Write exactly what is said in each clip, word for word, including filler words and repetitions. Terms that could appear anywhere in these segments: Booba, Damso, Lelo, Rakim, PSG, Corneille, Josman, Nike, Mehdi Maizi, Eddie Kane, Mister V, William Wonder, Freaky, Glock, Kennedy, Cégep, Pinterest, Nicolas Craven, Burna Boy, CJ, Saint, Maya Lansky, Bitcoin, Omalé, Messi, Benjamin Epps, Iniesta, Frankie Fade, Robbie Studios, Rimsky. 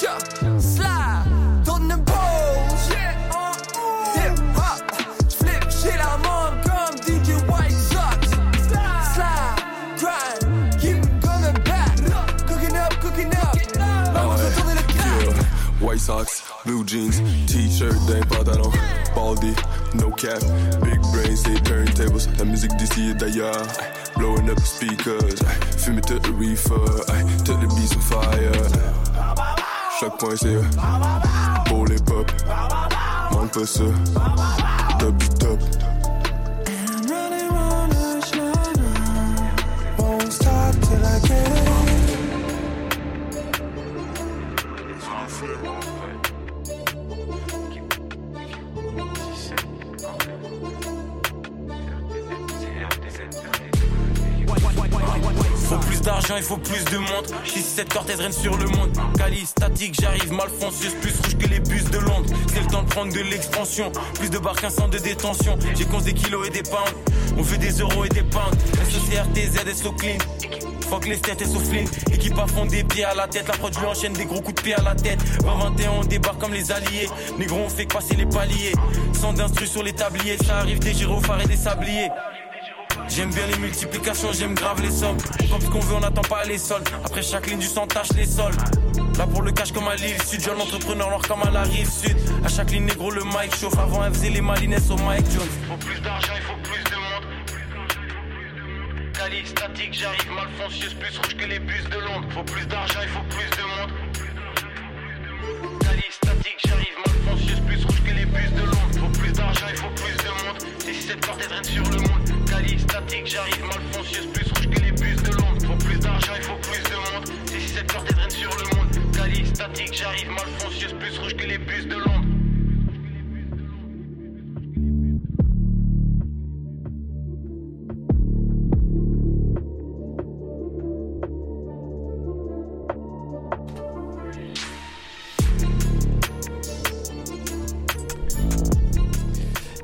picture, slide, donne une pause, hip hop, j'flip shit out mom comme D J White Sox, slide, grind, keep coming back, cooking up, cooking up, maman va tourner le cap. Yeah. White Sox, blue jeans, t-shirt d'un pantalon, baldy, no cap, big brains, they turntables, la musique d'ici et d'ailleurs. Blowing up the speakers, fume it to the reefer, to the beast of fire. Shock.ca, Polypop, manque pas ça, top du top. I'm running round the shrine, won't stop till I get il faut plus de monde. J'suis cette cortèse reine sur le monde. Cali, statique, j'arrive, malfoncieuse, plus rouge que les bus de Londres. C'est le temps de prendre de l'expansion. Plus de barques qu'un centre de détention. J'ai cons des kilos et des pounds. On veut des euros et des pounds. S O C R T Z, S O clean. Fuck les stats et soufflines. Équipe à fond des pieds à la tête. La prod lui enchaîne des gros coups de pied à la tête. vingt vingt et un, on débarque comme les alliés. Négro, on fait que passer les paliers. Sans d'instru sur les tabliers. Ça arrive des gyrophares et des sabliers. J'aime bien les multiplications, j'aime grave les sommes. On compte ce qu'on veut, on n'attend pas les soldes. Après chaque ligne du sang tâche les sols. Là pour le cash comme à l'île sud, jeune entrepreneur noir comme à la rive sud. À chaque ligne négro le mic chauffe. Avant elle faisait les malinesses au Mike Jones. Faut plus d'argent, il faut plus de monde. Cali, statique, j'arrive, malfoncieuse, plus rouge que les bus de Londres. Faut plus d'argent, il faut plus de monde. Cali, statique, j'arrive, malfoncieuse, plus rouge que les bus de Londres. Faut plus d'argent, il faut plus de monde. Et si cette portée traîne sur le monde. Cali, statique, j'arrive, malfoncieuse, plus rouge que les bus de Londres. Faut plus d'argent, il faut plus de monde. Et si cette portée traîne sur le monde. Cali, statique, j'arrive, malfoncieuse, plus rouge que les bus de Londres.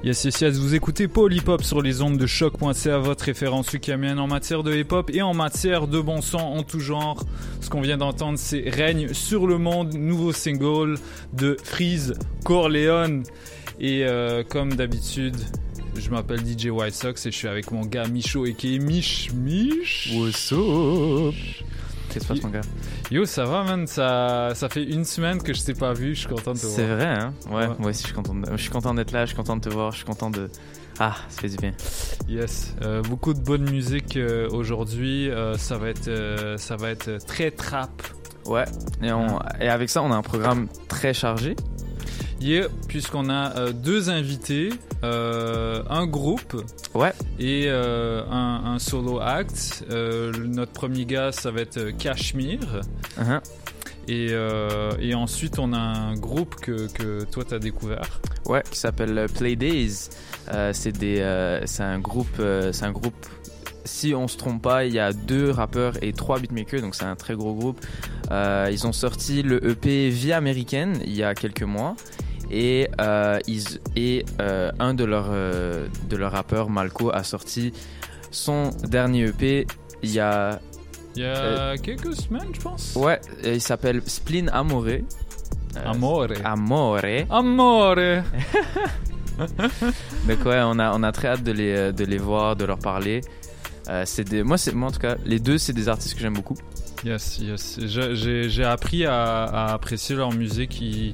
Yes, yes, yes, vous écoutez Polypop sur les ondes de choc.ca, votre référence ukamienne en matière de hip-hop et en matière de bon son en tout genre. Ce qu'on vient d'entendre, c'est Règne sur le monde, nouveau single de Freeze Corleone. Et euh, comme d'habitude, je m'appelle D J White Sox et je suis avec mon gars Micho et qui est Mich, Mich. What's up? Qu'est-ce qui se passe, mon gars? Yo, ça va, man? Ça, ça fait une semaine que je t'ai pas vu, je suis content de te voir. C'est vrai, hein? Ouais, ouais, moi aussi, je suis content de... je suis content d'être là, je suis content de te voir, je suis content de... Ah, ça fait du bien. Yes, euh, beaucoup de bonne musique euh, aujourd'hui, euh, ça, va être, euh, ça va être très trap. Ouais, et, on... et avec ça, on a un programme très chargé. Yeah, puisqu'on a euh, deux invités, euh, un groupe ouais. et euh, un, un solo act. Euh, notre premier gars, ça va être Cashmere. Uh-huh. Et, euh, et ensuite, on a un groupe que, que toi, t'as découvert. Ouais, qui s'appelle Play Days. Euh, c'est, des, euh, c'est, un groupe, euh, c'est un groupe... Si on se trompe pas, il y a deux rappeurs et trois beatmakers, donc c'est un très gros groupe. Euh, ils ont sorti le E P Via Américaine il y a quelques mois. Et, euh, ils, et euh, un de leurs euh, de leur rappeurs, Malco, a sorti son dernier E P il y a... Il y a euh, quelques semaines, je pense. Ouais, il s'appelle Spleen Amore. Euh, Amore. Amore. Amore. Donc ouais, on a, on a très hâte de les, de les voir, de leur parler. Euh, c'est des, moi, c'est, moi, en tout cas, les deux, c'est des artistes que j'aime beaucoup. Yes, yes. Je, j'ai, j'ai appris à, à apprécier leur musique. Ils...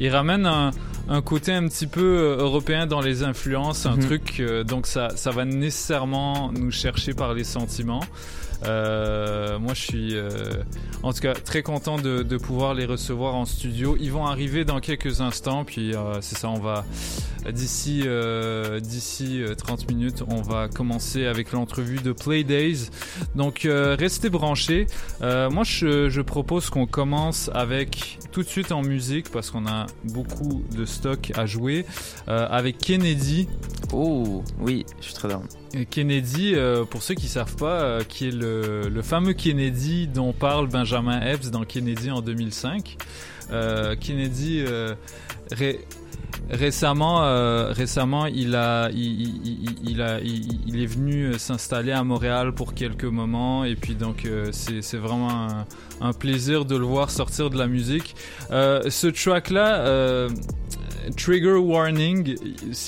Il ramène un, un côté un petit peu européen dans les influences, un mmh. truc, euh, donc ça, ça va nécessairement nous chercher par les sentiments. Euh, moi, je suis euh, en tout cas très content de, de pouvoir les recevoir en studio. Ils vont arriver dans quelques instants, puis euh, c'est ça, on va d'ici, euh, d'ici euh, trente minutes, on va commencer avec l'entrevue de Play Days. Donc, euh, restez branchés. Euh, moi, je, je propose qu'on commence avec tout de suite en musique parce qu'on a beaucoup de stock à jouer euh, avec Kennedy. Oh, oui, je suis très down. Kennedy, euh, pour ceux qui savent pas, euh, qui est le, le fameux Kennedy dont parle Benjamin Epps dans Kennedy en deux mille cinq. Euh, Kennedy euh, ré, Récemment, euh, récemment, il a, il, il, il a, il, il est venu s'installer à Montréal pour quelques moments, et puis donc euh, c'est, c'est vraiment un, un plaisir de le voir sortir de la musique. Euh, ce track-là, euh, Trigger Warning,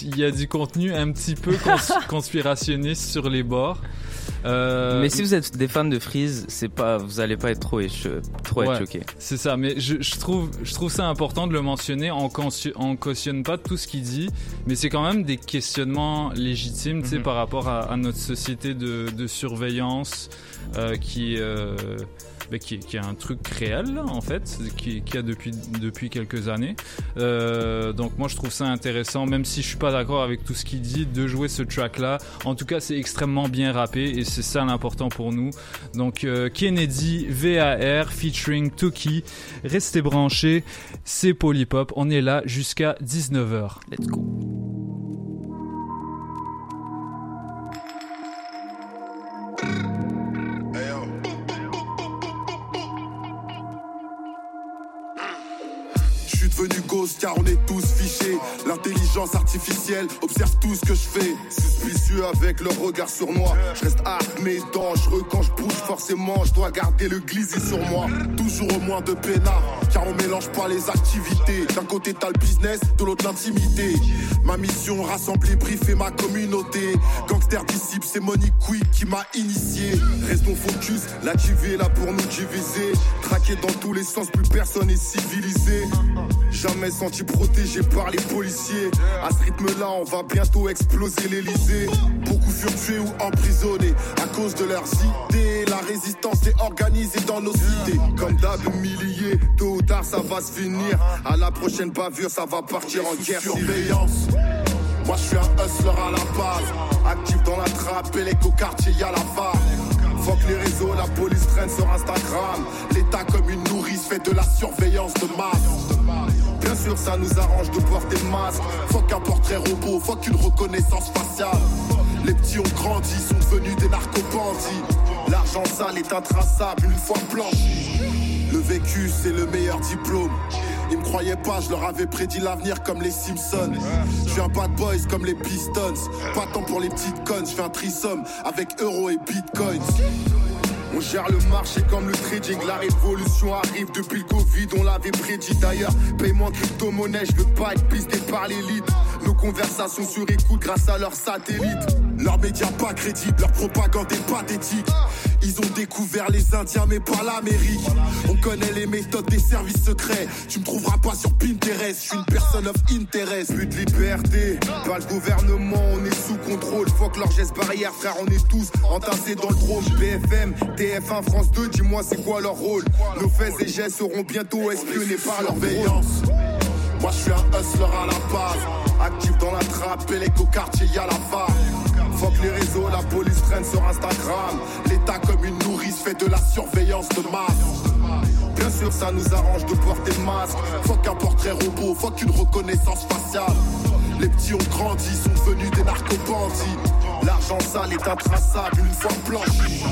il y a du contenu un petit peu cons- conspirationniste sur les bords. Euh, mais si vous êtes des fans de Freeze, c'est pas, vous allez pas être trop, éche- trop ouais, être choqués. C'est ça, mais je, je, trouve, je trouve ça important de le mentionner. On consu- on cautionne pas tout ce qu'il dit, mais c'est quand même des questionnements légitimes, tu sais, mm-hmm. par rapport à, à notre société de, de surveillance euh, qui, euh, bah, qui, qui est un truc réel, là, en fait, qui, qui a depuis, depuis quelques années. Euh, donc moi, je trouve ça intéressant, même si je suis pas d'accord avec tout ce qu'il dit, de jouer ce track-là. En tout cas, c'est extrêmement bien rappé et c'est ça l'important pour nous. Donc euh, Kennedy, V A R featuring Toki, restez branchés, c'est Polypop, on est là jusqu'à dix-neuf heures. Let's go. Hey yo. Je suis devenu ghost car on est tous fichés. L'intelligence artificielle observe tout ce que je fais. Suspicieux avec leur regard sur moi. Je reste armé, dangereux quand je bouge. Forcément, je dois garder le glissé sur moi. Toujours au moins de peinard, car on mélange pas les activités. D'un côté t'as le business, de l'autre l'intimité. Ma mission, rassembler, briefer ma communauté. Gangster disciple, c'est Monique Quick qui m'a initié. Restons focus, la T V est là pour nous diviser. Traqué dans tous les sens, plus personne est civilisé. Jamais senti protégé par les policiers. À ce rythme-là, on va bientôt exploser l'Elysée. Beaucoup furent tués ou emprisonnés à cause de leurs idées. La résistance est organisée dans nos cités. Comme d'hab, humiliés, tôt ou tard, ça va se finir. À la prochaine bavure, ça va partir en guerre. Surveillance. Moi, je suis un hustler à la base. Actif dans la trappe, et les coquartiers, y'a la var. Fuck les réseaux, la police traîne sur Instagram. L'État comme une nourrice fait de la surveillance de masse. Bien sûr ça nous arrange de porter le masque. Fuck un portrait robot, fuck une reconnaissance faciale. Les petits ont grandi, sont devenus des narcobandits. L'argent sale est intraçable une fois blanchi. Le vécu c'est le meilleur diplôme. Ils me croyaient pas, je leur avais prédit l'avenir comme les Simpsons. Je suis un bad boys comme les Pistons. Pas tant pour les petites connes, je fais un trisome avec euros et bitcoins. On gère le marché comme le trading. La révolution arrive depuis le Covid, on l'avait prédit d'ailleurs. Paiement crypto-monnaie, je veux pas être pisté par l'élite. Nos conversations sur écoute grâce à leurs satellites. Leurs médias pas crédibles, leur propagande est pathétique. Ils ont découvert les Indiens mais pas l'Amérique. On connaît les méthodes des services secrets. Tu me trouveras pas sur Pinterest, je suis une personne of interest. Plus de liberté, pas le gouvernement, on est sous contrôle. Fuck leurs gestes barrières, frère, on est tous entassés dans le drôme. B F M, T F un, France deux, dis-moi c'est quoi leur rôle. Nos faits et gestes seront bientôt espionnés par leur veillance. Moi je suis un hustler à la base. Actif dans la trappe, et les coquartiers, y'a la var. Fuck les réseaux, la police traîne sur Instagram. L'État comme une nourrice fait de la surveillance de masse. Bien sûr ça nous arrange de porter le masque. Fuck un portrait robot, fuck une reconnaissance faciale. Les petits ont grandi, sont devenus des narcobandits. L'argent sale est intraçable une fois blanchi.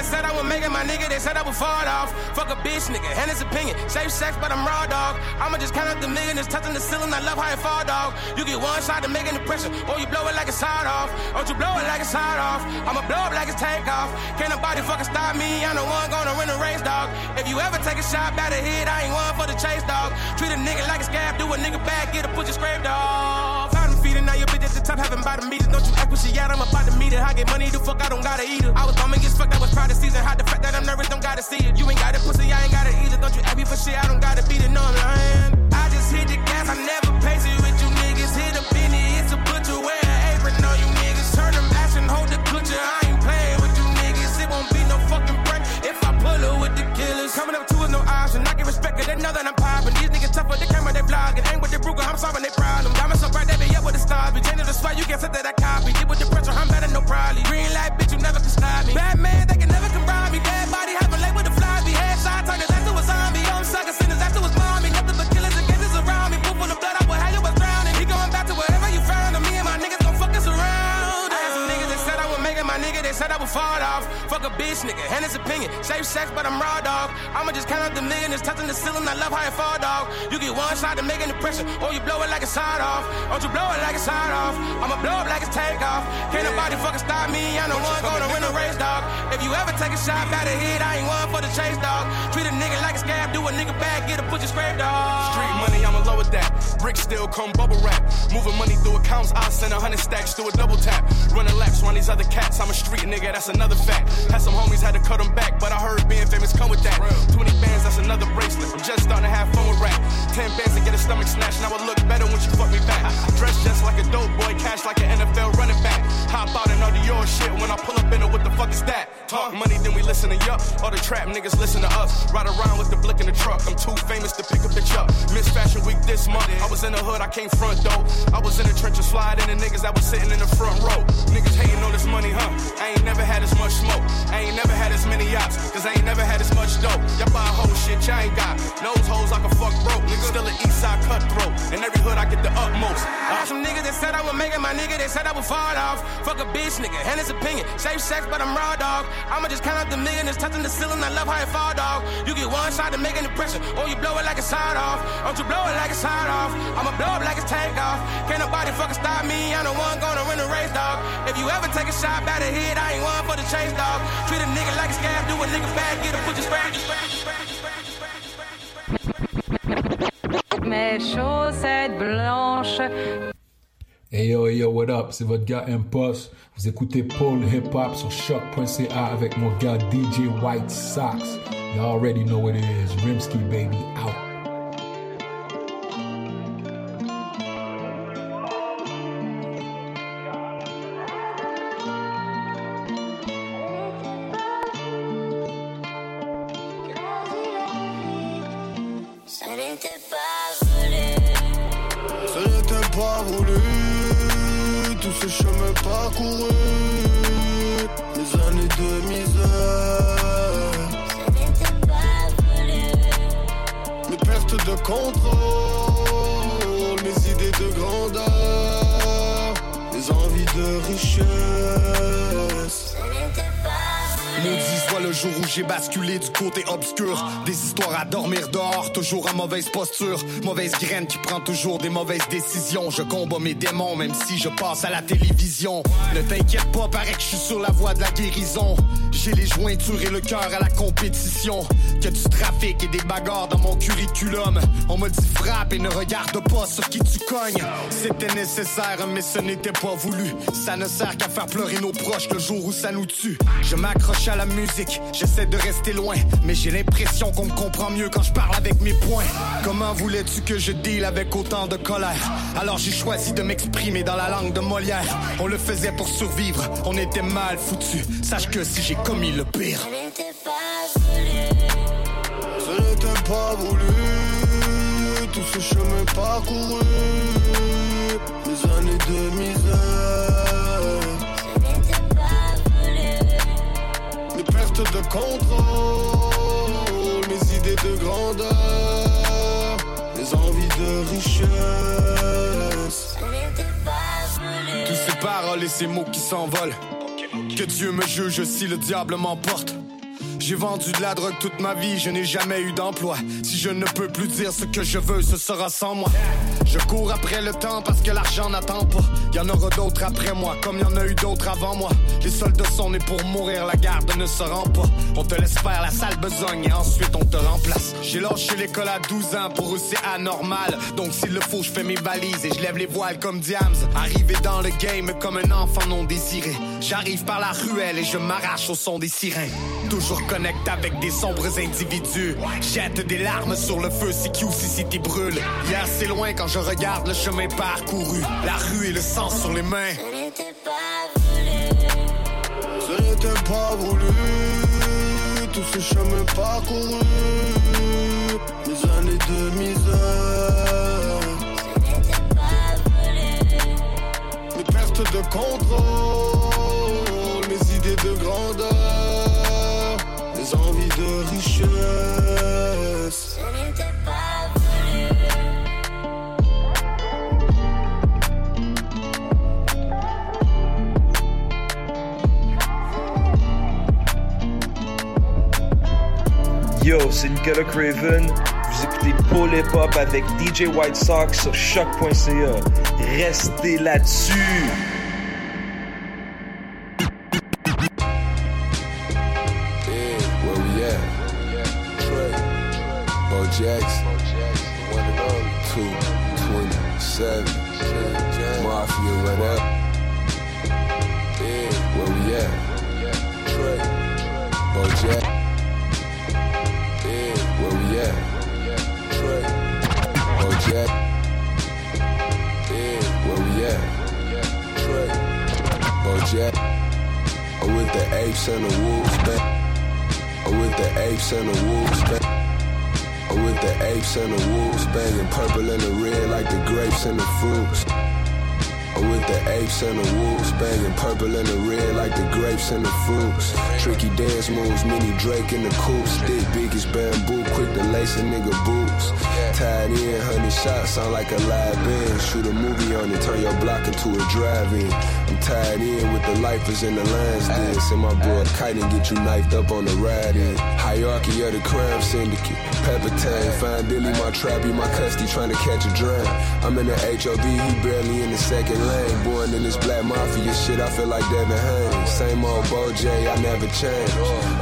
Said I would make it, my nigga, they said I would fall off. Fuck a bitch, nigga, and his opinion. Safe sex, but I'm raw, dog. I'ma just count up the million that's touching the ceiling. I love how it fall, dog. You get one shot to make any pressure, or you blow it like it's side off. Or you blow it like it's side off. I'ma blow up like it's takeoff. Can't nobody fucking stop me, I'm the one gonna win the race, dog. If you ever take a shot by the head, I ain't one for the chase, dog. Treat a nigga like a scab, do a nigga bad, get a pussy scraped, dog. Feeding now your bitch at the top, having bottom meters. Don't you act with she out, I'm about to meet her. I get money, the fuck, I don't gotta eat her. I was bumming as fuck, I was proud of season. Hot the fact that I'm nervous, don't gotta see it. You ain't got it, pussy, I ain't got it either. Don't you ask me for shit, I don't gotta beat it, no, I'm lying. I just hit the gas, I'm never patient with you niggas. Hit a penny, it's a butcher, wear an apron on you niggas. Turn them action, hold the culture, I ain't playing with you niggas. It won't be no fucking break if I pull her with the killers. Coming up to us, no option, I get respect, cause they know that I'm popping. These niggas tough with the camera, they vlogging. Ain't with the Ruger, I'm solving their problem. Diamonds so bright, they be up with the stars. Be changing the spot, you can't set that I copy. Get with the pressure, I'm better, no problem. Green light, bitch, you never can stop me. Bad man, they can never can rob me. Dead body, have a leg with the fly. Be head side, turn his ass to a zombie. Young sucker, send his ass to his mommy. Nothing but killers and gangsters around me. Poop on the blood, I will have you was drowning. He going back to wherever you found him. Me and my niggas gon' fuck us around. fuck a bitch, nigga, and his opinion. Safe sex, but I'm raw, dog. I'ma just count up the million, it's touching the ceiling. I love how you fall, dog. You get one shot to make an impression, or you blow it like it's hot off. Don't you blow it like it's hot off? I'ma blow up like it's takeoff. Can't nobody fucking stop me. I'm the one gonna win the race, dog. If you ever take a shot out of here, I ain't one for the chase, dog. Treat a nigga like a scab, do a nigga bad, get a pussy scrape, dog. Street money, I'ma lower that. Bricks still come bubble wrap. Moving money through accounts, I send a hundred stacks through a double tap. Running laps, run these other cats. I'm a street nigga, that's another fact. Had some homies had to cut them back, but I heard being famous come with that. twenty bands, that's another bracelet. I'm just starting to have fun with rap. ten bands to get a stomach snatch, now I look better when you fuck me back. Dress just like a dope boy, cash like an N F L running back. Hop out and all the your shit when I pull up in it. What the fuck is that? Talk money, then we listen to yup. All the trap niggas listen to us. Ride around with the blick in the truck. I'm too famous to pick a bitch up. Miss Fashion Week this month. I was in the hood, I came front though. I was in the trenches, sliding the niggas that was sitting in the front row. Niggas hating on this money, huh? I ain't never had as much smoke. I ain't never had as many yachts, cause I ain't never had as much dope. Y'all buy whole shit, y'all ain't got. Nose hoes, I can fuck broke. Niggas still an east side cutthroat. In every hood, I get the utmost. I had some niggas that said I would make it, my nigga. They said I would fall off. Fuck a bitch, nigga, and his opinion. Safe sex, but I'm raw, dog. I'ma just count up the million, it's touching the ceiling. I love how it fall, dog. You get one shot to make an impression, or you blow it like it's hot off. Don't you blow it like it's hot off? I'ma blow up like it's takeoff. Can't nobody fucking stop me. I'm the one gonna win the race, dog. If you ever take a shot out of here, I ain't one for the chase, dog. Treat a nigga like a scab, do a nigga bad, get a put your spray. Mes chaussettes blanches. Hey yo, hey yo, what up? C'est votre gars Impost. Vous écoutez Paul Hip Hop sur Shock.ca avec mon gars D J White Sox. You already know what it is. Rimsky baby out. J'ai basculé du côté obscur, des histoires à dormir dehors, toujours à mauvaise posture, mauvaise graine qui prend toujours des mauvaises décisions. Je combats mes démons même si je passe à la télévision. Ne t'inquiète pas, paraît que je suis sur la voie de la guérison. J'ai les jointures et le cœur à la compétition. Que du trafic et des bagarres dans mon curriculum. On m'a dit frappe et ne regarde pas sur qui tu cognes. C'était nécessaire mais ce n'était pas voulu. Ça ne sert qu'à faire pleurer nos proches le jour où ça nous tue. Je m'accroche à la musique, j'essaie de rester loin, mais j'ai l'impression qu'on me comprend mieux quand je parle avec mes poings. Comment voulais-tu que je deal avec autant de colère? Alors j'ai choisi de m'exprimer dans la langue de Molière. On le faisait pour survivre, on était mal foutus. Sache que si j'ai commis le pire, ce n'était pas voulu. Ce n'était pas voulu. Tout ce chemin parcouru, les années de misère. Ce n'était pas voulu. Mes pertes de contrôle, mes idées de grandeur, mes envies de richesse. Ce n'était pas voulu. Toutes ces paroles et ces mots qui s'envolent. Que Dieu me juge si le diable m'emporte. J'ai vendu de la drogue toute ma vie, je n'ai jamais eu d'emploi. Si je ne peux plus dire ce que je veux, ce sera sans moi. Je cours après le temps parce que l'argent n'attend pas. Y'en aura d'autres après moi, comme y'en a eu d'autres avant moi. Les soldats sont nés pour mourir, la garde ne se rend pas. On te laisse faire la sale besogne et ensuite on te remplace. J'ai lâché l'école à douze ans, pour eux c'est anormal. Donc s'il le faut, je fais mes valises et je lève les voiles comme Diams. Arrivé dans le game comme un enfant non désiré, j'arrive par la ruelle et je m'arrache au son des sirènes. Toujours connecte avec des sombres individus. Jette des larmes sur le feu si Q C C T brûle. Hier c'est loin quand je regarde le chemin parcouru. La rue et le sang sur les mains. Ce n'était pas voulu. Ce n'était pas voulu. Tout ce chemin parcouru, les années de misère. Ce n'était pas voulu. Mes pertes de contrôle, mes idées de grandeur, les envies de richesse. Je n'étais pas voulu. c'est Nicolas Craven. Vous écoutez Polypop avec D J White Sox sur Shock.ca. Restez là-dessus! Jackson, two twenty-seven, Mafia right up. Yeah, where we at? Trey, Bojack. Yeah, where we at? Trey, Bojack. Yeah, where we at? Trey, Bojack. I'm with the apes and the wolves, man. I'm with the apes and the wolves, man. I'm with the apes and the wolves, banging purple and the red like the grapes and the fruits. I'm with the apes and the wolves, banging purple and the red like the grapes and the fruits. Tricky dance moves, mini Drake in the coops. Thick, big as bamboo, quick to lace a nigga boots. Tied in, hundred shots, sound like a live band. Shoot a movie on it, turn your block into a drive-in. I'm tied in with the lifers and the lines dance. Send my boy a kite and get you knifed up on the ride-in. Hierarchy of the crime syndicate, pepper tang. Find Billy, my trap, be my custody, trying to catch a drown. I'm in the H O V, he barely in the second lane. Born in this black mafia shit, I feel like Devin Haynes. Same old Bojay, I never change.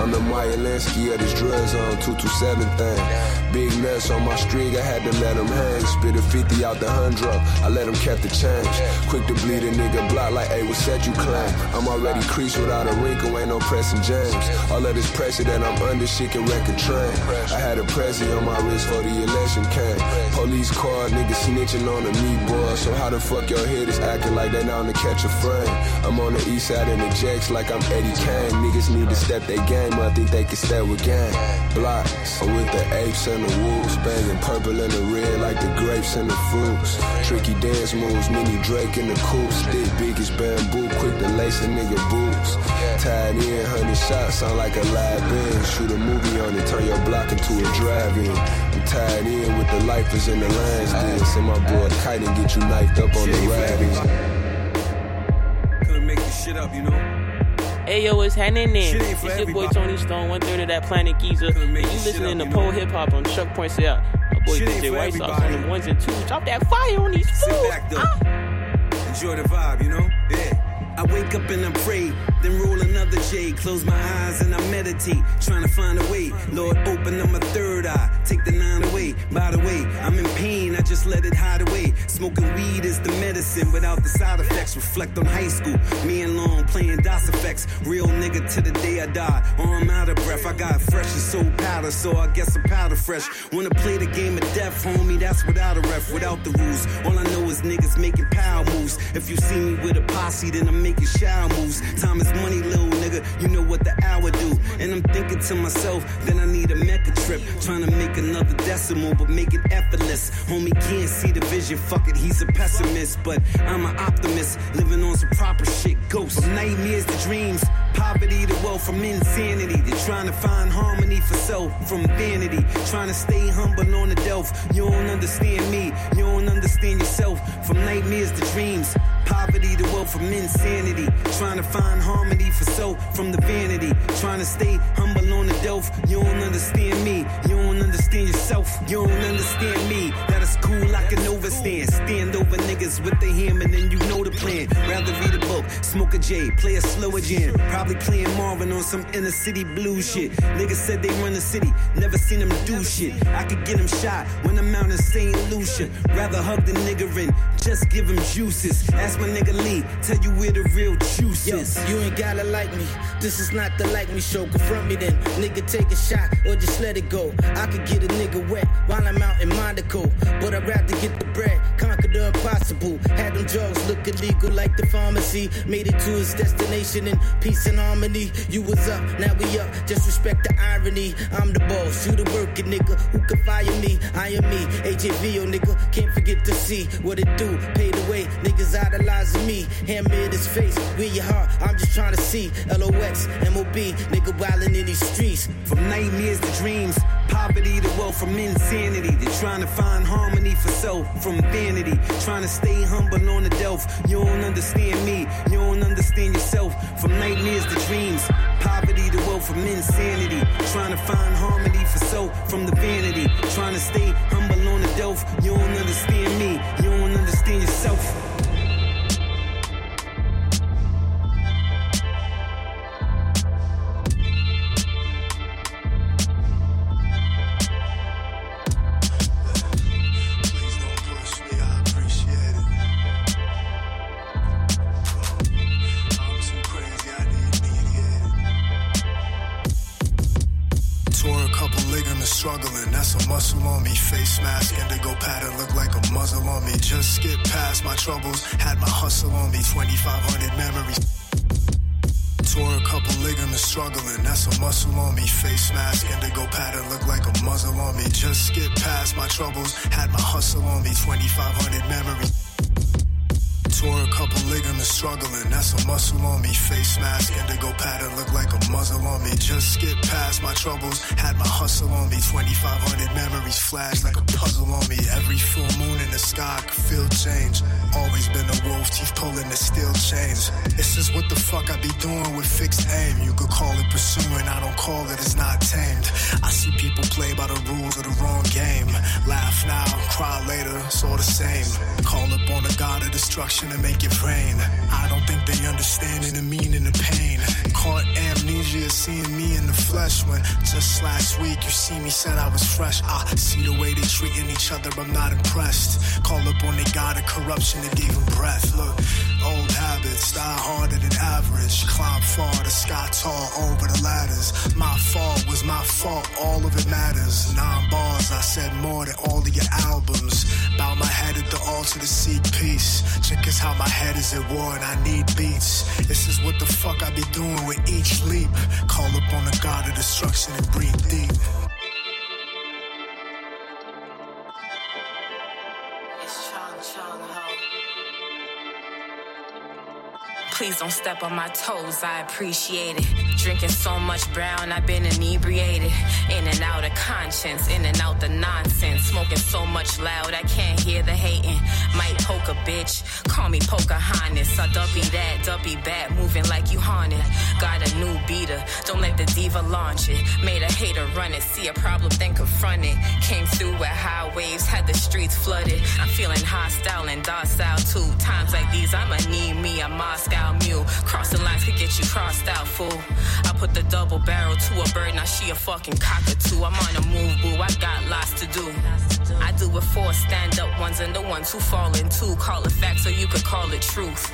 I'm the Maya Lansky of this drug zone, two twenty-seven thing. Big nuts on my string, I had to let him hang. Spit a fifty out the hundred, I let him cap the change. Quick to bleed a nigga block like, hey, what said you claim? I'm already creased without a wrinkle, ain't no pressing James. All of this pressure that I'm under, shit can wreck a train. I had a prezi on my wrist for the election came. Police car, nigga snitching on a meatball. So how the fuck your head is acting like they down to catch a frame? I'm on the east side in the jacks like I'm Eddie Kane. Niggas need to step their game, I think they can step with gang. Blocks, I'm with the apes and the wolves, banging purple and the red like the grapes and the fruits. Tricky dance moves, mini Drake in the coops. Thick, big as bamboo, quick to lace a nigga boots. Tied in, hundred shots, sound like a live band. Shoot a movie on it, turn your block into a drive-in. I'm tied in with the lifers and the lines dance. Send my boy a kite and get you knifed up on the ride-in. Couldn't make this shit up, you know? Hey yo, it's happening then. It's your everybody. Boy Tony Stone, one third of that planet Giza. And you listening up, to Pole Hip Hop on Shock.ca. My boy D J White Sox on the ones and twos. Drop that fire on these fools. Sit back though. Ah. Enjoy the vibe, you know? Yeah. I wake up and I'm free. Then roll another J, close my eyes and I meditate, trying to find a way. Lord, open up my third eye, take the nine away. By the way, I'm in pain, I just let it hide away. Smoking weed is the medicine without the side effects. Reflect on high school, me and Long playing DOS effects. Real nigga to the day I die, or I'm out of breath. I got fresh and soul powder, so I guess I'm powder fresh. Wanna play the game of death, homie, that's without a ref, without the rules. All I know is niggas making power moves. If you see me with a posse, then I'm making shower moves. Time is money, little nigga, you know what the hour do. And I'm thinking to myself, then I need a mecca trip. Trying to make another decimal, but make it effortless. Homie can't see the vision, fuck it, he's a pessimist. But I'm an optimist, living on some proper shit, ghosts. From nightmares to dreams, poverty to wealth, from insanity to trying to find harmony for self. From vanity, trying to stay humble on the delf. You don't understand me, you don't understand yourself. From nightmares to dreams, poverty to wealth, from insanity, trying to find harmony for self. From the vanity, trying to stay humble on the delf. You don't understand me, you don't understand yourself. You don't understand me, that is cool, I can overstand. Stand over niggas with the hammer, then you know the plan. Rather read a book, smoke a J, play a slower jam. Probably playing Marvin on some inner city blues shit. Niggas said they run the city, never seen them do shit. I could get them shot when I'm out in Saint Lucia. Rather hug the nigga in, just give him juices. Ask my nigga Lee, tell you where the real juice is. You ain't gotta like me, this is not the like me show. Confront me then, nigga, take a shot or just let it go. I could get a nigga wet while I'm out in Monaco, but I'd rather get the bread, conquer the impossible. Had them drugs look illegal like the pharmacy. Made it to his destination in peace and harmony. You was up, now we up, just respect the irony. I'm the boss, you the working nigga, who can fire me? I am me, A J V O nigga, can't forget to see what it do. Pay the way, niggas idolizing me. Hammer in his face, where your heart, I'm just trying to see. L O X, M O B, nigga wildin' in these streets. From nightmares to dreams, poverty to wealth, from insanity to trying to find harmony for self. From vanity, trying to stay humble on the delf. You don't understand me, you don't understand yourself. From nightmares to dreams, Poverty, the world from insanity. Trying to find harmony for soul from the vanity. Trying to stay humble on the delf. You don't understand me, you don't understand yourself. Struggling, that's a muscle on me. Face mask, indigo pattern, look like a muzzle on me. Just skip past my troubles, had my hustle on me. Twenty-five hundred memories. Tore a couple ligaments, struggling, that's a muscle on me. Face mask, indigo pattern, look like a muzzle on me. Just skip past my troubles, had my hustle on me. Twenty-five hundred memories. Tore a couple ligaments, struggling, that's a muscle on me. Face mask, indigo pattern, look like a muzzle on me. Just skip past my troubles, had my hustle on me. Twenty-five hundred memories flash like a puzzle on me. Every full moon in the sky, I can feel change. Always been a wolf, teeth pulling the steel chains. This is what the fuck I be doing with fixed aim. You could call it pursuing, I don't call it, it's not tamed. I see people play by the rules of the wrong game. Laugh now, cry later, it's all the same. Call up on the god of destruction to make it rain. I don't think they understand the meaning of pain. Caught amnesia seeing me in the flesh when just last week you see me said I was fresh. I see the way they treating each other, I'm not impressed. Call up on the god of corruption that gave them breath. Look, old habits die harder than average. Climb far, the sky tall, over the ladders. My fault was my fault, all of it matters. Nine bars, I said more than all of your albums. Bow my head at the altar to seek peace. Check it how my head is at war and I need beats. This is what the fuck I be doing with each leap. Call up on the god of destruction and breathe deep. It's Chong Chong Ho. Please don't step on my toes, I appreciate it. Drinking so much brown, I've been inebriated. In and out of conscience, in and out the nonsense. Smoking so much loud, I can't hear the hating. Might poke a bitch, call me Pocahontas. I dumpy that, dumpy bat, moving like you haunted. Got a new beater, don't let the diva launch it. Made a hater run it, see a problem, then confront it. Came through with high waves, had the streets flooded. I'm feeling hostile and docile too. Times like these, I'ma need me a Moscow mule. Crossing lines could get you crossed out, fool. I put the double barrel to a bird, now she a fucking cockatoo. I'm on a move, boo, I got lots to do. I do it for stand-up ones and the ones who fall in two. Call it facts or you could call it truth.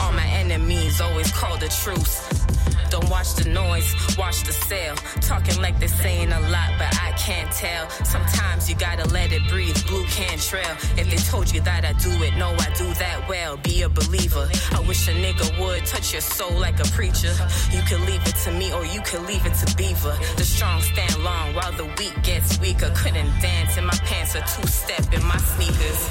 All my enemies always call the truth. Don't watch the noise, watch the sale. Talking like they're saying a lot, but I can't tell. Sometimes you gotta let it breathe, blue can't trail. If they told you that I do it, no, I do that well. Be a believer. I wish a nigga would touch your soul like a preacher. You can leave it to me or you can leave it to Beaver. The strong stand long while the weak gets weaker. Couldn't dance in my pants or two-step in my sneakers.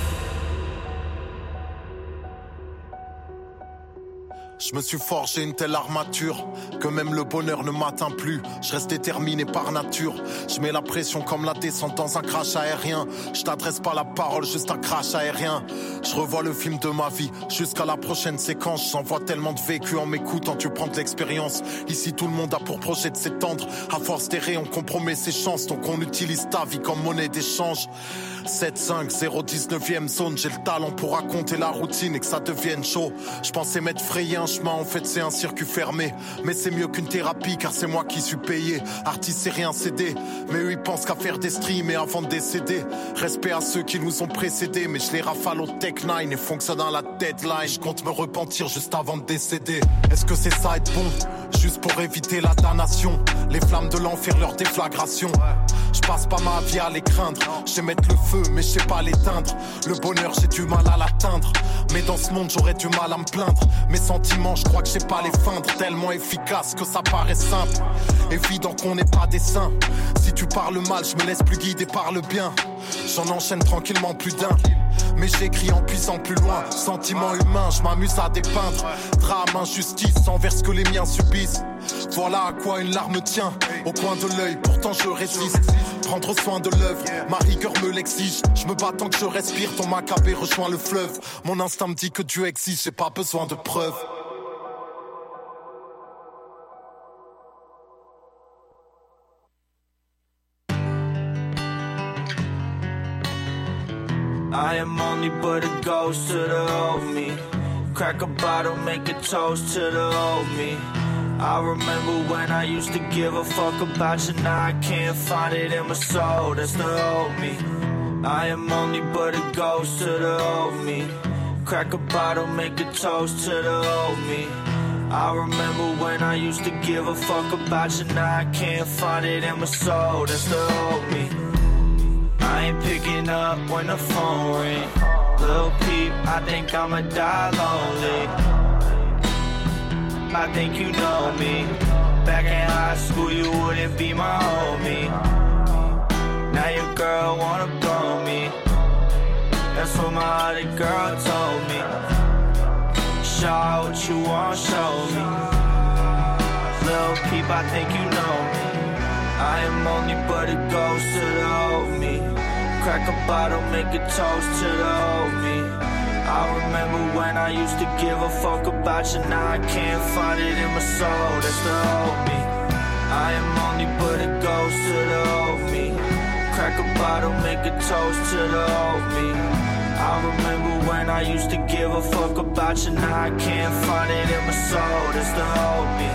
Je me suis forgé une telle armature que même le bonheur ne m'atteint plus. Je reste déterminé par nature. Je mets la pression comme la descente dans un crash aérien. Je t'adresse pas la parole, juste un crash aérien. Je revois le film de ma vie jusqu'à la prochaine séquence. J'envoie tellement de vécu en m'écoutant, tu prends de l'expérience. Ici tout le monde a pour projet de s'étendre. À force d'errer, on compromet ses chances. Donc on utilise ta vie comme monnaie d'échange. sept cinq zéro dix-neuvième zone, j'ai le talent pour raconter la routine et que ça devienne chaud. Je pensais m'être frayé un chemin, en fait c'est un circuit fermé. Mais c'est mieux qu'une thérapie car c'est moi qui suis payé. Artiste c'est rien cédé, mais eux ils pensent qu'à faire des streams et avant de décéder. Respect à ceux qui nous ont précédés, mais je les rafale au Tech neuf et font que ça dans la deadline. Je compte me repentir juste avant de décéder. Est-ce que c'est ça être bon? Juste pour éviter la damnation. Les flammes de l'enfer, leur déflagration. Je passe pas ma vie à les craindre. Je sais mettre le feu mais je sais pas l'éteindre. Le bonheur j'ai du mal à l'atteindre. Mais dans ce monde j'aurais du mal à me plaindre. Mes sentiments je crois que je sais pas les feindre. Tellement efficace que ça paraît simple. Évident qu'on n'est pas des saints. Si tu parles mal je me laisse plus guider par le bien. J'en enchaîne tranquillement plus d'un. Mais j'écris en puissant plus loin. Sentiment humain, je m'amuse à dépeindre. Drame, injustice, envers ce que les miens subissent. Voilà à quoi une larme tient. Au coin de l'œil, pourtant je résiste. Prendre soin de l'œuvre, ma rigueur me l'exige. Je me bats tant que je respire, ton macabé rejoint le fleuve. Mon instinct me dit que Dieu existe, j'ai pas besoin de preuves. I am only but a ghost to the old me. Crack a bottle, make a toast to the old me. I remember when I used to give a fuck about you. Now I can't find it in my soul, that's the old me. I am only but a ghost to the old me. Crack a bottle, make a toast to the old me. I remember when I used to give a fuck about you. Now I can't find it in my soul, that's the old me. I ain't picking up when the phone ring. Lil Peep, I think I'ma die lonely. I think you know me. Back in high school you wouldn't be my homie. Now your girl wanna blow me. That's what my other girl told me. Show what you want, show me. Little peep, I think you know me. I am only but a ghost to the old me. Crack a bottle, make a toast to the old me. I remember when I used to give a fuck about you. Now I can't find it in my soul, that's the old me. I am only but a ghost to the old me. Crack a bottle, make a toast to the old me. I remember when I used to give a fuck about you. Now I can't find it in my soul, that's the old me.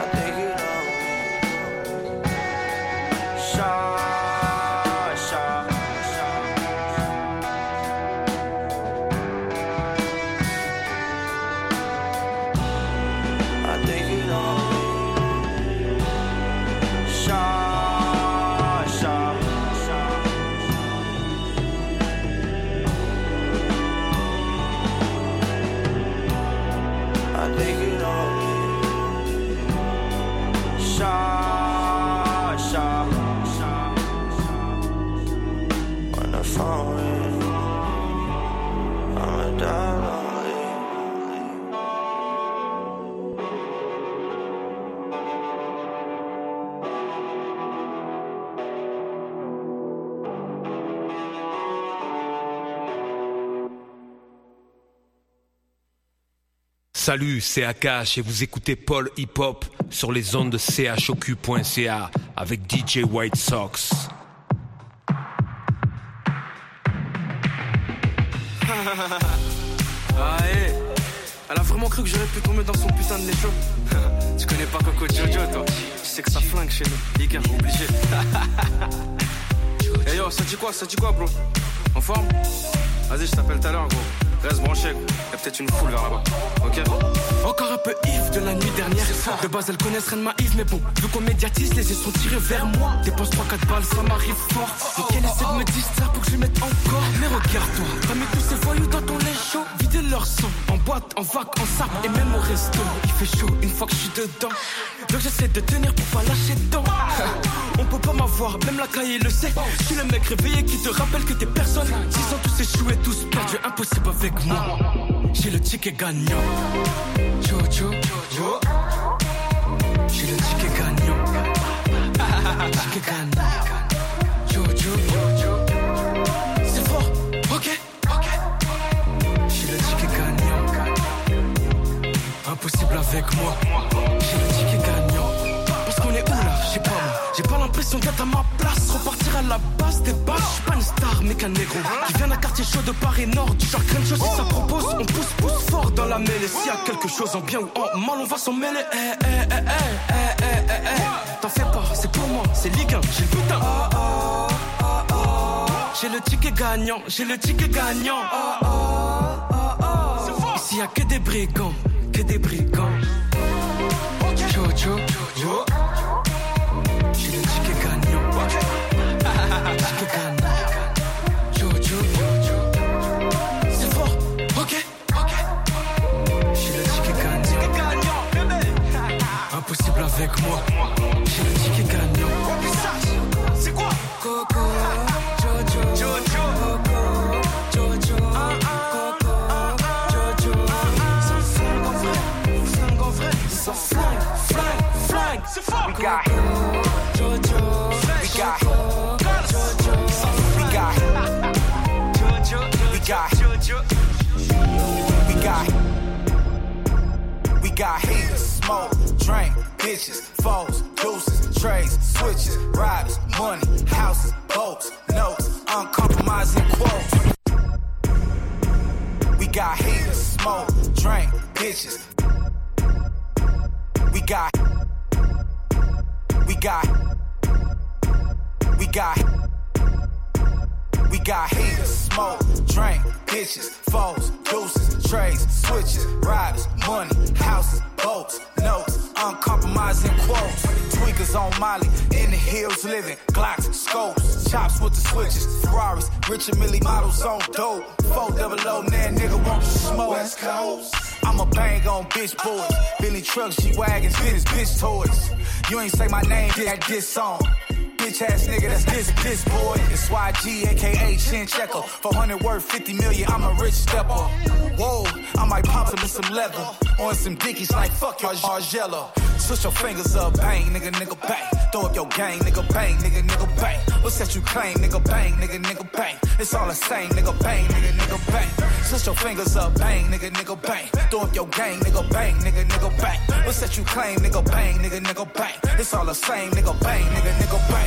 I think you know me. Shaw. Salut, c'est Akash et vous écoutez Paul Hip Hop sur les ondes de C H O Q point C A avec D J White Sox. Ah hey, elle a vraiment cru que j'aurais pu tomber dans son putain de lécho. Tu connais pas Coco Jojo toi? Tu sais que ça flingue chez nous, Igor, obligé. Hey yo, ça dit quoi, ça dit quoi bro? En forme? Vas-y, je t'appelle tout à l'heure gros. Reste branché, y'a peut-être une foule vers là-bas, ok? Encore un peu ivre de la nuit dernière. De base, elles connaissent rien de ma Yves, mais bon, vu qu'on médiatise, les yeux sont tirés vers moi. Dépense trois quatre balles, ça m'arrive fort. Donc elle essaie de me distraire pour que je lui mette encore. Mais regarde-toi, t'as mis tous ces voyous dans ton lait chaud. Vider leur sang, en boîte, en vague, en sape et même au resto. Il fait chaud une fois que je suis dedans. Donc j'essaie de tenir pour pas lâcher dedans. On peut pas m'avoir, même la cahier le sait. Je suis le mec réveillé qui te rappelle que t'es personne. S'ils ont tous échoué, tous perdus, impossible avec moi. J'ai le ticket gagnant. Jojo, Jojo. J'ai le ticket gagnant. Le ticket gagnant. Jojo, Jojo. C'est fort, ok, ok. J'ai le ticket gagnant. Impossible avec moi. J'ai le ticket gagnant. Parce qu'on est où là, je sais pas. J'ai pas l'impression d'être à ma place. Repartir à la base des bases. J'suis pas une star mais qu'un négro qui vient d'un quartier chaud de Paris Nord. Du genre crème chose si ça propose. On pousse, pousse fort dans la mêlée. S'il y a quelque chose en bien ou en mal, on va s'en mêler. Eh, eh, eh, eh, eh, eh, eh. T'en fais pas, c'est pour moi, c'est Ligue un. J'ai le putain. Oh, oh, oh, oh. J'ai le ticket gagnant, j'ai le ticket gagnant. Oh, oh, oh, oh. Ici y a que des brigands, que des brigands. Jojo, Jojo. J'ai le ticket gagnant. Le ticket gagnant. Jojo, Jojo. C'est fort, ok, ok. J'ai le ticket gagnant. Impossible avec moi. J'ai le ticket gagnant. C'est quoi? Coco, Jojo, Jojo, Coco, Jojo. So flank, flank, flank, so fuck. We got Jojo, we got Jojo, we got Jojo, we got Jojo, we got, we got heat, smoke, drink, bitches, foes, deuces, trays, switches, robbers, money, houses, boats, notes, uncompromising quotes. smoke, drink, bitches. We got, we got, we got, we got heaters, smoke, drink, bitches, foes, deuces, trays, switches, riders, money, houses, boats, notes, uncompromising quotes, tweakers on Molly, in the hills living, Glocks, scopes, chops with the switches, Ferraris, rich and milli models on dope, four double O, man, nigga want to smoke. West Coast. I'm a bang on bitch boys, Billy trucks, G-Wagons, Venice, bitch toys, you ain't say my name, did that diss song. Bitch ass nigga, that's this, this boy. It's Y G, aka Shin Checker. four hundred worth, fifty million, I'm a rich stepper. Whoa, I might pop him in some leather. On some dickies like fuck your Argella. Switch your fingers up, bang, nigga, nigga, bang. Throw up your gang, nigga, bang, nigga, nigga, bang. What's that you claim, nigga, bang, nigga, nigga, bang. It's all the same, nigga, bang, nigga, nigga, bang. Switch your fingers up, bang, nigga, nigga, bang. Throw up your gang, nigga, bang, nigga, nigga, bang. What's that you claim, nigga, bang, nigga, nigga, bang. It's all the same, nigga, bang, nigga, nigga, bang.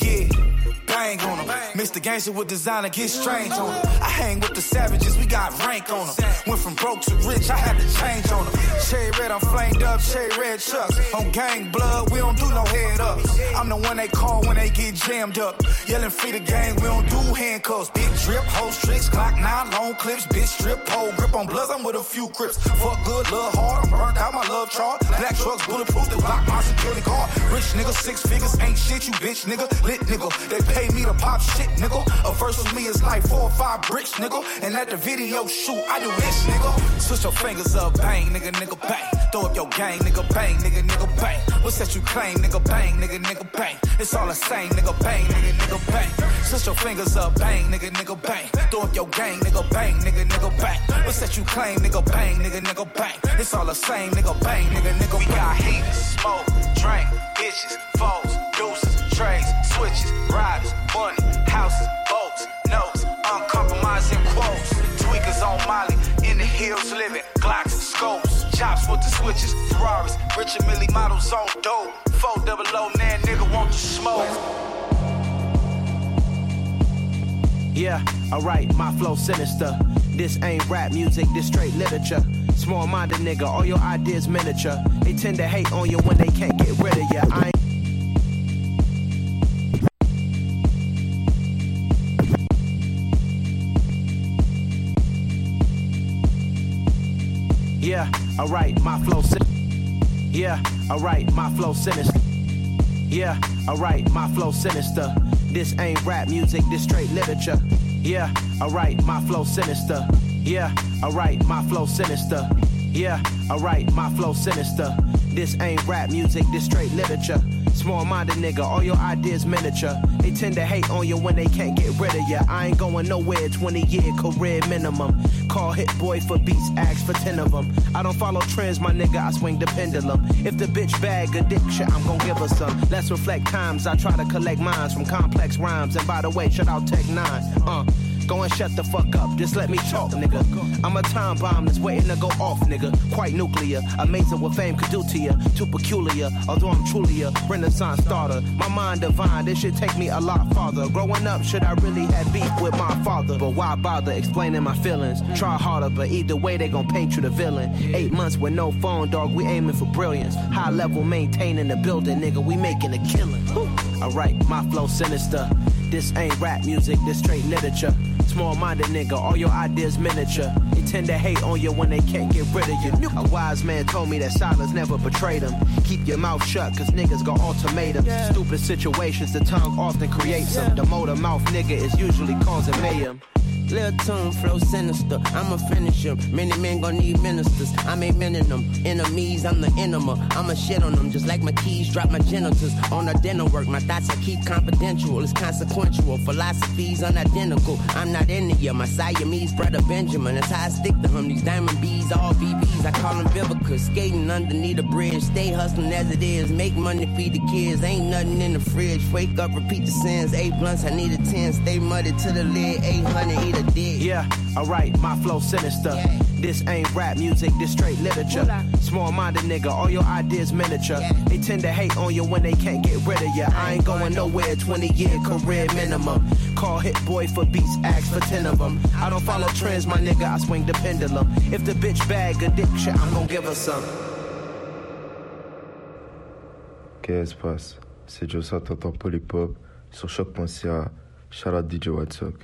Yeah, bang on them. Mister Gangster with designer, get strange on them. I hang with the savages, we got rank on them. Went from broke to rich, I had to change on them. Cherry red, I'm flamed up, cherry red chucks. On gang blood, we don't do no head ups. I'm the one they call when they get jammed up. Yelling free the gang, we don't do handcuffs. Big drip, hoes, tricks, clock nine, long clips. Bitch strip, pole grip on bloods, I'm with a few crips. Fuck good, love hard, I'm burnt out my love chart. Black trucks, bulletproof, they block my security guard. Rich nigga, six figures, ain't shit, you bitch nigga. Lit nigga, they pay me to pop shit nigga. A verse with me is like four or five bricks nigga. And at the video shoot, I do this nigga. Switch your fingers up, bang nigga, nigga, bang. Throw up your gang, nigga, bang, nigga, nigga, bang. What's that you claim, nigga, bang, nigga, nigga, bang. It's all the same, nigga, bang, nigga, nigga, bang. Switch your fingers up, bang, nigga, nigga, bang. Throw up your gang, nigga, bang, nigga, nigga, bang. What's that you claim, nigga, bang, nigga, nigga, bang. It's all the same, nigga, bang, nigga, nigga, bang. We got heat, smoke, drink, bitches, foes, deuces, trays, switches, riders, money, houses, boats, notes, uncompromising quotes, tweakers on Molly, in the hills living, Glocks, scopes, chops with the switches, Ferraris, rich and milli models on dope, four double O, man, nigga, won't you smoke? Yeah, alright, my flow sinister. This ain't rap music, this straight literature. Small-minded nigga, all your ideas miniature. They tend to hate on you when they can't get rid of you. I ain't Yeah, alright, my flow sinister. Yeah, alright, my flow sinister. Yeah, alright, my flow sinister. This ain't rap music, this straight literature. Yeah, alright, my flow sinister. Yeah, alright, my flow sinister. Yeah, alright, my flow sinister. This ain't rap music, this straight literature. Small-minded nigga, all your ideas miniature. They tend to hate on you when they can't get rid of you. I ain't going nowhere, twenty-year career minimum. Call Hit Boy for beats, ask for ten of them. I don't follow trends, my nigga, I swing the pendulum. If the bitch bag addiction, I'm gon' give her some. Let's reflect times, I try to collect minds from complex rhymes. And by the way, shout out Tech Nine, uh. Go and shut the fuck up, just let me talk, nigga. I'm a time bomb that's waiting to go off, nigga. Quite nuclear, amazing what fame could do to you. Too peculiar, although I'm truly a renaissance starter. My mind divine, this should take me a lot farther. Growing up, should I really have beef with my father? But why bother explaining my feelings? Try harder, but either way they gon' paint you the villain. Eight months with no phone, dog, we aiming for brilliance. High level maintaining the building, nigga, we making a killing. Alright, my flow sinister. This ain't rap music, this straight literature. Small-minded nigga, all your ideas miniature. They tend to hate on you when they can't get rid of you. A wise man told me that silence never betrayed him. Keep your mouth shut, cause niggas got ultimatums. Yeah. Stupid situations, the tongue often creates them. The motor mouth nigga is usually causing mayhem. Lil' tune, flow sinister, I'ma finish him. Many men gon' need ministers, I'm a men in them. Enemies, I'm the enema, I'ma shit on them. Just like my keys, drop my genitals on a dental work. My thoughts I keep confidential, it's consequential. Philosophy's unidentical, I'm not into ya. My Siamese brother Benjamin, that's how I stick to him. These diamond bees, all V Bs, I call them biblical. Skating underneath a bridge, stay hustling as it is. Make money, feed the kids, ain't nothing in the fridge. Wake up, repeat the sins, eight blunts, I need a ten. Stay muddy to the lid, eight hundred, eat a it did. Yeah, alright, my flow sinister. Yeah. This ain't rap music, this straight literature. Small-minded nigga, all your ideas miniature. Yeah. They tend to hate on you when they can't get rid of you. I ain't going nowhere, twenty-year career minimum. Call Hit Boy for beats, ask for ten of them. I don't follow trends, my nigga, I swing the pendulum. If the bitch bag addiction, I'm gon' give her some. Qu'est-ce qui se passe? C'est Joe Sad, t'entends Polypop sur Shock.ca. Chalant D J White Sock.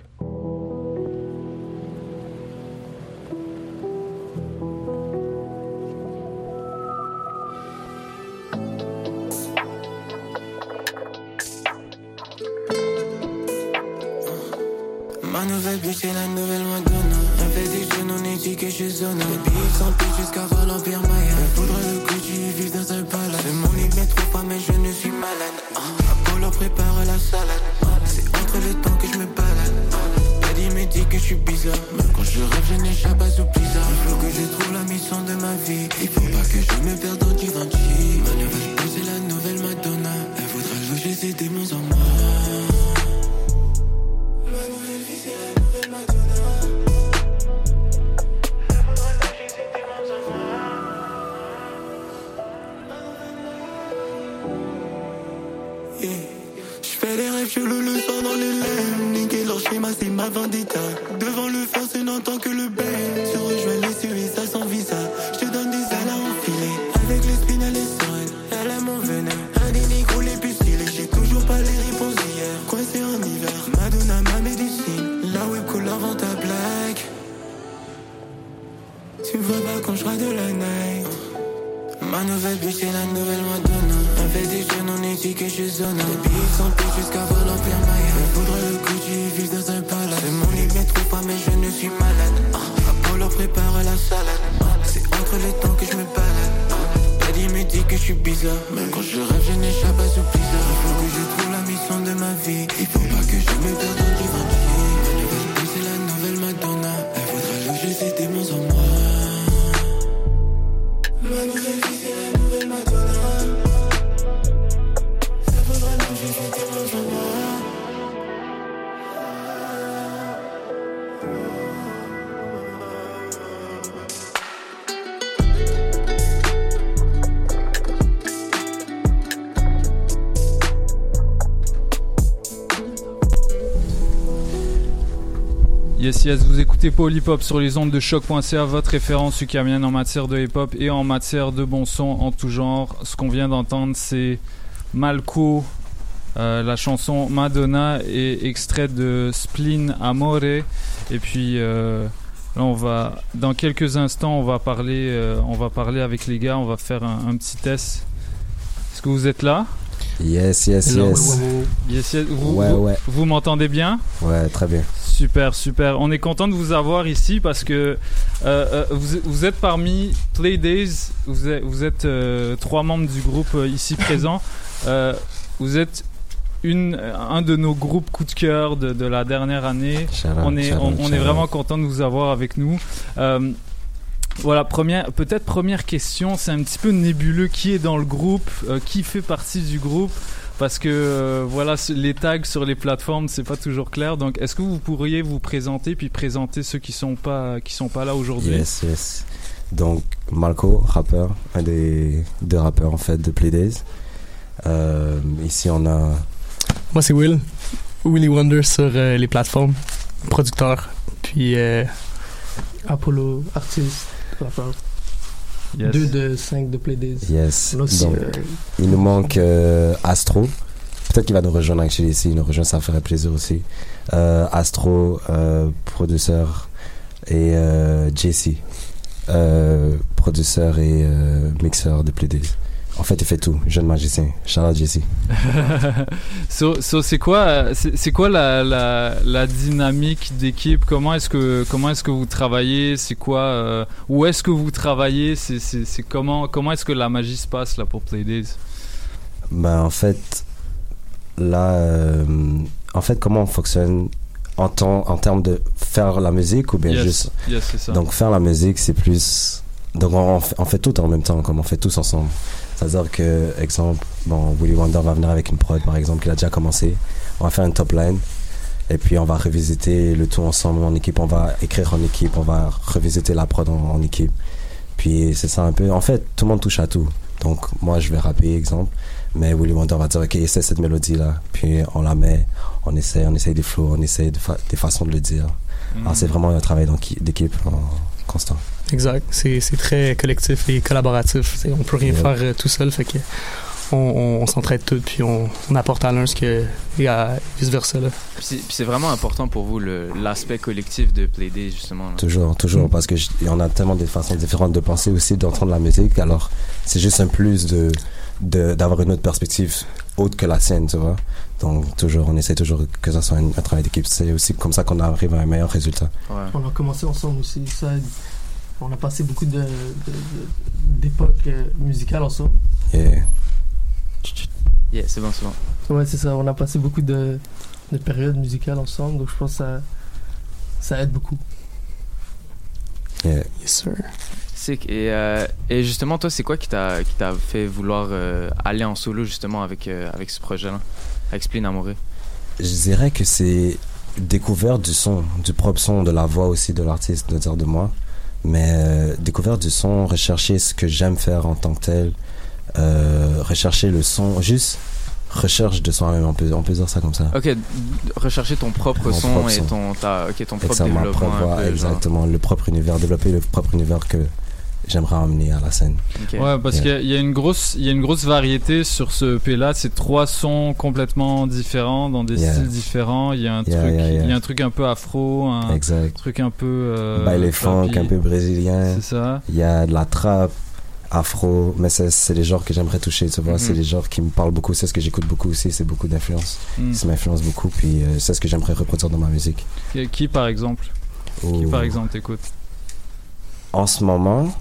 Ma nouvelle bitch est la nouvelle Madonna. Elle fait des genoux, on dit que je suis zona. Les billets sans pire jusqu'à voir l'Empire Maya. Elle voudrait le que tu vives dans un palace. Le monde y met trop pas, mais je ne suis malade. Apollo prépare la salade. Entre le temps que je me balade, Daddy me dit que je suis bizarre. Même quand je rêve, je n'échappe pas au blizzard. Il faut que je trouve la mission de ma vie. Il faut pas que je me perde dans du vingt-six. Ma nouvelle pose est la nouvelle Madonna. Elle voudra loger ses démons en moi. Ma nouvelle vie c'est la nouvelle Madonna. Elle voudra loger ses démons en moi. Yeah. J'fais les rêves chelous, le sang dans les lèvres. Niquer leur schéma, c'est ma vendetta. Devant le fer, c'est n'entend que le bain. Se rejoint les suisses, ça sans visa. J'te donne des ailes à enfiler. Avec les spines, elle est sereine. Elle a mon venin. Un des négros les plus stylés. J'ai toujours pas les réponses d'hier. Coincé en hiver. Madonna, ma médecine. La web cool avant ta blague. Tu vois pas quand j'aurai de la night. Ma nouvelle bitch c'est la nouvelle Madonna. Elle fait des jeunes, on dit que je zone. Les billets sans pire jusqu'à voir l'Empire Maya. Elle voudrait le coup, j'y vis dans un palace. Le monde y met trop pas, mais je ne suis malade. uh, Apollo prépare la salade. uh, C'est entre le temps que je me balade. uh, Daddy me dit que je suis bizarre. Même quand je rêve, je n'échappe pas au blizzard. Il faut que je trouve la mission de ma vie. Il faut pas que je me perde dans du vingt-huit. Ma nouvelle bitch c'est la nouvelle Madonna. Elle voudra loger ses démons en moi. Ma nouvelle vie c'est la nouvelle Madonna. Ça voudra longer ses démons en moi. Yes, yes, vous écoutez Polypop sur les ondes de Choc.ca, votre référence ukrainienne en matière de hip-hop et en matière de bon son en tout genre. Ce qu'on vient d'entendre, c'est Malco, euh, la chanson Madonna est extraite de Spleen Amore. Et puis euh, là, on va, dans quelques instants, on va parler, euh, on va parler avec les gars, on va faire un, un petit test. Est-ce que vous êtes là? Yes, yes, hello, yes. Yes, yes. Vous, ouais, vous, ouais. Vous m'entendez bien? Ouais, très bien. Super, super. On est content de vous avoir ici parce que euh, vous, vous êtes parmi Play Days. Vous êtes, vous êtes euh, trois membres du groupe euh, ici présents. Euh, vous êtes une, un de nos groupes coup de cœur de, de la dernière année. Chalant, on est, chalant, on, on chalant. est vraiment content de vous avoir avec nous. Euh, Voilà, première, peut-être première question, c'est un petit peu nébuleux qui est dans le groupe, euh, qui fait partie du groupe, parce que euh, voilà, les tags sur les plateformes, c'est pas toujours clair. Donc, est-ce que vous pourriez vous présenter puis présenter ceux qui sont pas qui sont pas là aujourd'hui? Yes, yes. Donc, Malco, rappeur, un des deux rappeurs en fait de Play Days. Euh, ici, on a. Moi, c'est Will, William Wonder sur euh, les plateformes, producteur, puis euh, Apollo, artiste. Yes. deux de cinq de Play Days. Yes. Donc, euh, il nous manque euh, Astro. Peut-être qu'il va nous rejoindre actually, ici. Il nous rejoint, ça ferait plaisir aussi. Euh, Astro, euh, producteur, et euh, Jesse, euh, producteur et euh, mixeur de Play Days. En fait, il fait tout. Jeune magicien. Shout-out Jesse. so, so, c'est quoi, c'est, c'est quoi la, la, la dynamique d'équipe? Comment est-ce que, comment est-ce que vous travaillez? C'est quoi euh, où est-ce que vous travaillez? C'est, c'est, c'est comment, comment est-ce que la magie se passe là pour Play Days? Ben, en fait, là, euh, en fait, comment on fonctionne en, temps, en termes de faire la musique ou bien yes, juste. Yes, c'est ça. Donc, faire la musique, c'est plus. Donc, on fait, on fait tout en même temps, comme on fait tous ensemble. C'est-à-dire que, exemple, bon, Willy Wonder va venir avec une prod, par exemple, qu'il a déjà commencé. On va faire une top line. et puis on va revisiter le tout ensemble en équipe, on va écrire en équipe, on va revisiter la prod en, en équipe. Puis c'est ça un peu, en fait tout le monde touche à tout, donc moi je vais rapper exemple, mais William Wonder va dire ok essaie cette mélodie là, puis on la met, on essaie, on essaie des flows, on essaie de fa- des façons de le dire. Mm. Alors c'est vraiment un travail d'équipe en constant. Exact, c'est, c'est très collectif et collaboratif, c'est, on peut rien yep. faire tout seul, fait que On, on, on s'entraide tous, puis on, on apporte à l'un ce que et à vice-versa. Là. Puis, c'est, puis c'est vraiment important pour vous, le, l'aspect collectif de Play Days, justement. Là. Toujours, toujours, mm. parce qu'on a tellement des façons différentes de penser aussi, d'entendre la musique, alors c'est juste un plus de, de, d'avoir une autre perspective autre que la sienne, tu vois. Donc toujours, on essaie toujours que ça soit un, un travail d'équipe, c'est aussi comme ça qu'on arrive à un meilleur résultat. Ouais. On a commencé ensemble aussi, ça... On a passé beaucoup de, de, de, d'époques musicales ensemble. Yeah. Yeah, c'est bon, c'est bon. Ouais, c'est ça. On a passé beaucoup de, de périodes musicales ensemble, donc je pense que ça, ça aide beaucoup. Yeah. Yes, sir. Sick. Et, euh, et justement, toi, c'est quoi qui t'a, qui t'a fait vouloir euh, aller en solo, justement, avec, euh, avec ce projet-là, avec Spleen Amore? Je dirais que c'est découverte du son, du propre son, de la voix aussi de l'artiste, de dire de moi. Mais euh, découverte du son, rechercher ce que j'aime faire en tant que tel. Euh, rechercher le son, juste recherche de soi-même, on peut, on peut dire ça comme ça. Ok, rechercher ton propre son, propre son. Et ton, ta, okay, ton propre exactement, développement. Propre, ouais, peu, exactement, genre. Le propre univers, développer le propre univers que j'aimerais emmener à la scène. Okay. Ouais, parce yeah. qu'il y a, y a une grosse, il y a une grosse variété sur ce E P-là, c'est trois sons complètement différents, dans des yeah. styles différents, il y a un yeah, truc, il yeah, yeah. y a un truc un peu afro, un exact. truc un peu... Euh, baile funk, un peu brésilien, c'est ça. Il y a de la trap, afro, mais c'est, c'est les genres que j'aimerais toucher, tu vois, mm-hmm. c'est les genres qui me parlent beaucoup, c'est ce que j'écoute beaucoup aussi, c'est beaucoup d'influence, mm. ça m'influence beaucoup, puis euh, c'est ce que j'aimerais reproduire dans ma musique. Qui, qui par exemple oh. Qui par exemple t'écoutes? En ce moment,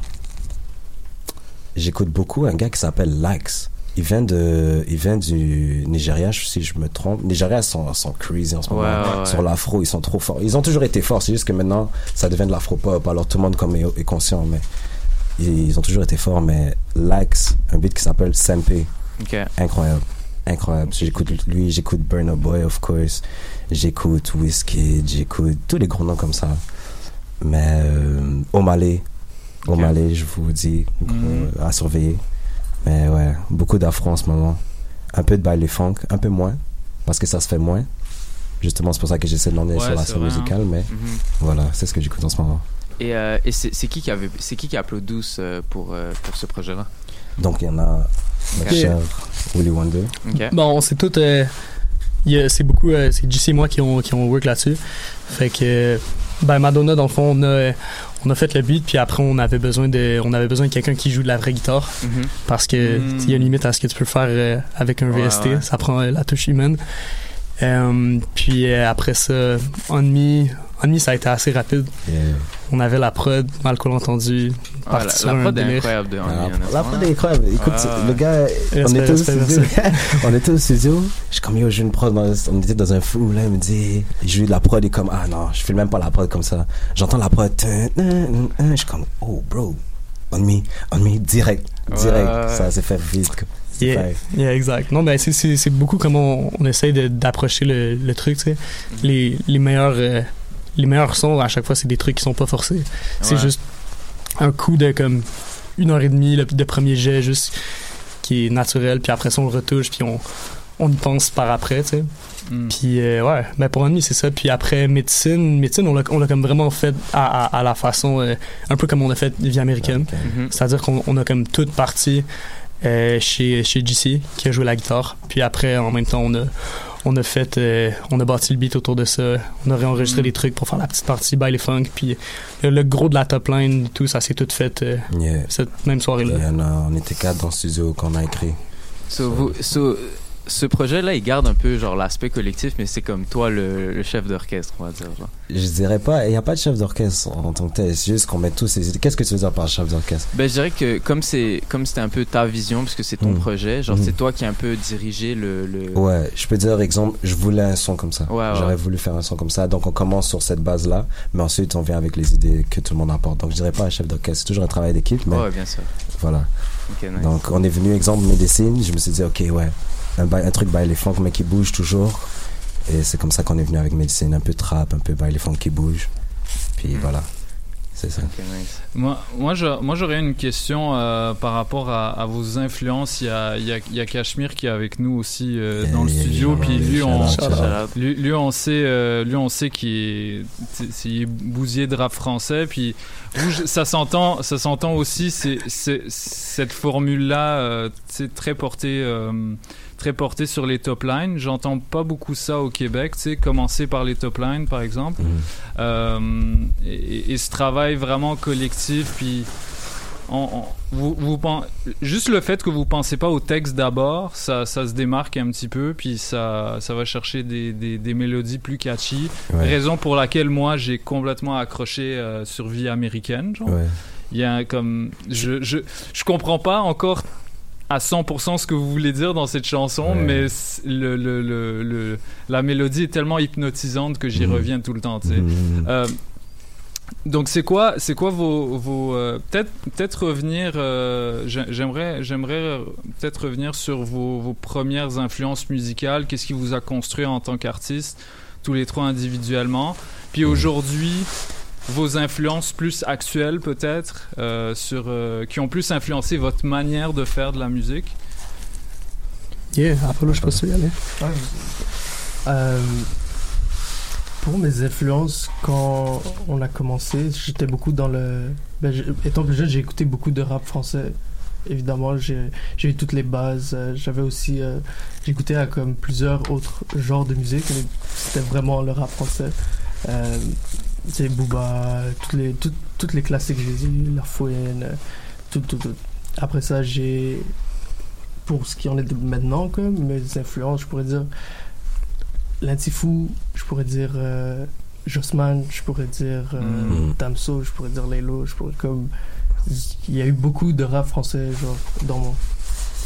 j'écoute beaucoup un gars qui s'appelle Likes. Il vient de, il vient du Nigeria, si je me trompe. Nigeria sont, sont crazy en ce moment. Wow, ouais. Sur l'afro, ils sont trop forts. Ils ont toujours été forts, c'est juste que maintenant, ça devient de l'afro-pop, alors tout le monde comme est, est conscient, mais... Ils ont toujours été forts, mais Lax, un beat qui s'appelle Saint. Okay. Incroyable, incroyable. J'écoute lui, j'écoute Burna Boy, of course. J'écoute Wizkid, j'écoute tous les gros noms comme ça. Mais euh, Omalé, okay. Omalé, je vous dis, mm-hmm. à surveiller. Mais ouais, beaucoup d'afro en ce moment. Un peu de baile funk, un peu moins, parce que ça se fait moins. Justement, c'est pour ça que j'essaie de l'emmener ouais, sur la scène musicale, mais mm-hmm. voilà, c'est ce que j'écoute en ce moment. Et, euh, et c'est, c'est qui qui avait, c'est qui qui a upload douce pour euh, pour ce projet-là? Donc il y en a okay. cher Willy Wonder. Okay. Bon, c'est tout. Euh, y a, c'est beaucoup. Euh, c'est Jesse et moi qui ont qui ont work là-dessus. Fait que ben Madonna dans le fond on a on a fait le beat puis après on avait besoin de on avait besoin de quelqu'un qui joue de la vraie guitare mm-hmm. parce que mm. il y a une limite à ce que tu peux faire euh, avec un V S T. Ouais, ouais. Ça prend euh, la touche humaine. Um, puis euh, après ça, On Me, On Me ça a été assez rapide. Yeah. On avait la prod, Malco l'entendu. Ah, la, la prod est incroyable de On Me. Ah, la prod est incroyable. Écoute, ah. le gars, on, respect, était respect, studio, on était au studio. Je suis comme yo, j'ai une prod. Dans, on était dans un fou là, il me dit, je lui de la prod et comme ah non, je fais même pas la prod comme ça. J'entends la prod, je suis comme oh bro, On Me, On Me direct, direct. Ouais. Ça s'est fait vite. Yeah, yeah, exact. Non, ben c'est c'est, c'est beaucoup comment on, on essaye de, d'approcher le, le truc, tu sais. Les les meilleurs euh, les meilleurs sons à chaque fois c'est des trucs qui sont pas forcés. Ouais. C'est juste un coup de comme une heure et demie le de premier jet juste qui est naturel, puis après ça on le retouche, puis on on y pense par après, tu sais. Mm. Puis euh, ouais, ben pour un demi c'est ça. Puis après médecine, médecine on l'a on l'a comme vraiment fait à à, à la façon euh, un peu comme on a fait Via Américaine. Okay. Mm-hmm. C'est-à-dire qu'on on a comme toute partie Euh, chez chez Jesse qui a joué la guitare, puis après en même temps on a on a fait euh, on a bâti le beat autour de ça, on a réenregistré des mm. trucs pour faire la petite partie baile funk, puis le, le gros de la top line tout ça c'est tout fait euh, yeah. cette même soirée là. On était quatre dans le studio qu'on a écrit. So, so. Vous, so, ce projet là il garde un peu genre l'aspect collectif, mais c'est comme toi le, le chef d'orchestre on va dire. Genre. Je dirais pas, il y a pas de chef d'orchestre en tant que tel, c'est juste qu'on met tous ces... Qu'est-ce que tu veux dire par chef d'orchestre? Ben je dirais que comme c'est comme c'était un peu ta vision parce que c'est ton mmh. projet, genre mmh. c'est toi qui as un peu dirigé le, le. Ouais, je peux dire exemple, je voulais un son comme ça, ouais, ouais. j'aurais voulu faire un son comme ça, donc on commence sur cette base là, mais ensuite on vient avec les idées que tout le monde apporte. Donc je dirais pas un chef d'orchestre, c'est toujours un travail d'équipe, mais. Ouais bien sûr. Voilà. Okay, nice. Donc on est venu exemple médecine, je me suis dit ok ouais. Un, ba- un truc baile funk mais qui bouge toujours, Et c'est comme ça qu'on est venu avec Medicine, un peu trap, un peu bailefond qui bouge. Puis mmh. voilà, c'est ça. Okay, nice. Moi, moi, je, moi, j'aurais une question euh, par rapport à, à vos influences. Il y a, il y a, il y a Cashmere qui est avec nous aussi euh, yeah, dans yeah, le studio. Puis lui, lui, lui, on sait, euh, lui, on sait qu'il est, c'est, il est bousier de rap français. Puis vous, ça s'entend, ça s'entend aussi. C'est, c'est cette formule-là, euh, c'est très portée. Euh, très porté sur les top lines. J'entends pas beaucoup ça au Québec, tu sais, commencer par les top lines, par exemple. Mmh. Euh, et, et ce travail vraiment collectif, puis on, on, vous, vous pensez, juste le fait que vous pensez pas au texte d'abord, ça, ça se démarque un petit peu, puis ça, ça va chercher des, des, des mélodies plus catchy. Ouais. Raison pour laquelle moi, j'ai complètement accroché euh, sur Via Américaine, genre. Ouais. Il y a comme... Je, je, je comprends pas encore... à cent pour cent ce que vous voulez dire dans cette chanson, ouais. mais le, le, le, le, la mélodie est tellement hypnotisante que j'y mmh. reviens tout le temps, tu sais. Mmh. Euh, donc c'est quoi, c'est quoi vos, vos euh, peut-être, peut-être revenir, euh, j'aimerais, j'aimerais peut-être revenir sur vos, vos premières influences musicales. Qu'est-ce qui vous a construit en tant qu'artiste, tous les trois individuellement, puis mmh. aujourd'hui. Vos influences plus actuelles peut-être, euh, sur, euh, qui ont plus influencé votre manière de faire de la musique. Yeah, Apollo, je pense que tu y aller. Ouais. Euh, pour mes influences, quand on a commencé, j'étais beaucoup dans le... Ben, étant plus jeune, j'ai écouté beaucoup de rap français. Évidemment, j'ai, j'ai eu toutes les bases. J'avais aussi... Euh, j'écoutais à comme plusieurs autres genres de musique, mais c'était vraiment le rap français. Euh, C'est Booba, toutes les, toutes, toutes les classiques, j'ai dit, La Fouine, tout, tout, tout. Après ça, j'ai, pour ce qui en est de maintenant, comme mes influences, je pourrais dire L'Intifou, je pourrais dire euh, Josman, je pourrais dire euh, mm. Damso, je pourrais dire Lelo, je pourrais comme... Il y a eu beaucoup de rap français, genre, dans mon,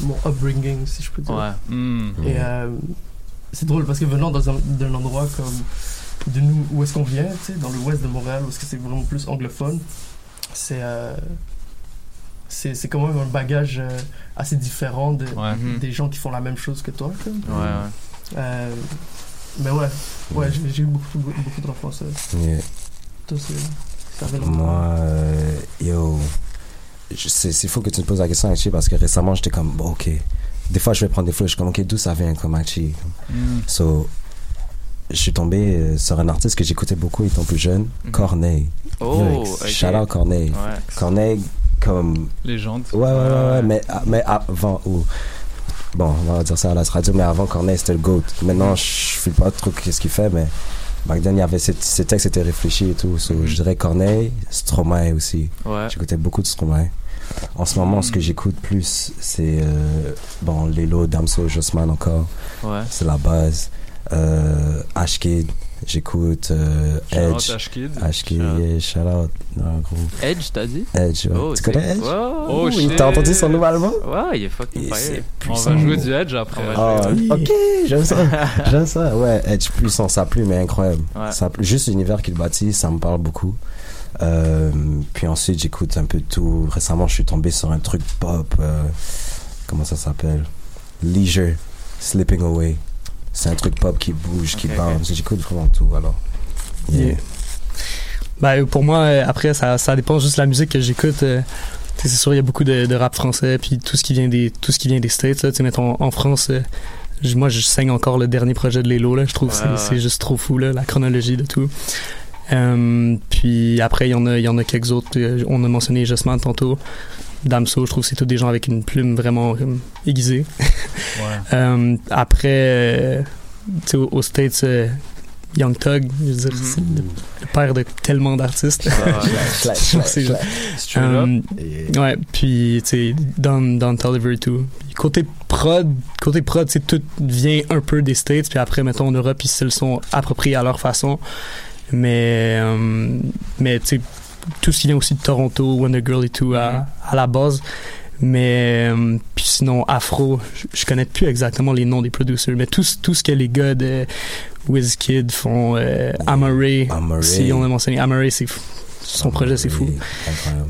mon upbringing, si je peux dire. Ouais. Mm. Et euh, c'est drôle, parce que venant dans un, d'un endroit comme... de nous, où est-ce qu'on vient, tu sais, dans l'ouest de Montréal, où est-ce que c'est vraiment plus anglophone, c'est, euh, c'est, c'est quand même un bagage euh, assez différent de, ouais. des gens qui font la même chose que toi, comme. Ouais, ouais. Euh, mais ouais, ouais, j'ai, j'ai eu beaucoup, beaucoup, beaucoup de réponses. Yeah. Toi, c'est, ça avait longtemps. Moi, euh, yo, je, c'est, c'est fou que tu me poses la question, Hachi, parce que récemment, j'étais comme, bon, ok, des fois, je vais prendre des flots, je suis comme, ok, d'où ça vient, comme Hachi. Mm. So, je suis tombé sur un artiste que j'écoutais beaucoup étant plus jeune, mm-hmm. Corneille. Oh, okay. Chalant Corneille. Ouais. Corneille comme... Légende. Ouais, ouais, ouais, ouais. Mais, mais avant, ou... bon, on va dire ça à la radio, mais avant Corneille, c'était le GOAT. Maintenant, je ne sais pas trop ce qu'il fait, mais back then, il y avait ses, ses textes étaient réfléchis et tout. So, mm-hmm. Je dirais Corneille, Stromae aussi. Ouais. J'écoutais beaucoup de Stromae. En ce moment, mm-hmm. ce que j'écoute plus, c'est euh, bon, Lelo, Damso, Josman encore. Ouais. C'est la base. Euh, Ashkid, j'écoute euh, Edge. Ashkid. Ashkid, yeah, shout out. Non, gros. Edge, t'as dit? Edge, ouais. Oh, tu connais Edge? Oh, oh, oh t'as entendu son nouvel album? Ouais, il est fucking fire. On va jouer du Edge après. Ah, oui. Ok, j'aime ça. J'aime ça, ouais. Edge, puissant, sa plume est incroyable. Ouais. Ça, juste l'univers qu'il bâtit, ça me parle beaucoup. Euh, puis ensuite, j'écoute un peu tout. Récemment, je suis tombé sur un truc pop. Euh, comment ça s'appelle? Leisure, Slipping Away. C'est un truc pop qui bouge, qui okay, bounce. Okay. J'écoute vraiment tout, alors. Yeah. Yeah. Ben, pour moi, après, ça, ça dépend juste de la musique que j'écoute. T'sais, c'est sûr, il y a beaucoup de, de rap français, puis tout ce qui vient des, tout ce qui vient des States. Là. Mettons, en France, j- moi, je saigne encore le dernier projet de Lelo. Je trouve que ouais, c'est, c'est juste trop fou, là, la chronologie de tout. Um, puis après, il y en a, il y en a quelques autres. On a mentionné Josman tantôt. Damso, je trouve que c'est tous des gens avec une plume vraiment comme, aiguisée. Ouais. euh, après, euh, tu sais, aux au States, euh, Young Thug, je veux dire, mm-hmm. c'est le, le père de tellement d'artistes. Ouais, puis, tu sais, Don, Don Toliver et tout. Côté prod, côté prod, tu sais, tout vient un peu des States, puis après, mettons, en Europe, ils se le sont appropriés à leur façon. Mais, euh, mais tu sais, tout ce qui vient aussi de Toronto, Wonder Girl et tout, à, à la base. Mais euh, puis sinon, Afro, je, je connais plus exactement les noms des producers, mais tout, tout ce que les gars de Wizkid font, euh, Amare, si on l'a mentionné, Amare, c'est fou. Son Amare, projet, c'est fou.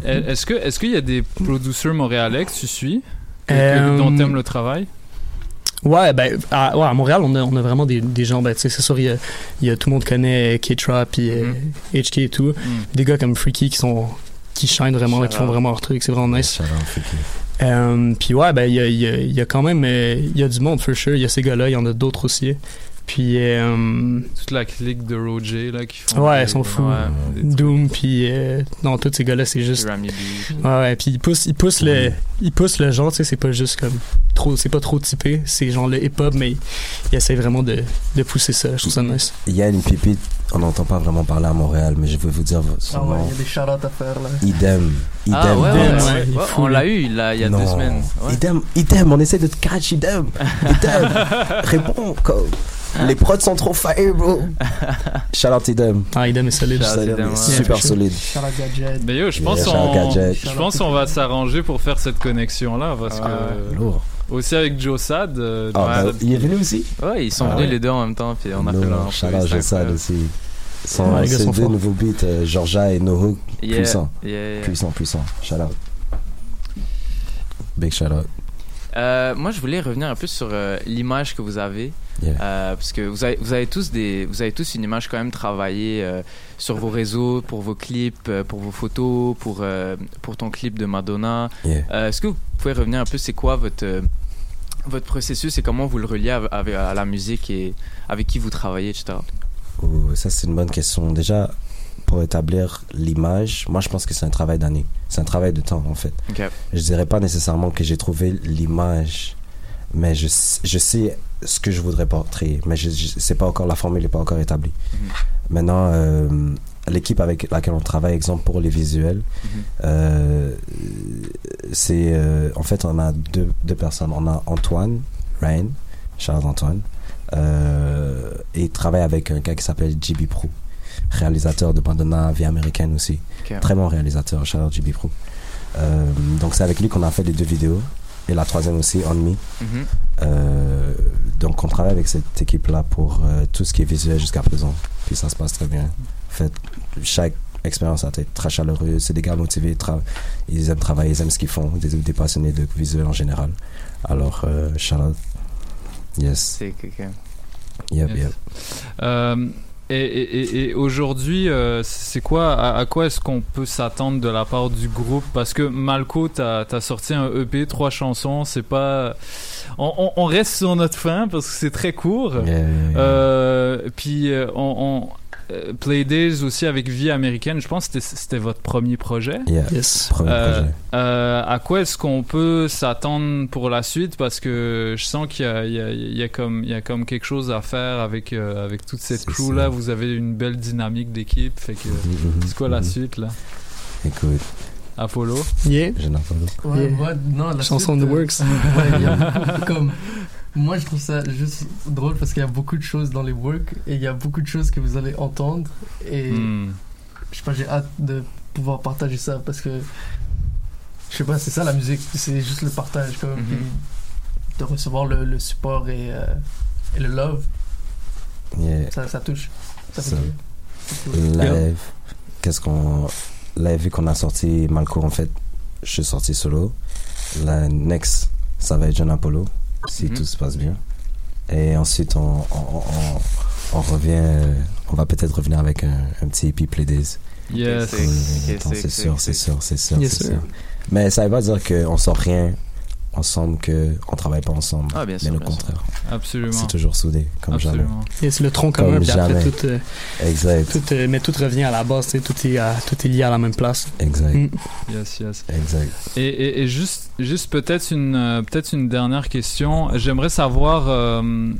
Est-ce, que, est-ce qu'il y a des producers montréalais que tu suis, euh, que, dont t'aimes le travail? Ouais, ben, à, ouais, à Montréal, on a, on a vraiment des, des gens, ben, tu sais, c'est sûr, il y a, il y a, tout le monde connaît K-Trap, puis mm-hmm. H-Kid et tout. Mm. Des gars comme Freaky qui sont, qui chaînent vraiment, là, qui font vraiment leur truc, c'est vraiment nice. Chalant, Freaky. Um, puis ouais, ben, il y a, il y a, il y a quand même, il y a du monde, for sure. Il y a ces gars-là, il y en a d'autres aussi. Puis. Euh, Toute la clique de Roger, là, qui font. Ouais, ils sont fous. Ouais, Doom, puis. Euh, non, tous ces gars-là, c'est juste. Ramidi, ouais, ouais, puis ils poussent, ils poussent, ouais. le, ils poussent le genre, tu sais, c'est pas juste comme. Trop, c'est pas trop typé, c'est genre le hip-hop, mais ils essaient vraiment de, de pousser ça, je trouve ça nice. Il y a une pépite, on n'entend pas vraiment parler à Montréal, mais je veux vous dire. Ah ouais, il y a des shout-outs à faire, là. Idem. Idem. Ah ouais, ouais, ouais, ouais. Ouais, on l'a eu, là, il y a non. deux semaines. Ouais. Idem, idem, on essaie de te catch, idem. Idem. Réponds, comme. Les prods sont trop fire, bro. Chalant Idem. Ah, Idem est solide. Idem, ouais. Super yeah, solide. Chalant Gadget. Mais yo, je pense yeah, qu'on va s'arranger pour faire cette connexion-là. Parce ah, que. Lourd. Aussi avec Joe Sad. Euh, ah, bah, il est venu aussi. Ouais, ils sont ah, venus ouais. les deux en même temps. Puis on a no, fait leur. Chalant Joe Sad aussi. Son, ouais, ces deux forts. Nouveaux beats, euh, Georgia et Noho. Yeah, puissant. Yeah, yeah. Puissant, puissant. Chalant. Big Chalant. Euh, moi, je voulais revenir un peu sur euh, l'image que vous avez. Yeah. Euh, parce que vous avez, vous, avez tous des, vous avez tous une image quand même travaillée euh, sur vos réseaux, pour vos clips, euh, pour vos photos, pour, euh, pour ton clip de Madonna. Yeah. Euh, est-ce que vous pouvez revenir un peu, c'est quoi votre, euh, votre processus et comment vous le reliez à, à, à la musique et avec qui vous travaillez, et cetera? Oh, ça, c'est une bonne question. Déjà, pour établir l'image, moi, je pense que c'est un travail d'année. C'est un travail de temps, en fait. Okay. Je dirais pas nécessairement que j'ai trouvé l'image, mais je, je sais ce que je voudrais porter, mais je, je, c'est pas encore, la formule n'est pas encore établie. Mm-hmm. Maintenant, euh, l'équipe avec laquelle on travaille, exemple pour les visuels, mm-hmm. euh, c'est euh, en fait on a deux, deux personnes. On a Antoine, Rain, Charles Antoine, euh, et il travaille avec un gars qui s'appelle J B Proulx, réalisateur de Bandana, Via Américaine aussi. Okay. Très bon réalisateur, Charles J B Proulx. Euh, donc c'est avec lui qu'on a fait les deux vidéos. Et la troisième aussi, On Me. Mm-hmm. Euh, donc, on travaille avec cette équipe-là pour euh, tout ce qui est visuel jusqu'à présent. Puis ça se passe très bien. En fait, chaque expérience a été très chaleureuse. C'est des gars motivés. Tra- ils aiment travailler, ils aiment ce qu'ils font. Des, des passionnés de visuel en général. Alors, euh, Charlotte. Yes. C'est quelqu'un. Yep, yes. Yep. Euh, et, et, et aujourd'hui, euh, c'est quoi, à, à quoi est-ce qu'on peut s'attendre de la part du groupe? Parce que Malco, t'as, t'as sorti un E P, trois chansons, c'est pas... On, on, on reste sur notre fin parce que c'est très court. Yeah, yeah, yeah. Euh, puis on, on Play Days aussi avec Vie Américaine. Je pense que c'était, c'était votre premier projet. Yeah. Yes. Premier euh, projet. Euh, à quoi est-ce qu'on peut s'attendre pour la suite? Parce que je sens qu'il y a, il y a, il y a, comme, il y a comme quelque chose à faire avec, euh, avec toute cette c'est crew ça. Là. Vous avez une belle dynamique d'équipe. Fait que mm-hmm, c'est quoi mm-hmm. la suite là? Écoute. Apollo. Yeah. Jeune Apollo. Ouais, yeah. ouais, non, la chanson suite, de Works. Euh, ouais, y a, comme, moi, je trouve ça juste drôle parce qu'il y a beaucoup de choses dans les Works et il y a beaucoup de choses que vous allez entendre. Et mm. je sais pas, j'ai hâte de pouvoir partager ça parce que je sais pas, c'est ça la musique, c'est juste le partage, comme, mm-hmm. de recevoir le, le support et, euh, et le love. Yeah. Ça, ça touche. Ça so, live. Qu'est-ce qu'on. Là, vu qu'on a sorti Malco, en fait, je suis sorti solo. La next, ça va être John Apollo, si mm-hmm. tout se passe bien. Et ensuite, on, on, on, on revient, on va peut-être revenir avec un, un petit E P Play Days. Yes, c'est, c'est, attends, c'est, c'est, sûr, c'est, c'est sûr, c'est sûr, yes c'est sûr. sûr. Mais ça ne veut pas dire qu'on sort rien ensemble, qu'on ne travaille pas ensemble. Ah, bien sûr, mais le contraire. Sûr. Absolument. C'est toujours soudé, comme Absolument. Jamais. Et c'est le tronc commun, puis après tout, euh, exact. tout euh, mais tout revient à la base, tu sais, tout est, à, tout est lié à la même place. Exact. Mm. Yes, yes. Exact. Et, et, et juste, juste peut-être une, euh, peut-être une dernière question. J'aimerais savoir euh,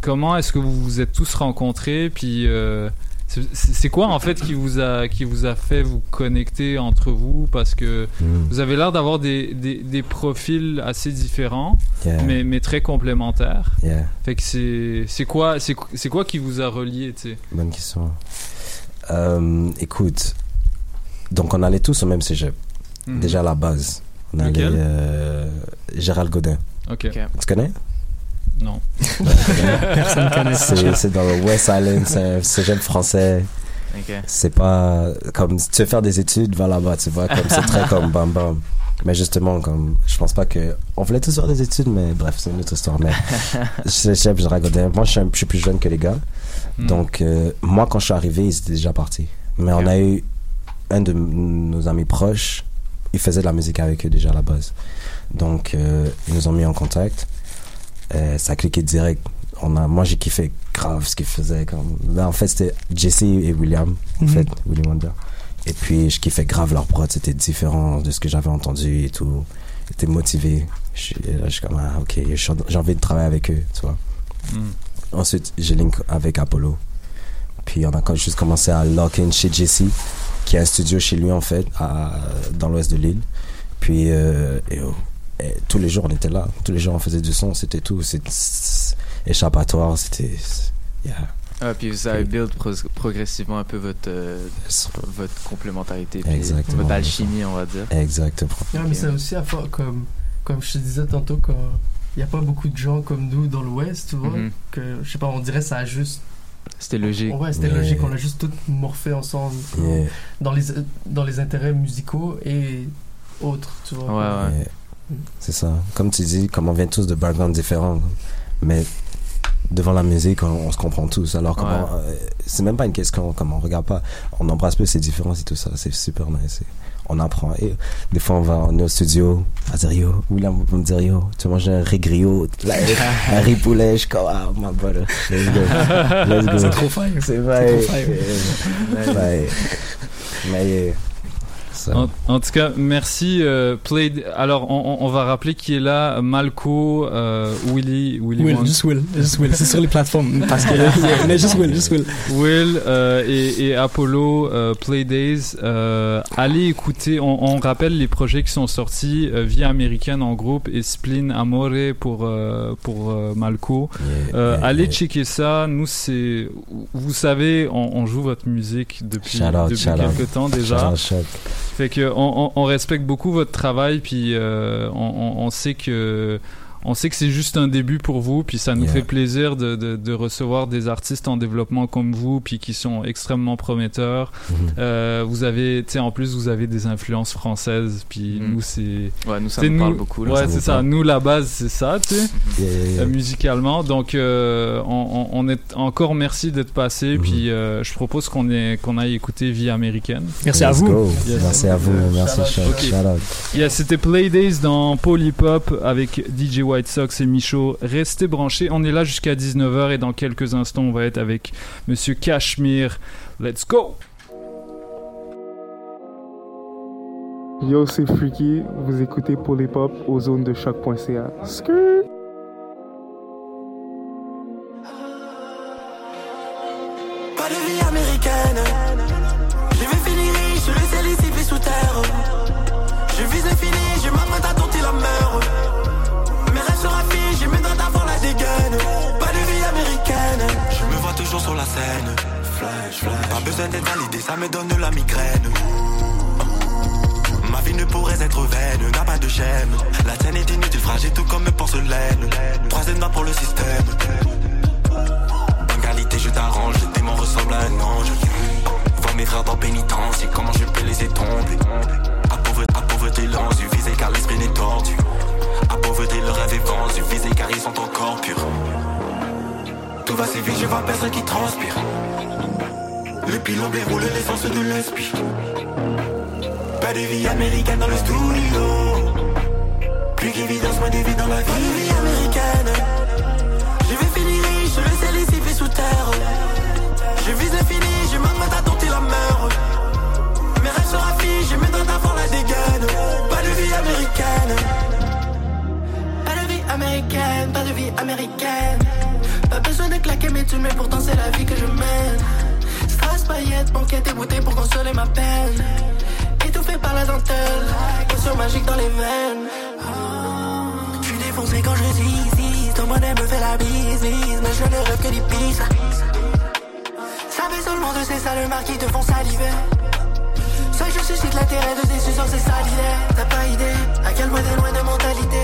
comment est-ce que vous vous êtes tous rencontrés, puis euh, c'est, c'est quoi en fait qui vous a, qui vous a fait vous connecter entre vous, parce que mm. vous avez l'air d'avoir des, des, des profils assez différents, yeah. mais, mais très complémentaires. Yeah. Fait que c'est, c'est, quoi, c'est, c'est quoi qui vous a relié, tu sais? Bonne question. Euh, écoute, donc on allait tous au même cégep, mm. déjà à la base. On allait euh, Gérald Godin. Okay. Okay. Tu connais? Non. Personne connaît. C'est, c'est dans le West Island, c'est un cégep français. Okay. C'est pas comme si tu veux faire des études, va là-bas, tu vois, comme c'est très comme bam bam. Mais justement, comme, je pense pas que. On voulait tous faire des études, mais bref, c'est une autre histoire. Mais je, je, je racontais. Moi, je suis, un, je suis plus jeune que les gars. Mm. Donc, euh, moi, quand je suis arrivé, ils étaient déjà partis. Mais okay. on a eu un de nos amis proches, il faisait de la musique avec eux déjà à la base. Donc, euh, ils nous ont mis en contact. Euh, ça a cliqué direct. On a, moi, j'ai kiffé grave ce qu'ils faisaient. Comme... Ben, en fait, c'était Jesse et William, en mm-hmm. fait, William Wonder. Et puis, je kiffais grave leur prod. C'était différent de ce que j'avais entendu et tout. J'étais motivé. Je, là, je suis comme, ah, ok, je, j'ai envie de travailler avec eux, tu vois. Mm. Ensuite, j'ai link avec Apollo. Puis, on a juste commencé à lock in chez Jesse, qui a un studio chez lui, en fait, à, dans l'ouest de l'île. Puis, euh, et, et, tous les jours, on était là. Tous les jours, on faisait du son. C'était tout. C'était échappatoire. C'était... Yeah. Ah, puis vous avez build pro- progressivement un peu votre, euh, votre complémentarité, puis votre alchimie, on va dire. Exactement. Non, mais okay. C'est aussi, à fort, comme, comme je te disais tantôt, qu'il n'y a pas beaucoup de gens comme nous dans l'Ouest, tu vois, mm-hmm. que, je sais pas, on dirait ça a juste... C'était logique. On, ouais, c'était yeah. logique, on a juste tout morphé ensemble yeah. dans, les, dans les intérêts musicaux et autres, tu vois. Ouais, ouais. Mm. C'est ça. Comme tu dis, comme on vient tous de backgrounds différents, mais... devant la musique on, on se comprend tous alors comment ouais. euh, c'est même pas une question comme on regarde pas on embrasse peu ces différences et tout ça c'est super nice et on apprend et des fois on va on est au studio à dire yo William on me dire yo tu manges un riz griot là, un riz poulet je comme ah my brother let's go let's go c'est trop fun c'est vrai mais mais En, en tout cas, merci euh, Play. Alors, on, on va rappeler qui est là, Malco, euh, Willy, Willy. Will, Wand. Juste Will, juste Will. C'est sur les plateformes parce que mais juste Will, juste Will. Will euh, et, et Apollo, euh, Play Days. Euh, allez écouter. On, on rappelle les projets qui sont sortis euh, Via Américaine en groupe et Spleen Amore pour euh, pour euh, Malco. Yeah, euh, yeah, allez yeah. checker ça. Nous, c'est vous savez, on, on joue votre musique depuis out, depuis quelques temps déjà. Fait que on, on, on respecte beaucoup votre travail, puis euh, on, on, on sait que on sait que c'est juste un début pour vous, puis ça nous yeah. fait plaisir de, de de recevoir des artistes en développement comme vous, puis qui sont extrêmement prometteurs. Mm-hmm. Euh, vous avez, tu sais, en plus vous avez des influences françaises, puis mm. nous c'est ouais nous ça nous, nous parle beaucoup. Là, ouais c'est ça, nous la base c'est ça, tu sais, mm-hmm. yeah, yeah, yeah. euh, musicalement. Donc euh, on, on est encore merci d'être passé, mm-hmm. puis euh, je propose qu'on ait qu'on aille écouter Vie Américaine. Merci à vous. Yes. Merci à vous, merci. Shout out. Okay. Shout out. Yeah, c'était Play Days dans Polypop avec D J White Sox et Michaud, restez branchés. On est là jusqu'à dix-neuf heures et dans quelques instants, on va être avec Monsieur Cashmere. Let's go! Yo, c'est Freaky. Vous écoutez Polypop aux zones de Shock.ca. Skrrr! Pas de vie américaine. Je vais finir riche, je vais aller s'élever sous terre. Je vise l'infini, je m'amène à tenter la mer. J'ai mes dents d'avant la dégaine. Pas de vie américaine. Je me vois toujours sur la scène. Flash, flash. Pas besoin d'être validé, ça me donne la migraine. Ma vie ne pourrait être vaine, n'a pas de chaîne. La tienne est inutile, fragile, tout comme mes porcelaines. Troisième doigt pour le système. En qualité, je t'arrange, tes démons ressemblent à un ange. Vois mes frères dans pénitence et comment je peux les étomber. À pauvreté, à pauvreté lance, du visé car l'esprit n'est tordu. La pauvreté, le rêve est vent, suffisé car ils sont encore purs. Tout va si vite, je vois personne qui transpire. Le pilon déroule l'essence de l'esprit. Pas de vie américaine dans le studio. Plus qu'évidence, moins de vie dans la vie. Pas de vie américaine. Je vais finir riche, le ciel est ciblé sous terre. Je vise l'infini, je m'amène à tenter la mer. Mes rêves se raffient, je me donne avant la dégaine. Pas de vie américaine. Américaine, pas de vie américaine. Pas besoin de claquer mes thunes, mais pourtant c'est la vie que je mène. Strass, paillettes, banquettes et bouteilles pour consoler ma peine. Étouffé par la dentelle, potion magique dans les veines. Je suis défoncé quand je résiste. Ton bonnet me fait la bise, bise, mais je ne rêve que des pizzas. Savez seulement de ces sales marques qui te font saliver. Soit je suscite l'intérêt de tes suceurs, c'est saliver. T'as pas idée à quel point t'es loin de mentalité.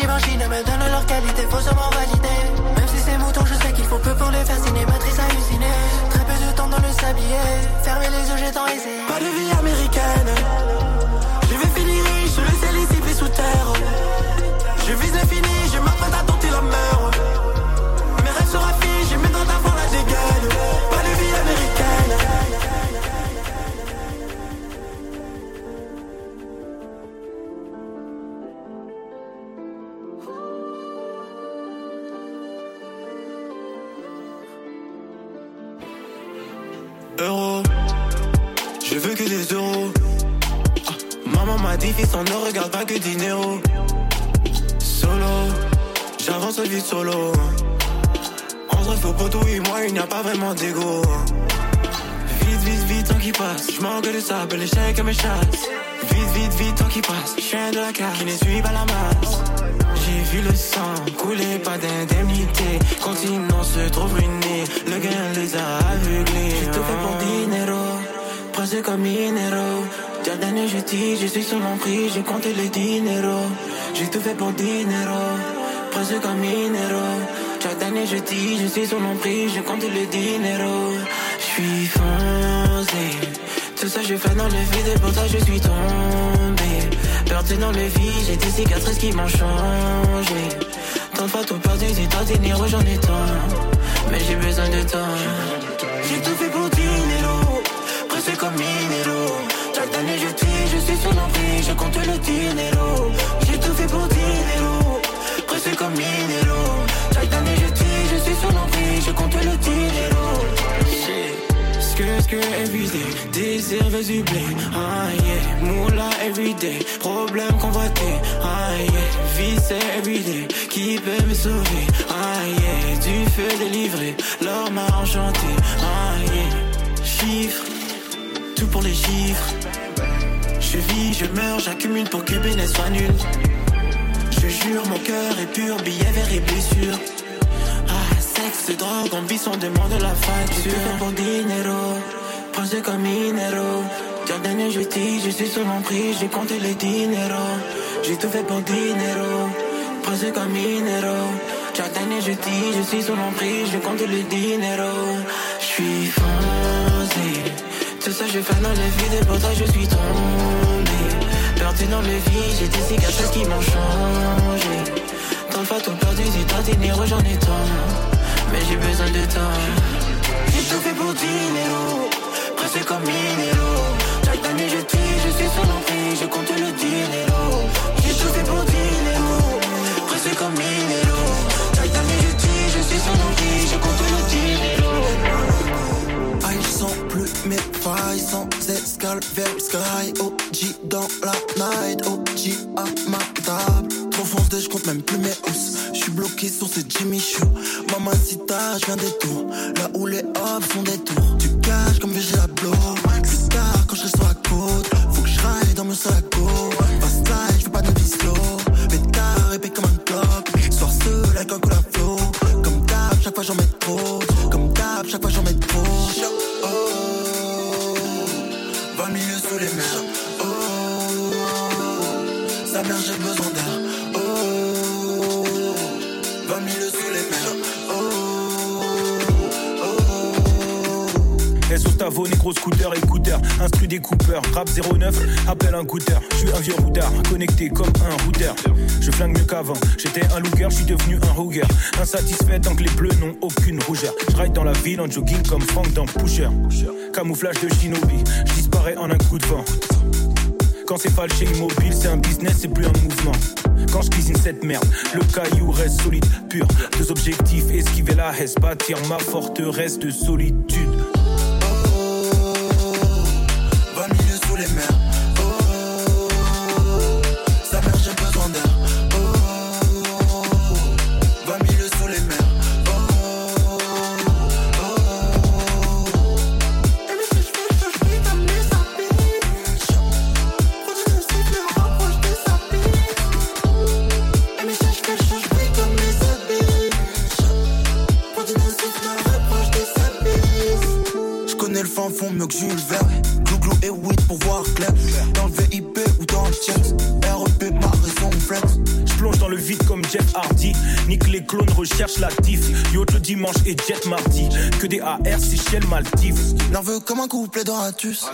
J'imagine, me donne leur qualité, faut seulement valider. Même si c'est mouton, je sais qu'il faut peu pour les faire signer. Matrice à usiner, très peu de temps dans le sablier. Fermez les yeux, j'ai tant essayé. Pas de vie américaine. Je vais finir riche, je vais euros. Je veux que des euros. Ah, maman m'a dit fils on ne regarde pas que dinero. Solo, j'avance vite solo. Entre faux poteau et moi il n'y a pas vraiment d'ego. Vite vite vite temps qui passe. Je manque de sable les chiens que me chasse. Vite vite vite temps qui passe. Chien de la carte qui ne suit pas la masse. J'ai vu le sang couler, pas d'indemnité. Continent se trouve ruiné, le gain les a aveuglés. J'ai tout fait pour dinero, presque comme Minero. Dernier jeudi, je suis sur mon prix, j'ai compté les dinero. J'ai tout fait pour dinero, presque comme Minero. Dernier jeudi, je suis sur mon prix, j'ai compté les dinero. J'suis foncé, tout ça je fais dans le vide et pour ça je suis tombé. Perdu dans le vide, j'ai des cicatrices qui m'ont changé. Tant de fois tout perdu, j'ai tant dinero, j'en ai tant. Mais j'ai besoin de temps. J'ai tout fait pour dinero, pressé comme Minero. Chaque année je tue, je suis sous l'envie, je compte le dinero. J'ai tout fait pour dinero, pressé comme Minero. Chaque année je tue, je suis sous l'envie, je compte le dinero. Qu'est-ce que everyday, désir résublé, ah yeah. Moula everyday, problème convoité, ah yeah. Vie c'est everyday, qui peut me sauver, ah yeah. Du feu délivré, l'or m'a enchanté, ah yeah. Chiffres, tout pour les chiffres. Je vis, je meurs, j'accumule pour que business soit nul. Je jure, mon cœur est pur, billet vert et blessure. Sexe, drogue, on vit sans demander la facture. J'ai tout fait pour dinero, pensé comme Minero. Dernier jeudi, je suis sur mon prix, j'ai compté les dinero. J'ai tout fait pour dinero, pensé comme Minero. Dernier jeudi, je suis sur mon prix, j'ai compté les dinero. J'suis foncé, tout ça je fais dans le vide et pour ça je suis tombé. Perdu dans le vide, j'ai des cicatrices qui m'ont changé. Tant de fois tout perdu, j'ai tant dinero, j'en ai tant. Mais j'ai besoin de temps. J'ai tout fait pour dinero, pressé comme Minero. Chaque année je tue, je suis sur l'envie, je compte le dinero. J'ai tout fait pour dinero, pressé comme Minero. Chaque année je tue, je suis sur l'envie, je compte le dinero. Ah, ils sont plus mes failles, sans escale vers le sky. O G dans la night, O G à ma table. Trop foncé, je compte même plus mes housses. Bloqué sur ce Jimmy Choo. Mamacita, je viens des tours. Là où les hops font des tours. Tu caches comme V G à Blo. Plus tard quand je reste sur la côte. Faut que je raille dans mon saco. Fast life, je fais pas de bislo. Pétard, épais comme un clock. Soir seul, l'alcool coule à flot. Comme d'hab, chaque fois j'en mets trop. Comme d'hab, chaque fois j'en mets trop. Oh, vingt milieux sous les mers. Oh, sa mère, j'ai besoin d'air. Sur ta vonée, gros scooter, écouteur, instru des coupeurs, rap zéro neuf, appelle un goûteur. Je suis un vieux routard, connecté comme un routeur. Je flingue mieux qu'avant, j'étais un looker, je suis devenu un rouger. Insatisfait tant que les bleus n'ont aucune rougeur. Je ride dans la ville en jogging comme Frank dans Pusher. Camouflage de shinobi, je disparais en un coup de vent. Quand c'est falché immobile, c'est un business, c'est plus un mouvement. Quand je cuisine cette merde, le caillou reste solide, pur. Deux objectifs, esquiver la hesse, bâtir ma forteresse de solitude. Cherche la tif, yacht le dimanche et jet mardi. Que des A R, Seychelles, Maldives. Nerveux comme un couplet de ratus.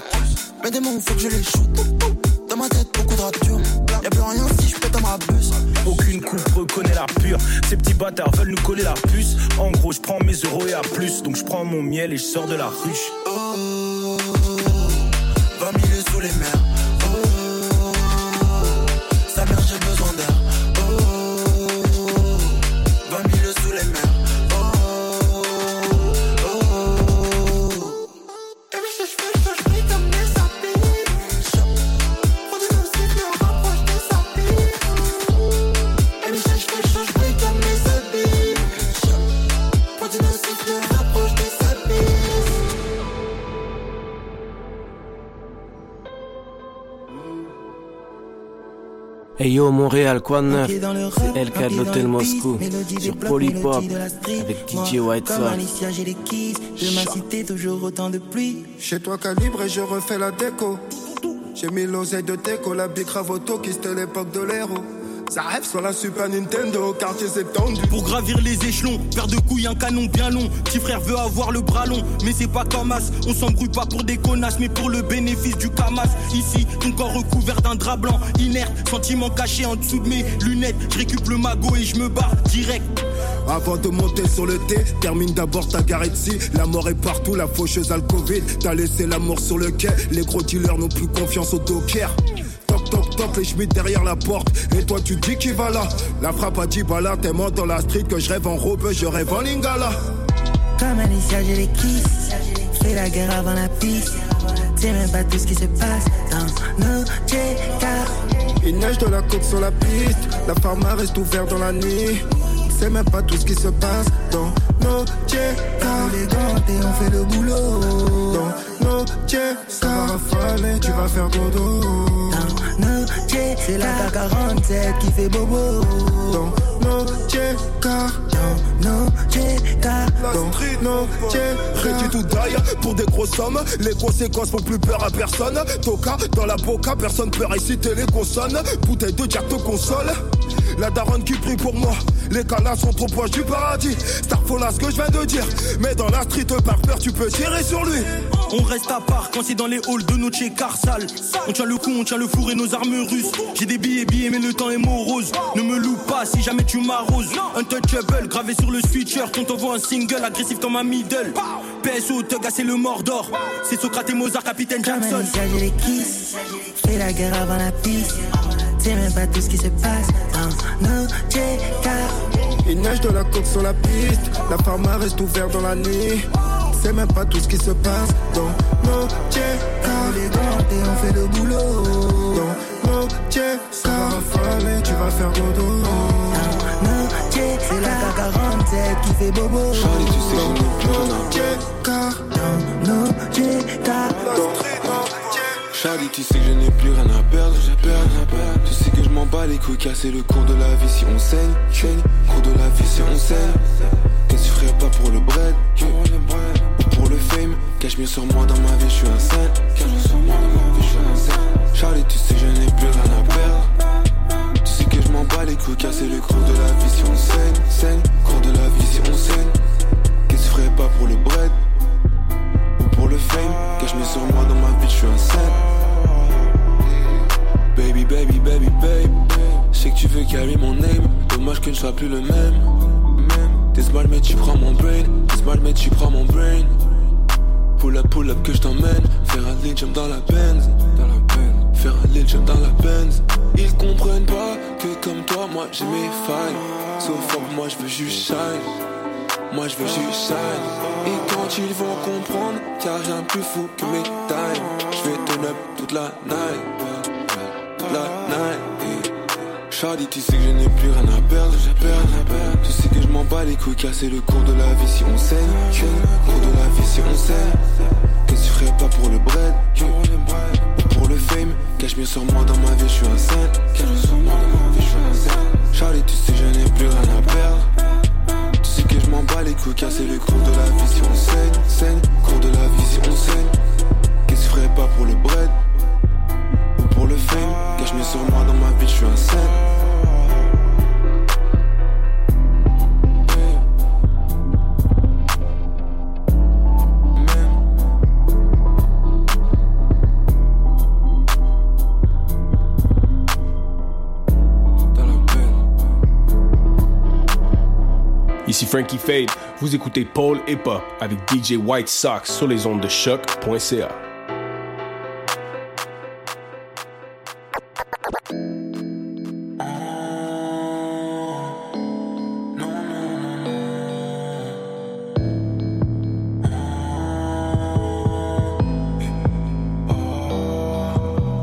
Mes démons, faut que je les shoot. Dans ma tête, beaucoup de ratures. Y'a plus rien si je pète à ma buse. Aucune coupe reconnaît la pure. Ces petits bâtards veulent nous coller la puce. En gros, je prends mes euros et à plus. Donc je prends mon miel et je sors de la ruche. Oh, vingt milieux sous les mers. Hey yo Montréal, quoi de neuf? C'est L K de l'hôtel Moscou, sur Polypop, avec D J Whiteside. Alicia, j'ai les keys de ma cité, toujours autant de pluie. Chez toi calibre et je refais la déco. J'ai mis l'oseille de déco, la big ravoto qui c'était l'époque de l'héros. Ça rêve sur la Super Nintendo, quartier c'est tendu. Pour gravir les échelons, paire de couilles, un canon bien long. Petit frère veut avoir le bras long, mais c'est pas comme as. On s'embrouille pas pour des connasses, mais pour le bénéfice du camas. Ici, ton corps recouvert d'un drap blanc, inerte, sentiment caché en dessous de mes lunettes. Je récupère le magot et je me barre direct. Avant de monter sur le thé, termine d'abord ta garetti. La mort est partout, la faucheuse a le Covid. T'as laissé l'amour sur le quai, les gros dealers n'ont plus confiance au docker. Toc toc toc, les chemins derrière la porte. Et toi tu dis qui va là? La frappe a dit bah là, t'es mort dans la street. Que je rêve en robe, je rêve en lingala. Comme Alicia j'ai les kisses. Fais la guerre avant la piste. C'est même pas tout ce qui se passe dans nos checkers. Il neige de la coke sur la piste. La pharma reste ouverte dans la nuit. C'est même pas tout ce qui se passe dans nos checkers. Les gants et on fait le boulot dans nos checkers. Ça va raffaler, tu vas faire dodo. No, c'est la K quarante-sept qui fait bobo. Dans nos checkers, dans nos checkers, dans nos checkers. Ready to die pour des grosses sommes. Les conséquences font plus peur à personne. Toka dans la boca, personne peur ici, télé consonne. Bouteille de Jack te console. La daronne qui prie pour moi. Les canards sont trop proches du paradis. Starfall à ce que je viens de dire. Mais dans la street par peur tu peux tirer sur lui. On reste à part quand c'est dans les halls de nos checkers sales. On tient le coup, on tient le four et nos armes russes. J'ai des billets, billets mais le temps est morose. Ne me loue pas si jamais tu m'arroses. Untouchable, gravé sur le switcher. Quand on voit un single, agressif dans ma middle. P S O, Tug, c'est le Mordor. C'est Socrate et Mozart, Capitaine Jackson. J'ai les kisses, fais la guerre avant la piste. C'est même pas tout ce qui se passe dans nos checkers. Il neige de la coke sur la piste. La pharma reste ouverte dans la nuit. C'est même pas tout ce qui se passe dans nos checkers. Les gants et on fait le boulot dans nos checkers. Ça va falloir, tu vas faire dodo. Dans nos checkers, c'est la K quarante-sept qui fait bobo. Charlie, tu sais, dans nos checkers. Dans nos checkers. Charlie, tu sais que je n'ai plus rien à perdre, j'ai perdu, j'ai perdu. Tu sais que je m'en bats les couilles, car c'est le cours de la vie si on saigne, saigne. Cours de la vie si on saigne. T'es souffrir pas pour le bread, ou pour le fame. Cashmere sur moi dans ma vie, je suis un Saint. Cashmere sur moi dans ma vie, je suis un Saint. Charlie, tu sais que je n'ai plus rien à perdre. Tu sais que je m'en bats les couilles, car c'est le cours de la vie si on saigne, saigne. Cours de la vie si on saigne. T'es souffrir pas pour le bread. Pour le fame, cache-moi sur moi dans ma vie, je suis un saint. Baby, baby, baby, babe. Je sais que tu veux carry mon name. Dommage que je ne sois plus le même. T'es smart mais tu prends mon brain. T'es smart mais tu prends mon brain. Pull up, pull up que je t'emmène. Faire un lead, jump dans la Benz. Faire un lead, jump dans la Benz. Ils comprennent pas que comme toi, moi j'ai mes failles. Sauf so que moi je veux juste shine. Moi je veux juste shine. Et quand ils vont comprendre qu'il n'y a rien de plus fou que mes times. Je vais turn up toute la night. Toute la night. Charlie, tu sais que je n'ai plus rien à perdre, j'ai peur, j'ai peur. Tu sais que je m'en bats les couilles, car c'est le cours de la vie si on saigne. Cours de la vie si on saigne. T'es souffrir pas pour le bread, ou pour le fame. Cache-moi sur moi dans ma vie, je suis un saint. Cache-moi sur moi dans ma vie, je suis un saint. Charlie, tu sais que je n'ai plus rien à perdre. Tu sais que je m'en bats les couilles, car c'est le cours de la vie si on saigne, saigne. Cours de la vie si on saigne. Qu'est-ce que je ferais pas pour le bread ou pour le fame. Cache-moi sur moi dans ma vie, je suis un saint. Ici Frankie Fade, vous écoutez Paul Hip Hop avec D J White Sox sur les ondes de Shock.ca.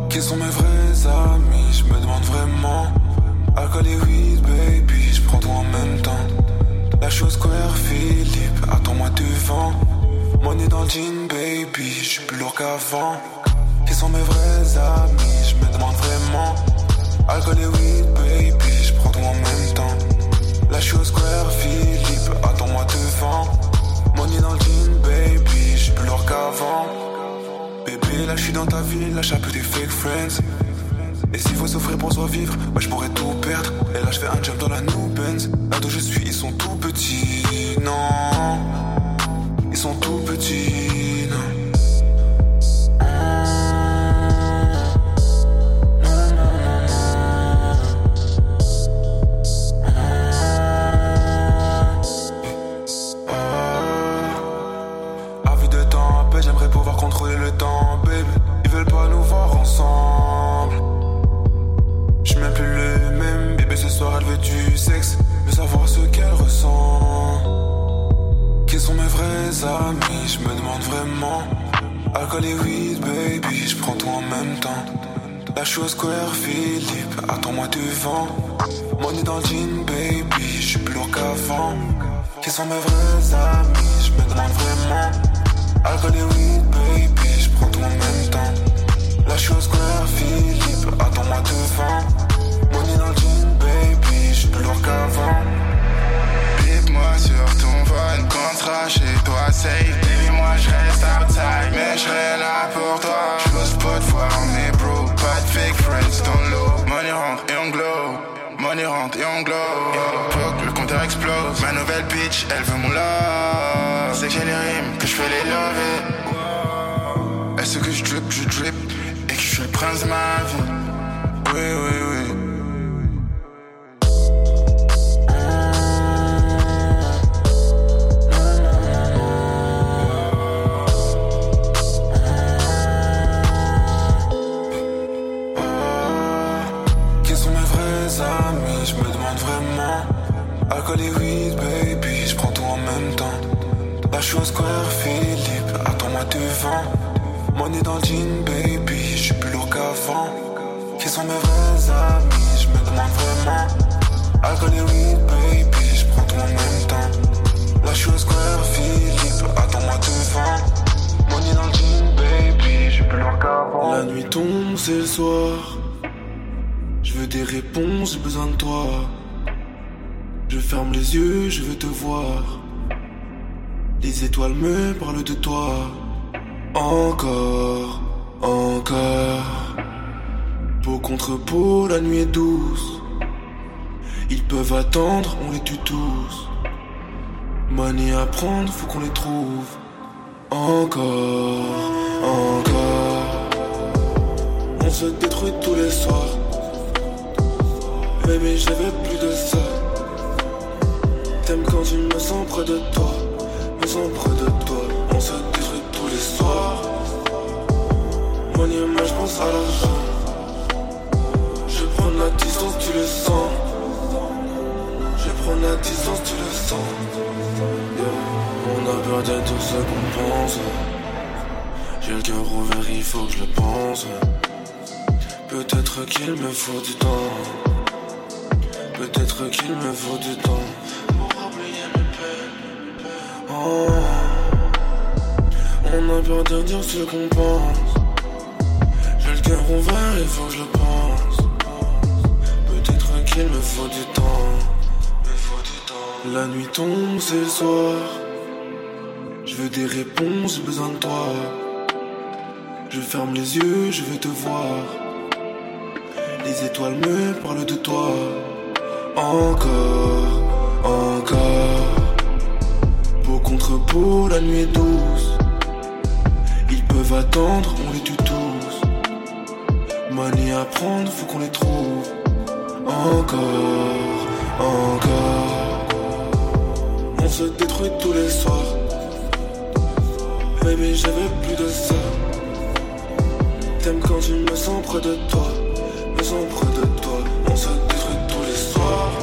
Qui sont mes vrais amis? Je me demande vraiment. Alcool et weed, baby, je prends tout en même temps. La chose square, Philippe, attends-moi devant. Mon nez dans le jean, baby, je suis plus lourd qu'avant. Qui sont mes vrais amis, je me demande vraiment. Alcool et weed, baby, j'prends tout en même temps. Là j'suis au square, Philippe, attends-moi devant. Money dans le jean, baby, j'suis plus lourd qu'avant. Bébé, là j'suis dans ta ville, lâche un peu tes fake friends. Et s'il faut s'offrir pour soi vivre, bah j'pourrais tout perdre. Et là j'fais un jump dans la New Benz. Là d'où je suis, ils sont tout petits, non. Ils sont tout petits, non. Du sexe, mais savoir ce qu'elle ressent. Qui sont mes vrais amis, je me demande vraiment. Alcool et weed, baby, je prends tout en même temps. La chose square, Philippe, attends-moi devant. Money dans le jean, baby, je suis plus lourd qu'avant. Qui sont mes vrais amis, je me demande vraiment. Alcool et weed, baby, je prends tout en même temps. La chose square, Philippe, attends-moi devant. Money dans le jean, j'suis plus lourd qu'avant. Bip-moi sur ton vol, contrat chez toi, safe. Baby, moi j'reste outside, mais j'serai là pour toi. J'pose pas de fois, on est bro, pas de fake friends dans l'eau. Money rentre et on glow, money rentre et on glow. Et poc, le compteur explose. Ma nouvelle bitch, elle veut mon love. C'est que j'ai les rimes, que j'fais les lover. Est-ce que j'drip, je drip, et que j'suis le prince de ma vie. Oui, oui, oui. Alcool et weed, baby, j'prends tout en même temps. La chose square, Philippe, attends-moi devant. Money dans le jean, baby, j'suis plus lourd qu'avant. Qui sont mes vrais amis, j'me demande vraiment. Alcool et weed, baby, j'prends tout en même temps. La chose square, Philippe, attends-moi devant. Money dans le jean, baby, j'suis plus lourd qu'avant. La nuit tombe, c'est le soir. J'veux des réponses, j'ai besoin de toi. Je ferme les yeux, je veux te voir. Les étoiles me parlent de toi. Encore, encore. Peau contre peau, la nuit est douce. Ils peuvent attendre, on les tue tous. Money à prendre, faut qu'on les trouve. Encore, encore. On se détruit tous les soirs. Baby, je veux plus de ça. T'aimes quand tu me sens près de toi, me sens près de toi. On se détruit tous les soirs. Mon image, je pense à l'argent. Je prends la distance, tu le sens. Je prends la distance, tu le sens. On a peur de tout ce qu'on pense. J'ai le cœur ouvert, il faut que je le pense. Peut-être qu'il me faut du temps. Peut-être qu'il me faut du temps. Oh, on a peur de dire ce qu'on pense. J'ai le cœur ouvert, il faut que je le pense. Peut-être qu'il me faut du temps. La nuit tombe, c'est le soir. Je veux des réponses, j'ai besoin de toi. Je ferme les yeux, je veux te voir. Les étoiles me parlent de toi. Encore, encore. Peau contre peau, la nuit est douce. Ils peuvent attendre, on les tue tous. Money à prendre, faut qu'on les trouve. Encore, encore. On se détruit tous les soirs. Baby, je veux plus de ça. T'aimes quand tu me sens près de toi, me sens près de toi. On se détruit tous les soirs.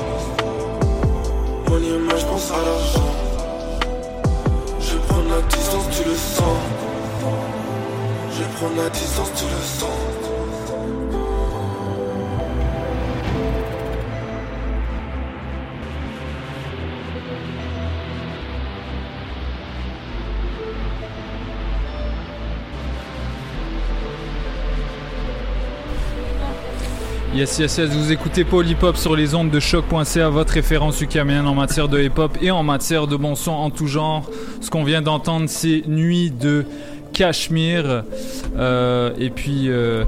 Mon image, je pense à l'argent. Je prends la distance, tu le sens. Je prends la distance, tu le sens. Yes, yes, yes, vous écoutez Polypop sur les ondes de Shock.ca, votre référence ukamienne en matière de hip-hop et en matière de bon son en tout genre. Ce qu'on vient d'entendre, c'est Nuit de Cashmere. Euh, et puis, euh,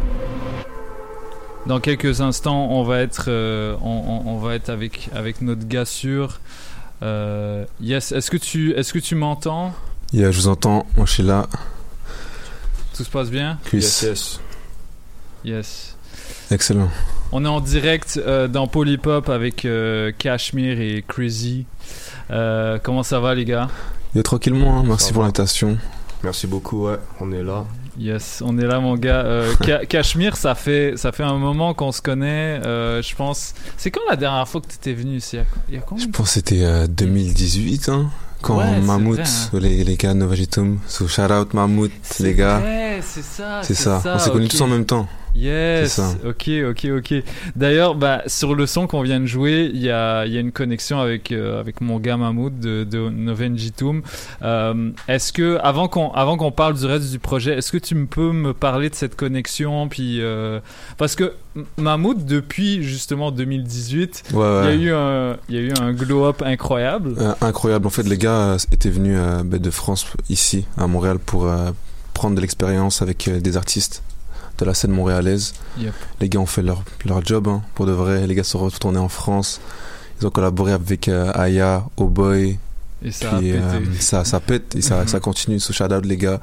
dans quelques instants, on va être, euh, on, on, on va être avec, avec notre gars sûr. Euh, yes, est-ce que tu, est-ce que tu m'entends? Yeah, je vous entends, moi je suis là. Tout se passe bien? Chris. Yes, yes. Yes. Excellent. On est en direct euh, dans Polypop avec euh, Cashmere et Crazy. Euh, comment ça va les gars? Yo, tranquillement, hein. Merci ça pour va. L'invitation. Merci beaucoup, ouais, on est là. Yes, on est là mon gars. Euh, Ka- Cashmere, ça fait, ça fait un moment qu'on se connaît, euh, je pense. C'est quand la dernière fois que tu étais venu ici? Il y a combien? Je pense que c'était euh, deux mille dix-huit, hein, quand ouais, Mahmoud, hein. les, les gars de Novagitum, so shout out Mahmoud, c'est les gars. Ouais, c'est ça, c'est, c'est ça. ça. On s'est connus okay. tous en même temps. Yes, ok, ok, ok. D'ailleurs, bah, sur le son qu'on vient de jouer, il y a, y a une connexion avec, euh, avec mon gars Mahmoud de, de Novengitum. Euh, est-ce que, avant qu'on, avant qu'on parle du reste du projet, est-ce que tu peux me parler de cette connexion puis, euh, parce que Mahmoud, depuis justement deux mille dix-huit, il ouais, ouais. y, y a eu un glow-up incroyable. Euh, incroyable. En fait, les gars étaient venus euh, de France, ici, à Montréal, pour euh, prendre de l'expérience avec euh, des artistes de la scène montréalaise. Yep. Les gars ont fait leur, leur job, hein, pour de vrai. Les gars sont retournés en France. Ils ont collaboré avec euh, Aya, Oh Boy. Et ça puis, a pété. Euh, ça, ça pète et ça, ça continue. So shout out, les gars.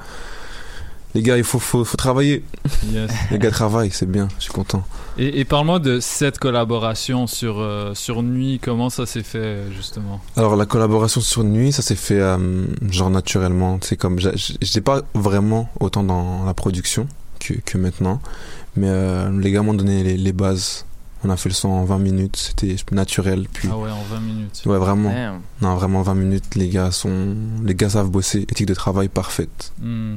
Les gars, il faut, faut, faut travailler. Yes. Les gars travaillent, c'est bien. Je suis content. Et, et parle-moi de cette collaboration sur, euh, sur Nuit. Comment ça s'est fait, justement? Alors, la collaboration sur Nuit, ça s'est fait euh, genre naturellement. C'est comme, j'étais pas vraiment autant dans la production Que, que maintenant, mais euh, les gars m'ont donné les, les bases. On a fait le son en vingt minutes, c'était naturel. Puis... Ah ouais, en vingt minutes. Ouais, vraiment. Damn. Non, vraiment, vingt minutes, les gars sont... Les gars savent bosser, éthique de travail parfaite. Mm.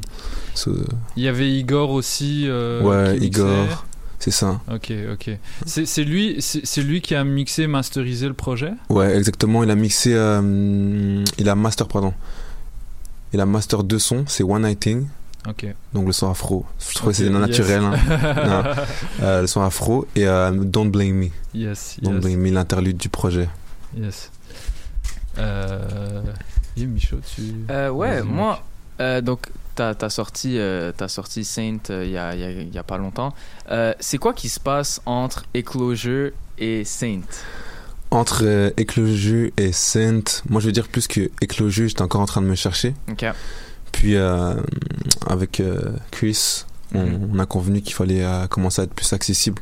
So... Il y avait Igor aussi. Euh, ouais, Igor, mixait. C'est ça. Ok, ok. C'est, c'est, lui, c'est, c'est lui qui a mixé, masterisé le projet? Ouais, exactement, il a mixé... Euh, il a master, pardon. Il a master deux sons, c'est One Nighting. Okay. Donc le son afro, je trouvais okay, que c'était yes. naturel, hein. non. Euh, le son afro et euh, Don't blame me. Yes, Don't yes. blame me, l'interlude du projet. Yes. Euh... Dis Michaud, tu. Euh, ouais, Vas-y, moi, euh, donc t'as, t'as sorti, euh, t'as sorti Saint il euh, y, a, y, a, y a pas longtemps. Euh, c'est quoi qui se passe entre Eclogueux et Saint? Entre euh, Eclogueux et Saint, moi je veux dire plus que Eclogueux, j'étais encore en train de me chercher. Ok. Puis euh, avec euh, Chris, on, mm-hmm. on a convenu qu'il fallait euh, commencer à être plus accessible.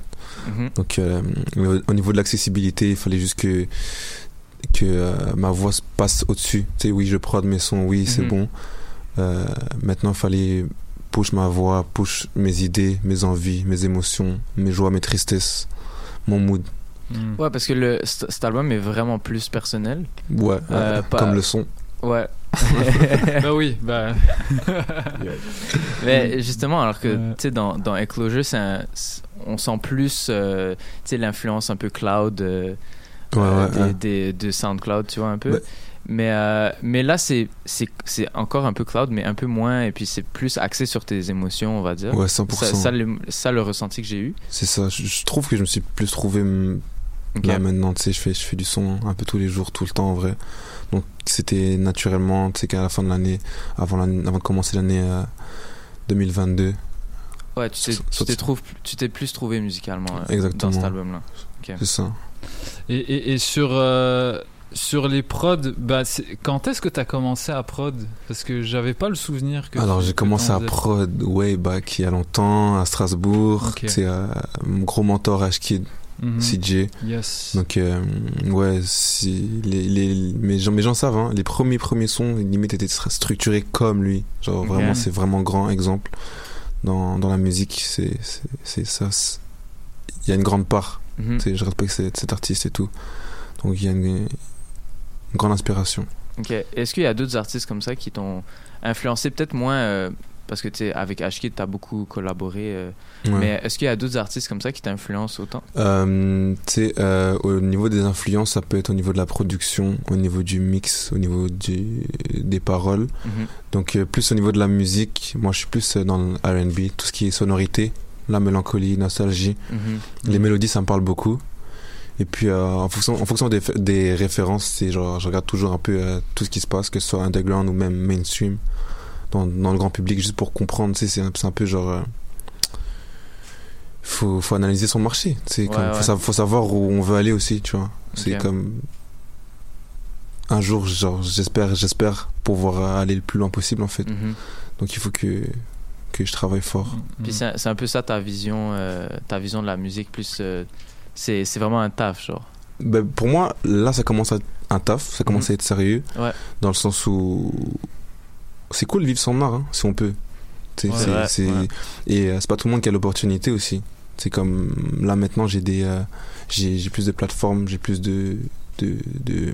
Mm-hmm. Donc euh, au niveau de l'accessibilité, il fallait juste que, que euh, ma voix passe au-dessus. Tu sais, oui, je prod mes sons, oui, mm-hmm. c'est bon. Euh, maintenant, il fallait push ma voix, push mes idées, mes envies, mes émotions, mes joies, mes tristesses, mon mood. Mm. Ouais, parce que le, c- cet album est vraiment plus personnel. Ouais, euh, euh, pas... comme le son. Ouais. bah oui, bah. Mais justement, alors que tu sais, dans dans Eclogueux, c'est un, c'est, on sent plus, euh, tu sais, l'influence un peu cloud, euh, ouais, euh, ouais, des, ouais. Des, de SoundCloud, tu vois un peu. Ouais. Mais euh, mais là, c'est c'est c'est encore un peu cloud, mais un peu moins, et puis c'est plus axé sur tes émotions, on va dire. Ouais, cent pour cent. Ça, ça, le, ça le ressenti que j'ai eu. C'est ça. Je, je trouve que je me suis plus trouvé. M- Okay. Là maintenant, tu sais, je fais, je fais du son un peu tous les jours, tout le temps en vrai. Donc c'était naturellement, tu sais, qu'à la fin de l'année, avant, l'année, avant de commencer l'année euh, deux mille vingt-deux. Ouais, tu, t'es, so- tu, t'es trouve, tu t'es plus trouvé musicalement euh, exactement. Dans cet album-là. Okay. C'est ça. Et, et, et sur, euh, sur les prods, bah, quand est-ce que t'as commencé à prod? Parce que j'avais pas le souvenir que... Alors j'ai commencé à prod way back il y a longtemps, à Strasbourg. Okay. Tu sais, euh, mon gros mentor H-Kid. Mm-hmm. C J. Yes. Donc, euh, ouais, si les, les, mes, gens, mes gens savent, hein, les premiers, premiers sons, limite, étaient structurés comme lui. Genre, vraiment, yeah. c'est vraiment grand exemple. Dans, dans la musique, c'est, c'est, c'est ça. Il y a une grande part. Mm-hmm. Je respecte cet, cet artiste et tout. Donc, il y a une, une grande inspiration. Ok. Est-ce qu'il y a d'autres artistes comme ça qui t'ont influencé, peut-être moins. Euh... Parce que tu sais, avec Ashkid, tu as beaucoup collaboré. Euh, ouais. Mais est-ce qu'il y a d'autres artistes comme ça qui t'influencent autant? euh, Tu sais, euh, au niveau des influences, ça peut être au niveau de la production, au niveau du mix, au niveau du, des paroles. Mm-hmm. Donc, euh, plus au niveau de la musique, moi je suis plus dans le R and B, tout ce qui est sonorité, la mélancolie, nostalgie. Mm-hmm. Les mélodies, ça me parle beaucoup. Et puis, euh, en fonction, en fonction des, des références, c'est genre, je regarde toujours un peu euh, tout ce qui se passe, que ce soit underground ou même mainstream, dans, dans le grand public, juste pour comprendre. Tu sais, c'est, c'est un peu genre... Euh, faut, faut analyser son marché. Tu sais, ouais, comme, ouais. Faut, faut savoir où on veut aller aussi, tu vois. C'est okay. Comme... Un jour, genre, j'espère, j'espère pouvoir aller le plus loin possible, en fait. Mm-hmm. Donc, il faut que... que je travaille fort. Puis c'est, c'est un peu ça ta vision, euh, ta vision de la musique, plus euh, c'est, c'est vraiment un taf, genre. Ben, pour moi, là, ça commence à être un taf, ça commence mmh. à être sérieux, ouais. Dans le sens où c'est cool de vivre son art, hein, si on peut. Ouais, c'est, ouais, c'est... Ouais. Et euh, c'est pas tout le monde qui a l'opportunité aussi. C'est comme là maintenant, j'ai des, euh, j'ai, j'ai plus de plateformes, j'ai plus de, de, de...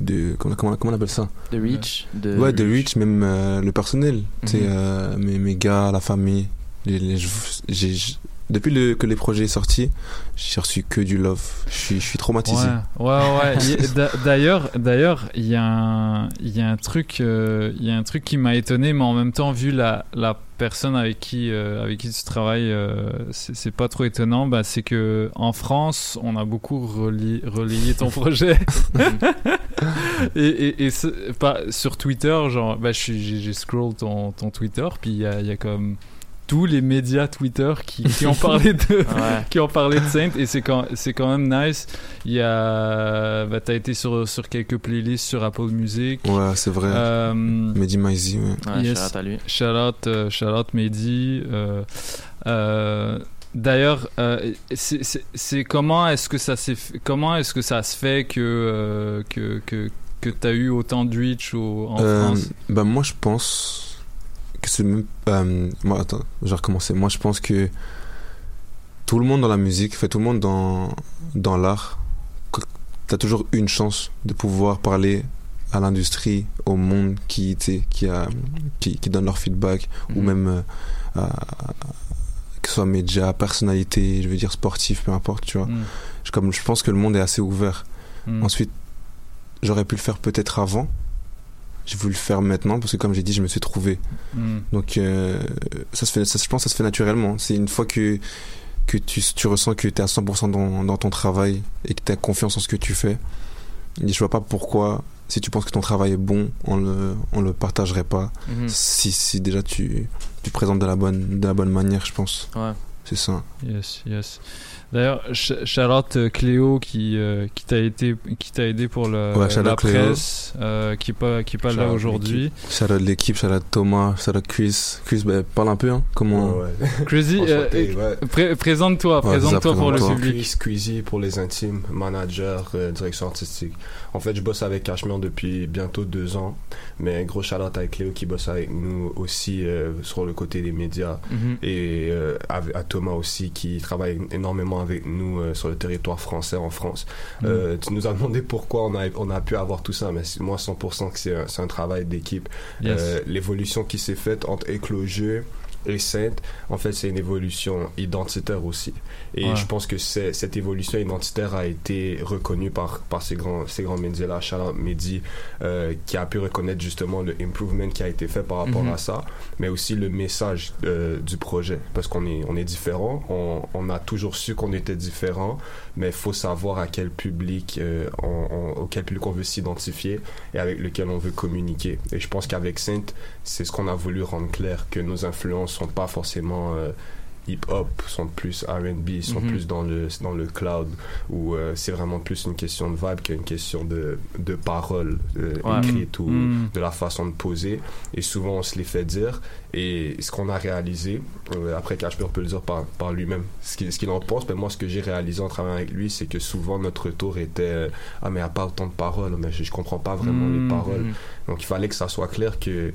de comment comment comment on appelle ça, de reach, de ouais de reach, même euh, le personnel, mm-hmm. tu euh, mes mes gars, la famille, les, les, j'ai, j'ai depuis le, que les projets sont sortis, j'ai reçu que du love, je suis je suis traumatisé. Ouais ouais, ouais. d'ailleurs d'ailleurs il y a un il y a un truc il euh, y a un truc qui m'a étonné, mais en même temps, vu la la personne avec qui euh, avec qui tu travailles, euh, c'est, c'est pas trop étonnant. Bah, c'est que en France, on a beaucoup relayé, relayé ton projet. Et, et, et ce, pas, sur Twitter, genre, bah, j'ai, j'ai scroll ton, ton Twitter, puis il y a, y a comme tous les médias Twitter qui, qui ont parlé de ouais. qui ont parlé de Saint, et c'est quand, c'est quand même nice. Il y a, bah, t'as été sur, sur quelques playlists sur Apple Music. Ouais, c'est vrai. Euh, Mehdi Maizi, ouais. ouais yes. Shout-out à lui. Shout-out, shout-out Mehdi. Euh, euh, D'ailleurs, euh, c'est, c'est, c'est comment est-ce que ça s'est, comment est-ce que ça se fait que euh, que que que t'as eu autant de reach au, en euh, France? Ben moi je pense que c'est même. Euh, moi attends, je vais recommencer. Moi je pense que tout le monde dans la musique, fait tout le monde dans dans l'art, t'as toujours une chance de pouvoir parler à l'industrie, au monde qui tu sais, qui a qui qui donne leur feedback, mm-hmm. ou même euh, à, que ce soit média, personnalité, je veux dire sportif, peu importe, tu vois. Mm. Je, comme, je pense que le monde est assez ouvert. Mm. Ensuite, j'aurais pu le faire peut-être avant. J'ai voulu le faire maintenant parce que, comme j'ai dit, je me suis trouvé. Mm. Donc, euh, ça se fait, ça, je pense que ça se fait naturellement. C'est une fois que, que tu, tu ressens que tu es à cent pour cent dans, dans ton travail et que tu as confiance en ce que tu fais. Et je vois pas pourquoi, si tu penses que ton travail est bon, on le, on le partagerait pas. Mm-hmm. Si, si déjà tu, tu présentes de la bonne, de la bonne manière, je pense. Ouais. C'est ça. Yes, yes. D'ailleurs, Charlotte Cléo qui, euh, qui t'a été, qui t'a aidé pour le, ouais, la presse, euh, qui est pas, qui est pas là aujourd'hui. Charlotte de l'équipe, Charlotte Thomas, Charlotte Chris. Chris, ben, parle un peu, hein. Comment? Ouais, ouais. Crazy, euh, ouais. pré- présente-toi, ouais, présente-toi pour le public. Chris, Crazy pour les intimes, manager, euh, direction artistique. En fait, je bosse avec Cashmere depuis bientôt deux ans, mais gros Charlotte avec Cléo qui bosse avec nous aussi euh, sur le côté des médias, mm-hmm. et euh, à, à Thomas aussi qui travaille énormément avec nous euh, sur le territoire français en France. Mmh. Euh, tu nous as demandé pourquoi on a, on a pu avoir tout ça, mais moi cent pour cent que c'est un, c'est un travail d'équipe. Yes. Euh, l'évolution qui s'est faite entre Eclogueux et Saint, en fait, c'est une évolution identitaire aussi. Et ouais. je pense que c'est, cette évolution identitaire a été reconnue par, par ces grands, ces grands médias-là, Chalant, Mehdi, euh, qui a pu reconnaître justement le improvement qui a été fait par rapport mm-hmm. à ça, mais aussi le message euh, du projet. Parce qu'on est, on est différents, on, on a toujours su qu'on était différents, mais il faut savoir à quel public, euh, on, on, auquel public on veut s'identifier et avec lequel on veut communiquer. Et je pense qu'avec Saint, c'est ce qu'on a voulu rendre clair, que nos influences sont pas forcément euh, hip-hop, sont plus R and B, sont mm-hmm. plus dans le, dans le cloud, où euh, c'est vraiment plus une question de vibe qu'une question de, de parole euh, ouais. écrite ou mm. de la façon de poser. Et souvent, on se les fait dire. Et ce qu'on a réalisé, euh, après Cashmere peut le dire par, par lui-même, ce qu'il, ce qu'il en pense, mais moi, ce que j'ai réalisé en travaillant avec lui, c'est que souvent, notre retour était euh, « Ah, mais il n'y a pas autant de paroles, mais je ne comprends pas vraiment mm. les paroles. Mm. » Donc, il fallait que ça soit clair que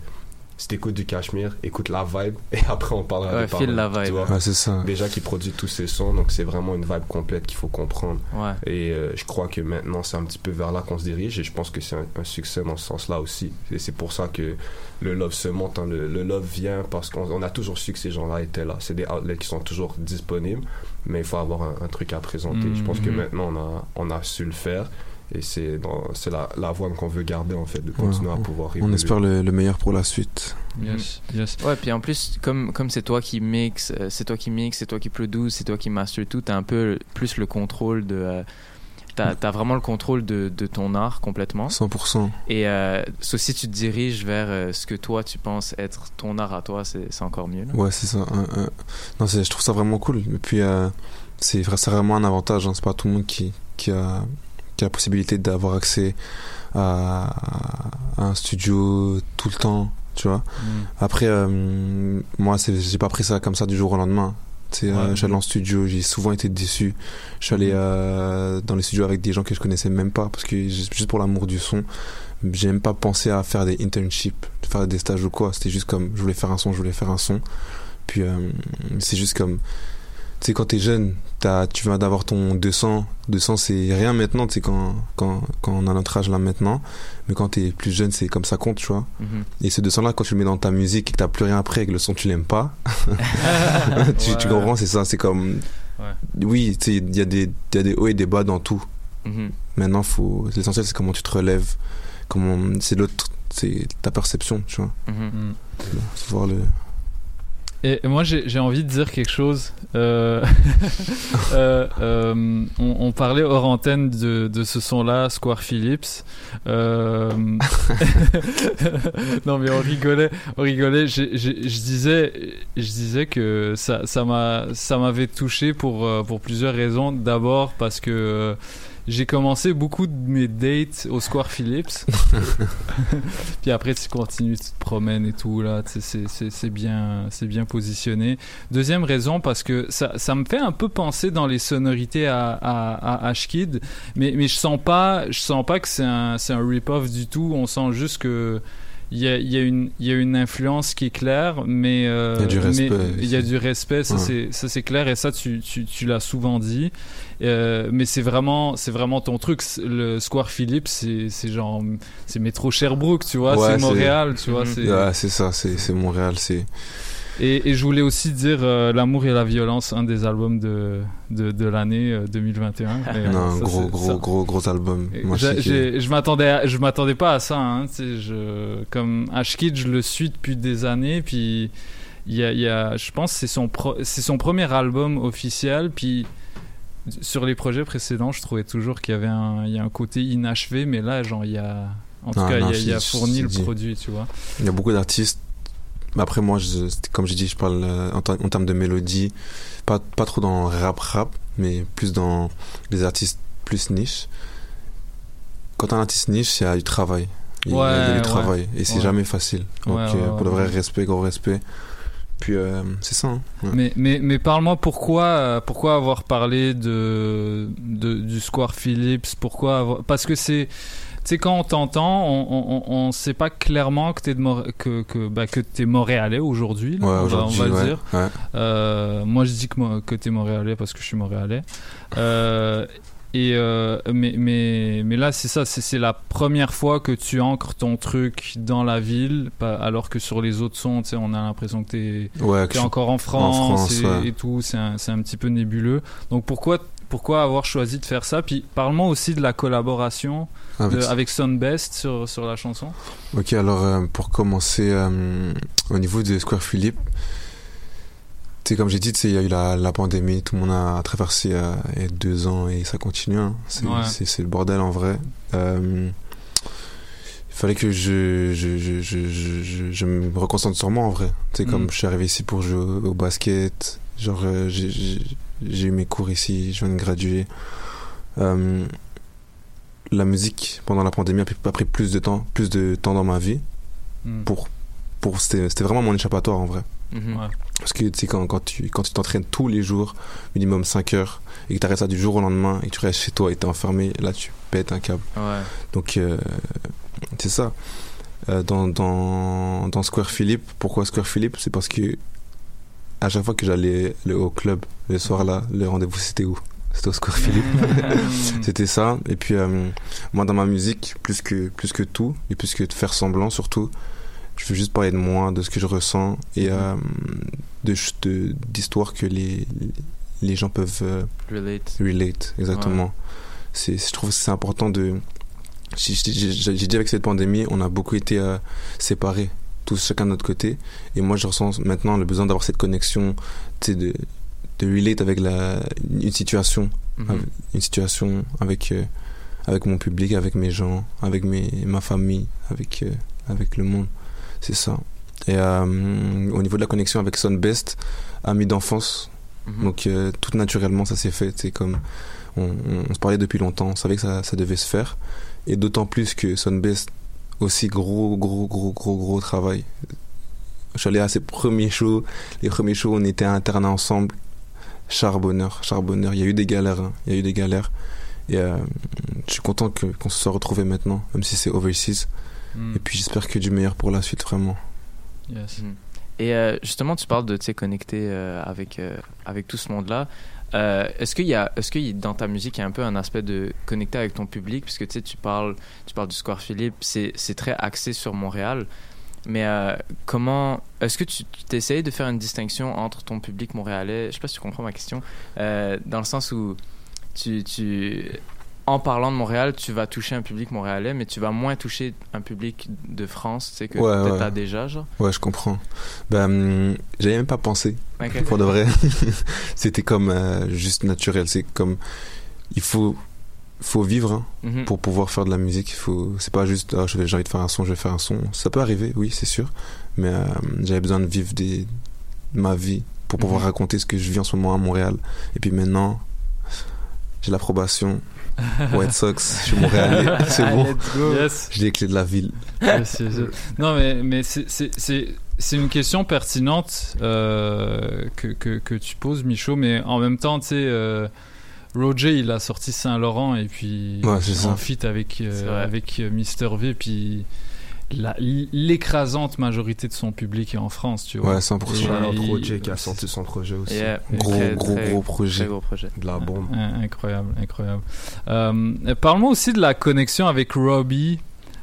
si t'écoutes du Cashmere, écoute la vibe et après on parlera ouais, des paroles. La vibe. Tu vois, ouais, c'est ça. Déjà qui produit tous ces sons, donc c'est vraiment une vibe complète qu'il faut comprendre. Ouais. Et euh, je crois que maintenant c'est un petit peu vers là qu'on se dirige et je pense que c'est un, un succès dans ce sens-là aussi. Et c'est pour ça que le love se monte, hein. le, le love vient parce qu'on on a toujours su que ces gens-là étaient là. C'est des outlets qui sont toujours disponibles, mais il faut avoir un, un truc à présenter. Mmh, je pense mmh. que maintenant on a, on a su le faire. et c'est, c'est la, la voie qu'on veut garder en fait, de continuer ouais, à pouvoir évoluer. On espère le, le meilleur pour la suite. Yes, mm. yes. Ouais, puis en plus comme, comme c'est toi qui mix, c'est toi qui mix, c'est toi qui produce, c'est toi qui master tout, t'as un peu plus le contrôle de euh, t'as, t'as vraiment le contrôle de, de ton art complètement. cent pour cent. Et euh, si tu te diriges vers euh, ce que toi tu penses être ton art à toi, c'est, c'est encore mieux là. Ouais, c'est ça. Euh, euh, non, c'est, je trouve ça vraiment cool. Et puis euh, c'est, c'est vraiment un avantage, hein. C'est pas tout le monde qui, qui a la possibilité d'avoir accès à, à un studio tout le temps, tu vois. Mm. Après, euh, moi, c'est, j'ai pas pris ça comme ça du jour au lendemain. Tu sais, ouais. euh, j'allais en studio, j'ai souvent été déçu. Je suis allé euh, dans les studios avec des gens que je connaissais même pas, parce que juste pour l'amour du son, j'ai même pas pensé à faire des internships, faire des stages ou quoi. C'était juste comme, je voulais faire un son, je voulais faire un son. Puis, euh, c'est juste comme... Tu sais, quand t'es jeune, t'as, tu viens d'avoir ton deux cents. deux cents, c'est rien maintenant, tu sais, quand, quand, quand on a notre âge là maintenant. Mais quand t'es plus jeune, c'est comme ça compte, tu vois. Mm-hmm. Et ce deux cents-là, quand tu le mets dans ta musique et que t'as plus rien après et que le son, tu l'aimes pas, tu, ouais. tu comprends, c'est ça, c'est comme... Ouais. Oui, tu sais, il y, y a des hauts et des bas dans tout. Mm-hmm. Maintenant, faut, l'essentiel, c'est comment tu te relèves. Comment, c'est l'autre, c'est ta perception, tu vois. Mm-hmm. C'est voir le... Et moi j'ai, j'ai envie de dire quelque chose. Euh, euh, euh, on, on parlait hors antenne de, de ce son-là, Square Phillips. Euh, non mais on rigolait, on rigolait. Je disais, je disais que ça, ça m'a, ça m'avait touché pour pour plusieurs raisons. D'abord parce que j'ai commencé beaucoup de mes dates au Square Phillips. Puis après, tu continues, tu te promènes et tout, là, tu sais, c'est, c'est, c'est, bien, c'est bien positionné. Deuxième raison, parce que ça, ça me fait un peu penser dans les sonorités à, à, à Ashkid, mais, mais je sens pas, je sens pas que c'est un, c'est un rip-off du tout. On sent juste que... Il y a, y, a y a une influence qui est claire, mais euh, il y a du respect, mais, y a du respect ça, ouais. c'est, ça c'est clair, et ça tu, tu, tu l'as souvent dit, euh, mais c'est vraiment, c'est vraiment ton truc, le Square Phillips, c'est, c'est genre c'est métro Sherbrooke, tu vois, ouais, c'est Montréal, c'est... tu vois, c'est... Ouais, c'est ça, c'est, c'est Montréal, c'est... Et, et je voulais aussi dire euh, L'amour et la violence, un des albums de, de, de l'année deux mille vingt et un. Mais, non, ça, gros, gros, ça... gros, gros album. Moi, je, j'ai, que... je, m'attendais à, je m'attendais pas à ça. Hein, je, comme H-Kid, je le suis depuis des années. Puis, y a, y a, je pense que c'est son, pro, c'est son premier album officiel. Puis, sur les projets précédents, je trouvais toujours qu'il y avait un, y a un côté inachevé. Mais là, il y a, en tout non, cas, il y, y a fourni le dit. Produit. Tu vois. Il y a beaucoup d'artistes. Après moi, je, comme j'ai dit, je parle euh, en, t- en termes de mélodie, pas, pas trop dans rap-rap, mais plus dans les artistes plus niche. Quand t'as un artiste niche, il y a du travail. Il, ouais, il y a du ouais. travail, et c'est ouais. jamais facile. Donc ouais, ouais, euh, pour ouais, le vrai ouais. respect, gros respect. Puis euh, c'est ça. Hein, ouais. Mais, mais, mais parle-moi pourquoi, euh, pourquoi avoir parlé de, de, du Square Phillips, pourquoi avoir... Parce que c'est... Tu sais, quand on t'entend, on ne sait pas clairement que t'es, de Mor- que, que, bah, que t'es Montréalais aujourd'hui, là, ouais, aujourd'hui, on va ouais, le dire. Ouais. Euh, moi, je dis que, moi, que t'es Montréalais parce que je suis Montréalais. Euh, et, euh, mais, mais, mais là, c'est ça, c'est, c'est la première fois que tu ancres ton truc dans la ville, pas, alors que sur les autres sons, tu sais, on a l'impression que t'es, ouais, que t'es encore en France, en France et, ouais. et tout, c'est un, c'est un petit peu nébuleux. Donc, pourquoi... Pourquoi avoir choisi de faire ça? Puis parle-moi aussi de la collaboration avec, de, avec Soundbest sur, sur la chanson. Ok, alors euh, pour commencer, euh, au niveau de Square Phillips, comme j'ai dit, il y a eu la, la pandémie, tout le monde a traversé euh, il y a deux ans et ça continue. Hein. C'est, ouais. c'est, c'est le bordel en vrai. Euh, il fallait que je, je, je, je, je, je me reconcentre sur moi en vrai. Mm. Comme je suis arrivé ici pour jouer au, au basket, genre euh, j'ai... j'ai J'ai eu mes cours ici, je viens de graduer. Euh, la musique, pendant la pandémie, a pris plus de temps, plus de temps dans ma vie. Mm. Pour, pour, c'était, c'était vraiment mon échappatoire, en vrai. Mm-hmm. Ouais. Parce que, tu sais, quand, quand, tu, quand tu t'entraînes tous les jours, minimum cinq heures, et que tu arrêtes ça du jour au lendemain, et que tu restes chez toi et t'es enfermé, là, tu pètes un câble. Ouais. Donc, euh, c'est ça. Euh, dans, dans, dans Square Phillips, pourquoi Square Phillips? C'est parce que à chaque fois que j'allais au club, le soir là, le rendez-vous c'était où? C'était au Square Phillips. C'était ça. Et puis euh, moi dans ma musique, plus que, plus que tout, et plus que de faire semblant surtout, je veux juste parler de moi, de ce que je ressens, et euh, de, de, d'histoires que les, les gens peuvent euh, relate. relate. Exactement. Ouais. c'est, je trouve que c'est important de... J'ai, j'ai, j'ai dit avec cette pandémie, on a beaucoup été euh, séparés, tous chacun de notre côté. Et moi, je ressens maintenant le besoin d'avoir cette connexion, tu sais, de, de relate avec la, une situation, mm-hmm. avec, une situation avec, euh, avec mon public, avec mes gens, avec mes, ma famille, avec, euh, avec le monde. C'est ça. Et euh, au niveau de la connexion avec Sunbest, amis d'enfance, mm-hmm. donc euh, tout naturellement, ça s'est fait. C'est comme on, on, on se parlait depuis longtemps, on savait que ça, ça devait se faire. Et d'autant plus que Sunbest, aussi gros, gros, gros, gros, gros travail. Je suis allé à ses premiers shows. Les premiers shows, on était internats ensemble. Charbonneur, charbonneur. Il y a eu des galères, hein. Il y a eu des galères. Et euh, je suis content que, qu'on se soit retrouvés maintenant, même si c'est overseas. Mm. Et puis j'espère que du meilleur pour la suite, vraiment. Yes. Mm. Et euh, justement, tu parles de te connecter euh, avec, euh, avec tout ce monde-là. Euh, est-ce qu'il y a, est-ce que dans ta musique il y a un peu un aspect de connecter avec ton public, parce que tu sais, tu parles, tu parles du Square Philippe, c'est, c'est très axé sur Montréal. Mais euh, comment, est-ce que tu t'essayes de faire une distinction entre ton public montréalais? Je sais pas si tu comprends ma question, euh, dans le sens où tu, tu, en parlant de Montréal, tu vas toucher un public montréalais, mais tu vas moins toucher un public de France, tu sais, que ouais, peut-être ouais. t'as déjà, genre. Ouais, je comprends. Ben, j'avais même pas pensé, okay. pour de vrai. C'était comme euh, juste naturel. C'est comme, il faut, faut vivre hein, mm-hmm. pour pouvoir faire de la musique. Faut, c'est pas juste, ah, j'ai envie de faire un son, je vais faire un son. Ça peut arriver, oui, c'est sûr. Mais euh, j'avais besoin de vivre des, ma vie pour pouvoir mm-hmm. raconter ce que je vis en ce moment à Montréal. Et puis maintenant, j'ai l'approbation. White Sox, je suis montréalais, c'est bon. Yes. J'ai les clés de la ville. Yes, yes, yes. Non, mais, mais c'est, c'est, c'est, c'est une question pertinente euh, que, que, que tu poses, Michaud, mais en même temps, tu sais, euh, Roger, il a sorti Saint-Laurent et puis ouais, c'est en feat avec, euh, avec Mister V, puis la, l'écrasante majorité de son public est en France, tu vois. Ouais, cent pour cent. Chalant Roger qui a sorti son projet aussi. Yeah, gros, très, gros, très, gros projet. Gros projet. De la bombe. Incroyable, incroyable. Euh, parle-moi aussi de la connexion avec Robbie.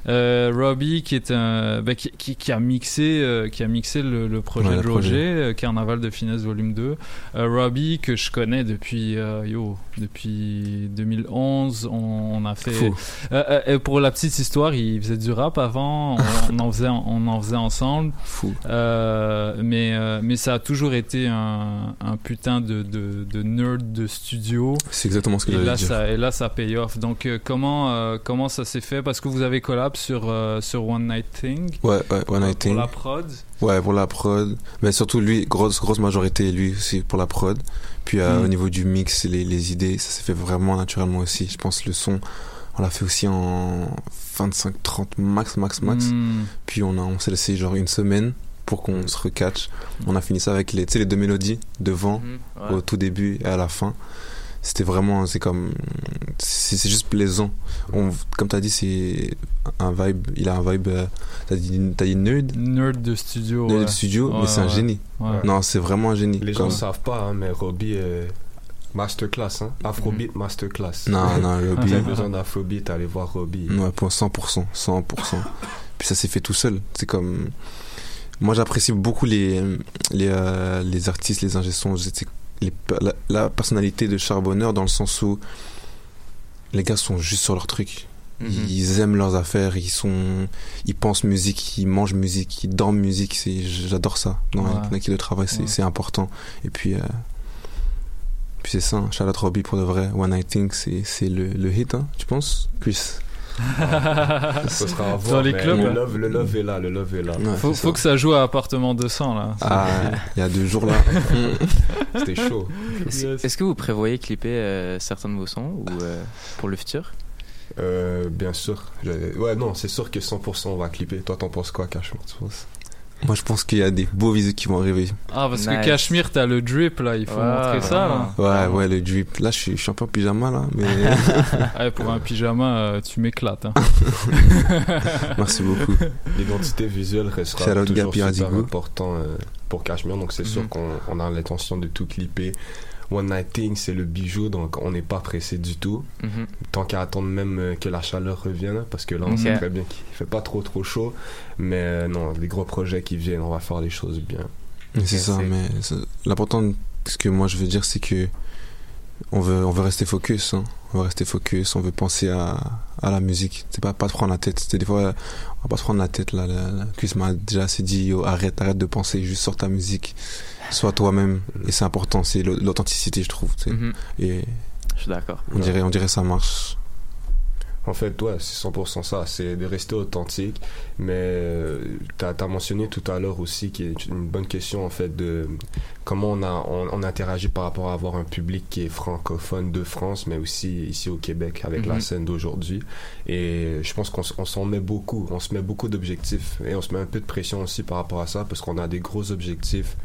Euh, Robbie qui est un, bah, qui, qui, qui a mixé, euh, qui a mixé le, le projet ouais, de le Roger, projet. Euh, Carnaval de Finesse Volume deux. Euh, Robbie que je connais depuis euh, yo depuis deux mille onze, on, on a fait. Euh, euh, pour la petite histoire, il faisait du rap avant, on, on en faisait, on en faisait ensemble. Fou. Euh, mais euh, mais ça a toujours été un, un putain de, de de nerd de studio. C'est exactement ce que j'allais dire. Ça, et là ça paye off. Donc euh, comment euh, comment ça s'est fait, parce que vous avez collab sur euh, sur One Nighting. Ouais, ouais, One Nighting. Pour la prod. Ouais, pour la prod, mais surtout lui, grosse grosse majorité lui aussi pour la prod. Puis euh, mm. au niveau du mix, les les idées, ça s'est fait vraiment naturellement aussi. Je pense le son, on l'a fait aussi en vingt-cinq trente max max max. Mm. Puis on a on s'est laissé genre une semaine pour qu'on se recatche. Mm. On a fini ça avec les tu sais les deux mélodies devant mm. ouais. au tout début et à la fin. C'était vraiment, c'est comme, c'est, c'est juste plaisant. On, comme t'as dit, c'est un vibe, il a un vibe, euh, t'as dit, t'as dit nerd. Nerd de studio. Nerd ouais. de studio, ouais, mais c'est ouais. un génie. Ouais. Non, c'est vraiment un génie. Les comme. gens ne savent pas, hein, mais Robbie, euh, masterclass, hein. Afrobeat mm. masterclass. Non, non, Robbie. T'as besoin d'Afrobeat, allez voir Robbie. Ouais, pour cent pour cent, cent pour cent. Puis ça s'est fait tout seul. C'est comme, moi j'apprécie beaucoup les, les, euh, les artistes, les ingé-sons, c'est Les, la, la personnalité de Charbonneur, dans le sens où les gars sont juste sur leur truc, mm-hmm. ils aiment leurs affaires, ils sont, ils pensent musique, ils mangent musique, ils dorment musique. C'est, j'adore ça. Dans ouais. la, la qui le travail, c'est, ouais. c'est important. Et puis, euh, puis c'est ça. Shout out Robbie pour de vrai. One Nighting, c'est, c'est le, le hit, hein, tu penses, Chris? Ce sera avant, dans les clubs, le love, le love est là, le love est là. Ouais, faut, faut que ça joue à appartement deux cents là. Ah, il y a deux jours là. C'était chaud. Est-ce, est-ce que vous prévoyez clipper euh, certains de vos sons ou euh, pour le futur? Euh, bien sûr. Je... Ouais, non, c'est sûr que cent pour cent on va clipper. Toi, t'en penses quoi, Cashmere? Moi, je pense qu'il y a des beaux visuels qui vont arriver. Ah, parce nice. que Cashmere, t'as le drip là, il faut ouais, montrer ça là. Ouais, ouais, le drip. Là, je suis, je suis un peu en pyjama là, mais. Ouais, pour un pyjama, tu m'éclates. Hein. Merci beaucoup. L'identité visuelle restera Shout toujours super Adigo. important pour Cashmere, donc c'est mm-hmm. sûr qu'on on a l'intention de tout clipper. One Nighting, c'est le bijou, donc on n'est pas pressé du tout. Mm-hmm. Tant qu'à attendre même que la chaleur revienne, parce que là, on okay. sait très bien qu'il ne fait pas trop trop chaud. Mais non, les gros projets qui viennent, on va faire les choses bien. Okay, c'est ça, c'est... mais c'est... l'important, ce que moi je veux dire, c'est que on veut, on veut rester focus. Hein. on veut rester focus, on veut penser à, à la musique. C'est pas pas se prendre la tête. C'est des fois, on va pas se prendre la tête. Là, Chris m'a déjà assez dit, yo, arrête, arrête de penser, juste sors ta musique, sois toi-même. Et c'est important, c'est l'authenticité, je trouve. Mm-hmm. Et je suis d'accord. On dirait, on dirait ça marche. En fait, ouais, c'est cent pour cent ça, c'est de rester authentique, mais t'as, t'as mentionné tout à l'heure aussi qui est une bonne question, en fait, de comment on a on, on interagit par rapport à avoir un public qui est francophone de France, mais aussi ici au Québec avec mm-hmm. la scène d'aujourd'hui. Et je pense qu'on on s'en met beaucoup, on se met beaucoup d'objectifs et on se met un peu de pression aussi par rapport à ça, parce qu'on a des gros objectifs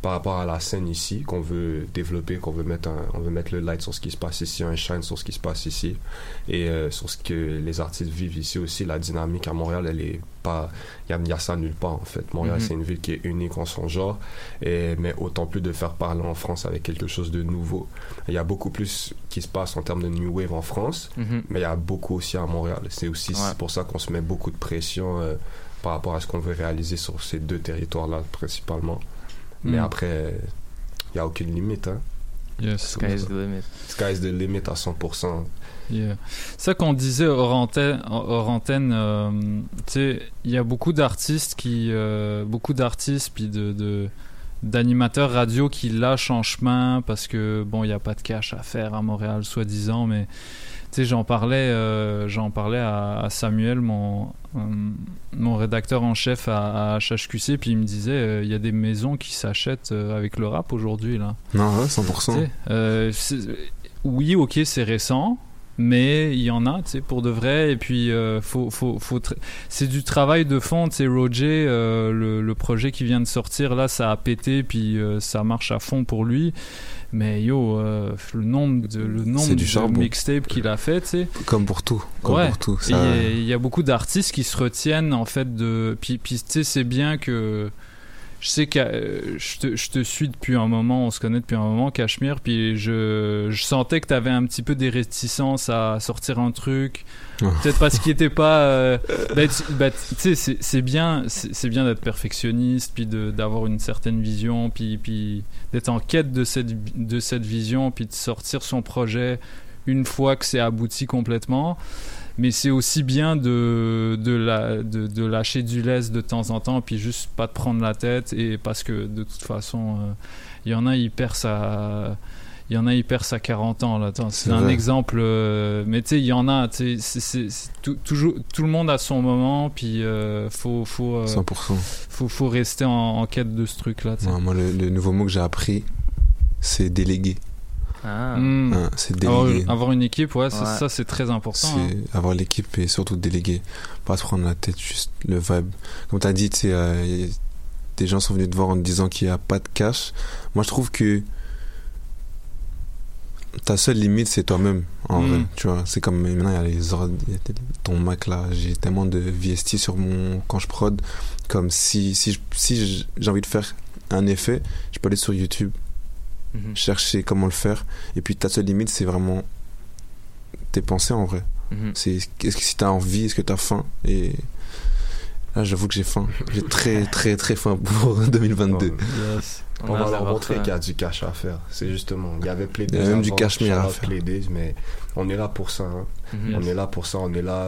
par rapport à la scène ici, qu'on veut développer, qu'on veut mettre, un, on veut mettre le light sur ce qui se passe ici, un shine sur ce qui se passe ici, et euh, sur ce que les artistes vivent ici aussi. La dynamique à Montréal, elle est pas, il y, y a ça nulle part, en fait. Montréal, mm-hmm. c'est une ville qui est unique en son genre, et, mais autant plus de faire parler en France avec quelque chose de nouveau. Il y a beaucoup plus qui se passe en termes de New Wave en France, mm-hmm. mais il y a beaucoup aussi à Montréal. C'est aussi ouais. c'est pour ça qu'on se met beaucoup de pression euh, par rapport à ce qu'on veut réaliser sur ces deux territoires-là, principalement. Mais mm. après, il n'y a aucune limite. Hein? Yes. Sky is the limit. Sky is the limit à cent pour cent. Yeah. Ça qu'on disait hors antenne, hors antenne euh, tu sais, il y a beaucoup d'artistes qui, euh, beaucoup d'artistes puis de, de, d'animateurs radio qui lâchent en chemin parce que, bon, il n'y a pas de cash à faire à Montréal, soi-disant, mais tu sais, j'en parlais, euh, j'en parlais à, à Samuel, mon... mon rédacteur en chef à, à H H Q C, puis il me disait il euh, y a des maisons qui s'achètent euh, avec le rap aujourd'hui là. Non, ouais, cent pour cent. Tu sais, euh, c'est, oui, ok, c'est récent, mais il y en a, tu sais, pour de vrai. Et puis euh, faut, faut, faut tra- c'est du travail de fond. Tu sais, Roger, euh, le, le projet qui vient de sortir là, ça a pété, puis euh, ça marche à fond pour lui. Mais yo, euh, le nombre de, le nombre de mixtapes qu'il a fait, tu sais. Comme pour tout. Comme ouais. pour tout. Ça... Et il y, y a beaucoup d'artistes qui se retiennent, en fait, de. Puis, puis tu sais, c'est bien que. Je sais que je te, je te suis depuis un moment, on se connaît depuis un moment, Cashmere, puis je, je sentais que t'avais un petit peu des réticences à sortir un truc, peut-être parce qu'il était pas... Euh, bah, tu bah, sais, c'est, c'est bien, c'est, c'est bien d'être perfectionniste, puis de, d'avoir une certaine vision, puis, puis d'être en quête de cette, de cette vision, puis de sortir son projet une fois que c'est abouti complètement. Mais c'est aussi bien de, de, la, de, de lâcher du lest de temps en temps, puis juste pas te prendre la tête, et parce que de toute façon, il euh, y en a, il perd sa, il y en a, il perd sa quarante ans là. Attends, c'est, c'est un vrai exemple, euh, mais tu sais, il y en a, tu sais, c'est, c'est, c'est tout, toujours, tout le monde a son moment, puis euh, faut, faut, euh, cent pour cent. faut, faut rester en, en quête de ce truc là. Ouais, moi, le, le nouveau mot que j'ai appris, c'est déléguer. Ah. Mmh. Ah, c'est déléguer. Avoir, avoir une équipe, ouais, ouais. Ça, ça c'est très important. C'est hein. Avoir l'équipe et surtout déléguer. Pas se prendre la tête, juste le vibe. Comme t'as dit, tu euh, des gens sont venus te voir en te disant qu'il n'y a pas de cash. Moi je trouve que ta seule limite c'est toi-même, en mmh. vrai. Tu vois, c'est comme maintenant il y a les ordres, ton Mac là. J'ai tellement de V S T sur mon quand je prod. Comme si, si, si j'ai envie de faire un effet, je peux aller sur YouTube. Mm-hmm. Chercher comment le faire, et puis ta seule limite c'est vraiment tes pensées en vrai. Mm-hmm. C'est est-ce que si t'as envie, est-ce que t'as faim, et là j'avoue que j'ai faim, j'ai très très très faim pour deux mille vingt-deux. Oh, yes. On, on va leur montrer qu'il y a du cash à faire, c'est justement, il y avait Play Days, il y a même du cashmere à faire. Play Days, mais on est là pour ça, hein. Mm-hmm. on est là pour ça, on est là.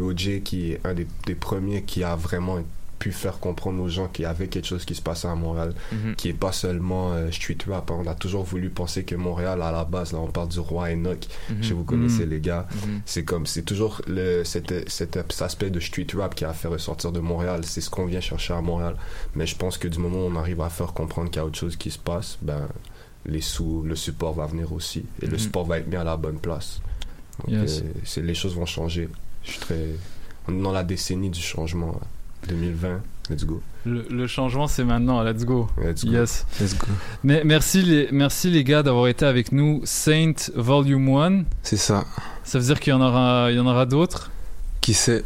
Roger qui est un des, des premiers qui a vraiment pu faire comprendre aux gens qu'il y avait quelque chose qui se passait à Montréal, mm-hmm. qui est pas seulement euh, street rap, hein. On a toujours voulu penser que Montréal à la base, là on parle du roi Enoch, mm-hmm. je sais vous connaissez mm-hmm. les gars, mm-hmm. c'est comme c'est toujours le, cet, cet aspect de street rap qui a fait ressortir de Montréal, c'est ce qu'on vient chercher à Montréal, mais je pense que du moment où on arrive à faire comprendre qu'il y a autre chose qui se passe, ben les sous, le support va venir aussi, et mm-hmm. le support va être mis à la bonne place. Donc, yes. euh, c'est, les choses vont changer, je suis très... on est dans la décennie du changement, ouais. deux mille vingt, let's go. Le, le changement, c'est maintenant. Let's go. Let's go. Yes. Let's go. Mais merci les, merci les gars d'avoir été avec nous. Saint Volume un. C'est ça. Ça veut dire qu'il y en aura, il y en aura d'autres. Qui sait?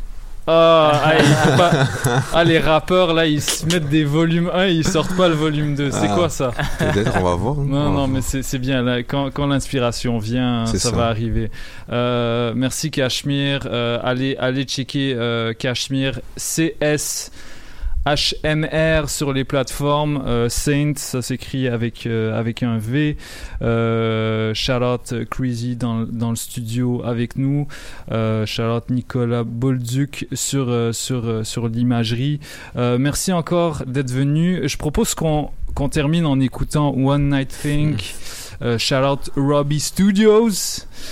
Ah, ah, pas... ah, les rappeurs là, ils se mettent des volumes un et ils sortent pas le volume deux. C'est ah, quoi ça? Peut-être, on va voir. Non, va non, voir. Mais c'est, c'est bien. Là, quand, quand l'inspiration vient, ça, ça va arriver. Euh, merci Cashmere. Euh, allez, allez checker euh, Cashmere. C S H M R sur les plateformes, euh, Saint, ça s'écrit avec, euh, avec un V, euh, Chalant Crazy dans, dans le studio avec nous, euh, Chalant Nicolas Bolduc sur, euh, sur, euh, sur l'imagerie. Euh, merci encore d'être venu. Je propose qu'on, qu'on termine en écoutant One Nighting. Uh, shout out Robbie Studios.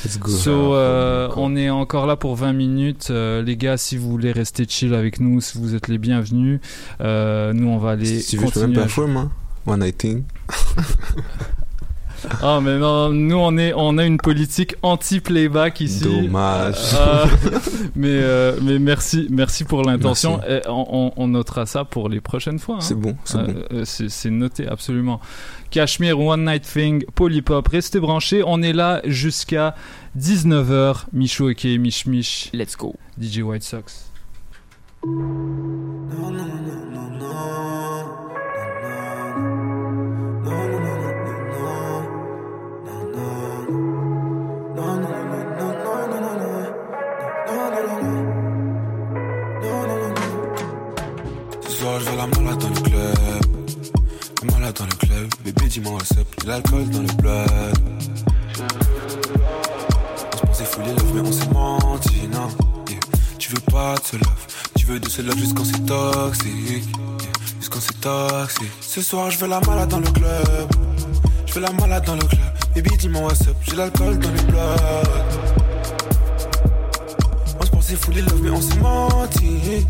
Let's go. So, uh, on est encore là pour vingt minutes. Uh, les gars, si vous voulez rester chill avec nous, si vous êtes les bienvenus, uh, nous on va aller si continuer. Tu veux, je peux même performer, hein? One Nighting. Ah, mais non, nous on est, on a une politique anti-playback ici. Dommage. Euh, mais euh, mais merci, merci pour l'intention. Merci. Et on, on notera ça pour les prochaines fois. Hein. C'est bon, c'est euh, bon. C'est, c'est noté absolument. Cashmere, One Night Thing, Polypop, restez branchés. On est là jusqu'à dix-neuf heures. Michou, ok, Mich Mich. Let's go. D J White Sox. Non, non, non, non, non. Je veux la malade dans le club, la malade dans le club. Bébé, dis-moi un sub, de l'alcool dans le blood. On se pensait fou les love, mais on s'est menti, non yeah. Tu veux pas de ce love, tu veux de ce love jusqu'en c'est toxique yeah. Jusqu'en c'est toxique. Ce soir, je veux la malade dans le club, je veux la malade dans le club. Bébé, dis-moi un sub, j'ai l'alcool dans le blood. On se pensait fou les love, mais on s'est menti.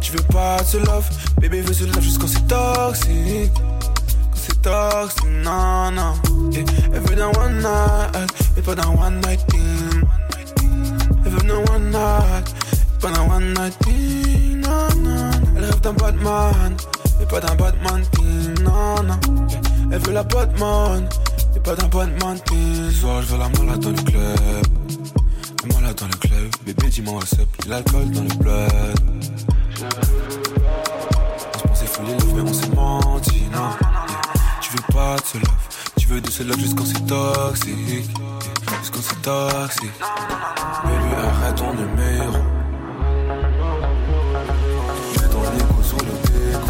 Tu veux pas de love, bébé veut se love juste quand c'est toxique. Quand c'est toxique, non, non. Yeah. Elle veut d'un one night, mais pas d'un one night thing. Elle veut d'un one night, pas d'un one night thing, non, non. Elle rêve d'un Batman, mais pas d'un Batman thing, non, non. Yeah. Elle veut la Batman, mais pas d'un Batman thing. Ce soir, je veux la malade dans le club, la malade dans le club. Bébé, dis-moi what's up, l'alcool dans le blood. On se pensait fou les love, mais on s'est menti, non yeah. Tu veux pas de ce love, tu veux de ce love jusqu'en c'est toxique yeah. Jusqu'en c'est toxique. Baby, arrête ton numéro. Je suis dans le déco sur le déco.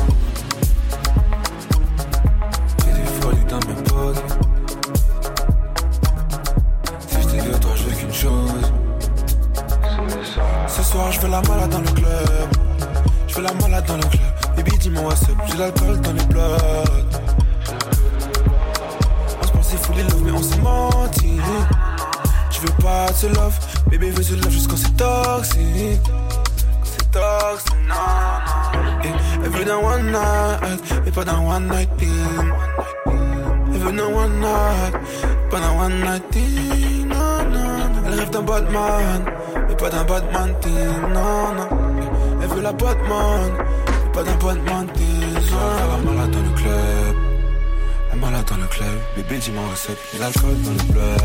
J'ai des folies dans mes potes. Si je t'ai que toi, je veux qu'une chose. Ce soir, je veux la malade dans le club. Je veux la malade dans le club, baby dis-moi what's up, j'ai l'alcool dans les blood. On se pensait fou les love mais on s'est menti. Tu veux pas de ce love, bébé veut se love jusqu'en c'est toxique. Quand c'est toxique, non. Yeah. Elle veut d'un one night, mais pas d'un one night thing. Elle veut d'un one night, pas d'un one night thing, non, non. Elle rêve d'un Batman, mais pas d'un Batman thing, non, non. Elle veut la Batman, mais pas d'un Batman des soirs. La malade dans le club, la malade dans le club. Bébé dis-moi recette, et l'alcool dans le blood.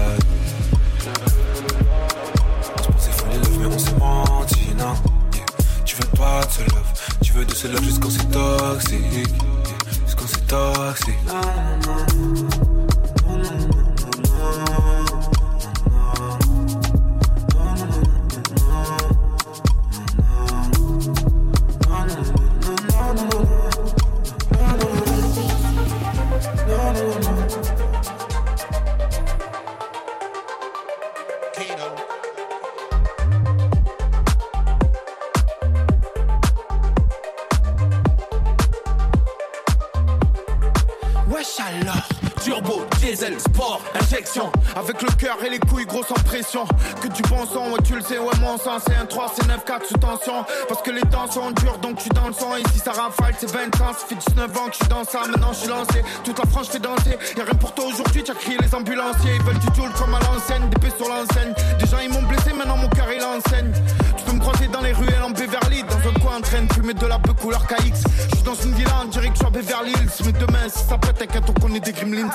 On se pensait fou les love, mais on s'est menti, non yeah. Tu veux pas de ce love, tu veux de ce love jusqu'en c'est toxique yeah. Jusqu'en c'est toxique. Avec le cœur et les couilles grosses en pression. Que tu penses en, ouais tu le sais, ouais mon sang. C'est un trois, c'est neuf quatre sous tension. Parce que les temps sont durs donc tu dans le sang. Et si ça rafale c'est vingt ans, ça fait dix-neuf ans que je suis dans ça. Maintenant je suis lancé, toute la France je fais danser. Y'a rien pour toi aujourd'hui, t'as crié les ambulanciers. Ils veulent du joule comme à l'enseigne, des pés sur l'enseigne. Des gens ils m'ont blessé, maintenant mon cœur il enseigne. Tu peux me croiser dans les ruelles en Beverly. Dans un coin en train de fumer de la peu couleur K X. Je suis dans une villa, on dirait que je suis à Beverly Hills. Mais demain si ça pète, t'inquiète on connaît des gremlins.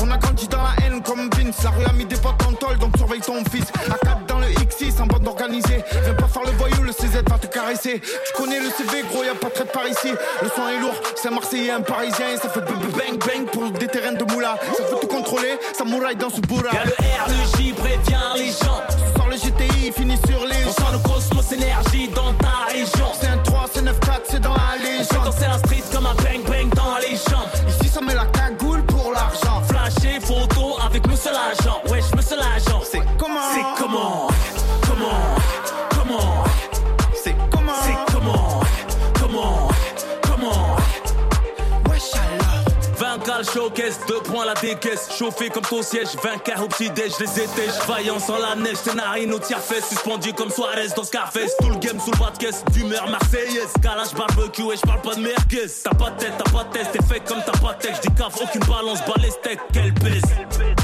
On a grandi dans la haine comme Vince. La rue a mis des potes en tôle, donc surveille ton fils. A quatre dans le X six en bande organisée. Viens pas faire le voyou, le C Z va te caresser. Tu connais le C V gros, y'a pas de traite par ici. Le son est lourd, c'est un Marseillais, un Parisien. Et ça fait bang bang pour des terrains de moula. Ça faut tout contrôler, ça mouraille dans ce bourra. Y'a le R, le J, prévient les gens. Ce soir le G T I finit sur les gens. On sent le cosmos énergie dans ta région. C'est un trois, c'est neuf quatre, c'est dans la légende. On fait danser la street comme un bang bang dans les jambes. Ici ça met la cagoule pour l'argent. Flasher photo avec mon seul agent. Ouais, j'me seul agent. C'est comment? C'est comment? Comment? Comment? C'est comment? C'est comment? Comment? Comment? Ouais, Chalant. vingt K le showcase, deux points la décaisse. Chauffé comme ton siège, vingt K au petit-déj. Les étés, vaillant sans la neige. Tes narines au tiers-fesses, suspendu comme Suarez dans Scarface. Tout le game sous le bas de caisse, d'humeur marseillaise. Calage barbecue et j'parle pas de merguez. T'as pas de tête, t'as pas de test, t'es fake comme t'as pas de texte. J'dis cave, aucune balance, bas les steaks, quelle baisse.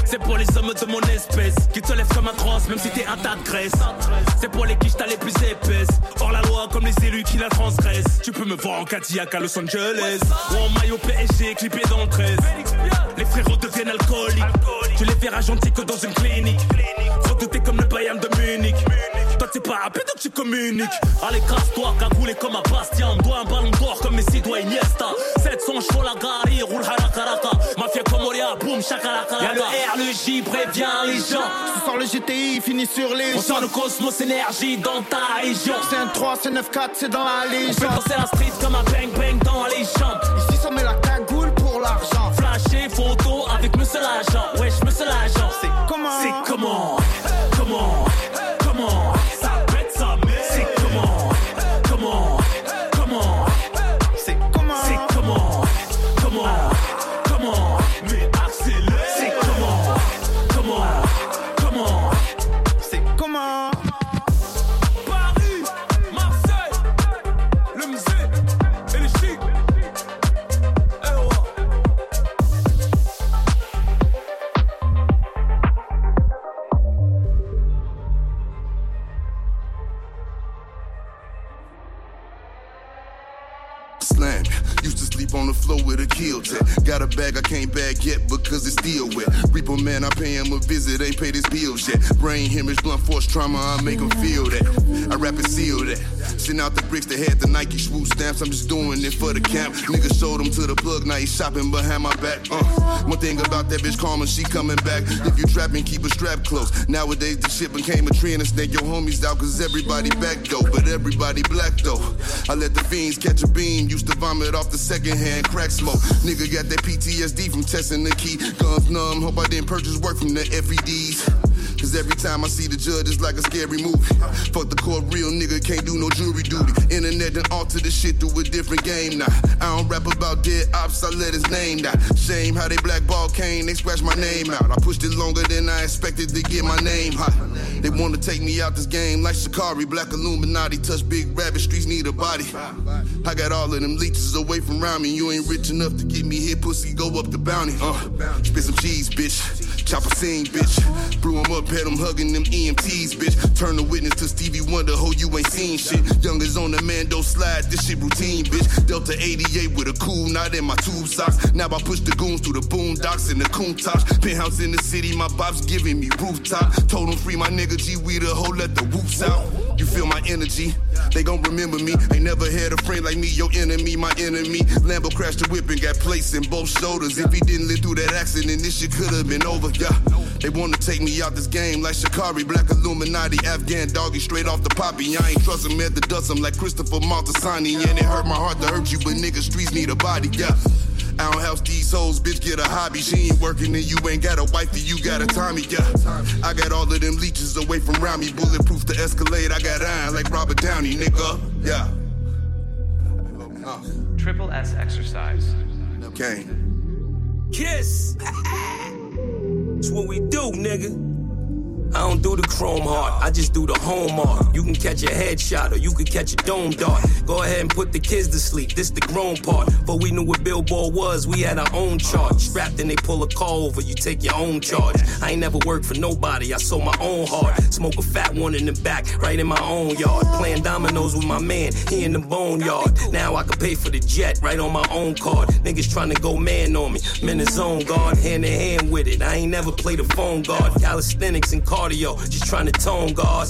C'est pour les hommes de mon espèce qui te lèvent comme un trosse, même si t'es un tas de graisse. C'est pour les quiches, t'as les plus épaisses. Hors la loi, comme les élus qui la transgressent. Tu peux me voir en Cadillac à Los Angeles ou en maillot P S G, clippé dans le treize. Les frérots deviennent alcooliques. Tu les verras gentils que dans une clinique. Redouté comme le Bayern de Munich. Toi t'es pas rapide, donc tu communiques. Allez, casse-toi, cagoulé comme à Bastien. On doit un ballon d'or comme Messi doit Iniesta. sept cents chevaux la gare, roule harakaraka. Mafia comme Moria, boum, chakalaka. Y'a le R, le J, prévient les gens. Ce soir le G T I finit sur les gens. On sent le cosmos énergie dans ta région. C'est un trois, c'est neuf quatre, c'est dans la légende. On fait danser la street comme un bang bang dans les jambes. Ici ça met la cagoule pour l'argent. Flasher photo avec monsieur l'agent. Wesh, monsieur l'agent. C'est comment? C'est comment? Comment? Comment? Got a bag I can't bag yet because it's still wet. Reaper man, I pay him a visit, ain't paid his bills yet. Brain hemorrhage, blunt force trauma, I make him feel that. I rap and seal that. Send out the bricks that had the Nike swoosh stamps. I'm just doing it for the camp. Nigga showed him to the plug, now he's shopping behind my back. Uh, one thing about that bitch Karma, she coming back. If you trapping, keep a strap close. Nowadays the shit became a trend and snake your homies out cause everybody back though, but everybody black though. I let the fiends catch a beam, used to vomit off the second hand crack smoke. Nigga got that P T S D from testing the key. Guns numb, hope I didn't purchase work from the F E Ds. Cause every time I see the judge, it's like a scary movie. Fuck the court, real nigga, can't do no jury duty. Internet done alter the shit through a different game now. I don't rap about dead ops, I let his name die. Shame how they blackball came, they scratched my name out. I pushed it longer than I expected to get my name hot. They wanna take me out this game like Shikari. Black Illuminati, touch big rabbit, streets need a body. I got all of them leeches away from around me. You ain't rich enough to get me here, pussy, go up the bounty. Uh, spit some cheese, bitch. Chop a scene, bitch. Brew them up, had them hugging them E M Ts, bitch. Turn the witness to Stevie Wonder, ho, you ain't seen shit. Youngers on the Mando slide, this shit routine, bitch. Delta eighty-eight with a cool knot in my tube socks. Now I push the goons through the boondocks and the coon tops. Penthouse in the city, my bops giving me rooftop. Told them free my nigga G, we the hoe, let the whoops out. You feel my energy, they gon' remember me. Ain't never had a friend like me, your enemy, my enemy. Lambo crashed the whip and got plates in both shoulders. If he didn't live through that accident, this shit could've been over, yeah. They wanna take me out this game like Shikari. Black Illuminati, Afghan doggy, straight off the poppy. I ain't trust him at the dust, I'm like Christopher Maltasani. And it hurt my heart to hurt you, but nigga, streets need a body, yeah. I don't house these hoes, bitch, get a hobby. She ain't working and you ain't got a wifey, you got a Tommy, yeah. I got all of them leeches away from round me. Bulletproof to Escalade, I got iron like Robert Downey, nigga, yeah. Uh. Triple S exercise. Okay. Kiss! It's what we do, nigga. I don't do the chrome heart, I just do the home art. You can catch a headshot or you can catch a dome dart. Go ahead and put the kids to sleep, this the grown part. But we knew what Billboard was, we had our own charge. Strapped and they pull a call over, you take your own charge. I ain't never worked for nobody, I sold my own heart. Smoke a fat one in the back, right in my own yard. Playing dominoes with my man, he in the boneyard. Now I can pay for the jet, right on my own card. Niggas trying to go man on me, men is on guard. Hand in hand with it, I ain't never played a phone guard. Calisthenics and cardio, just trying to tone guard.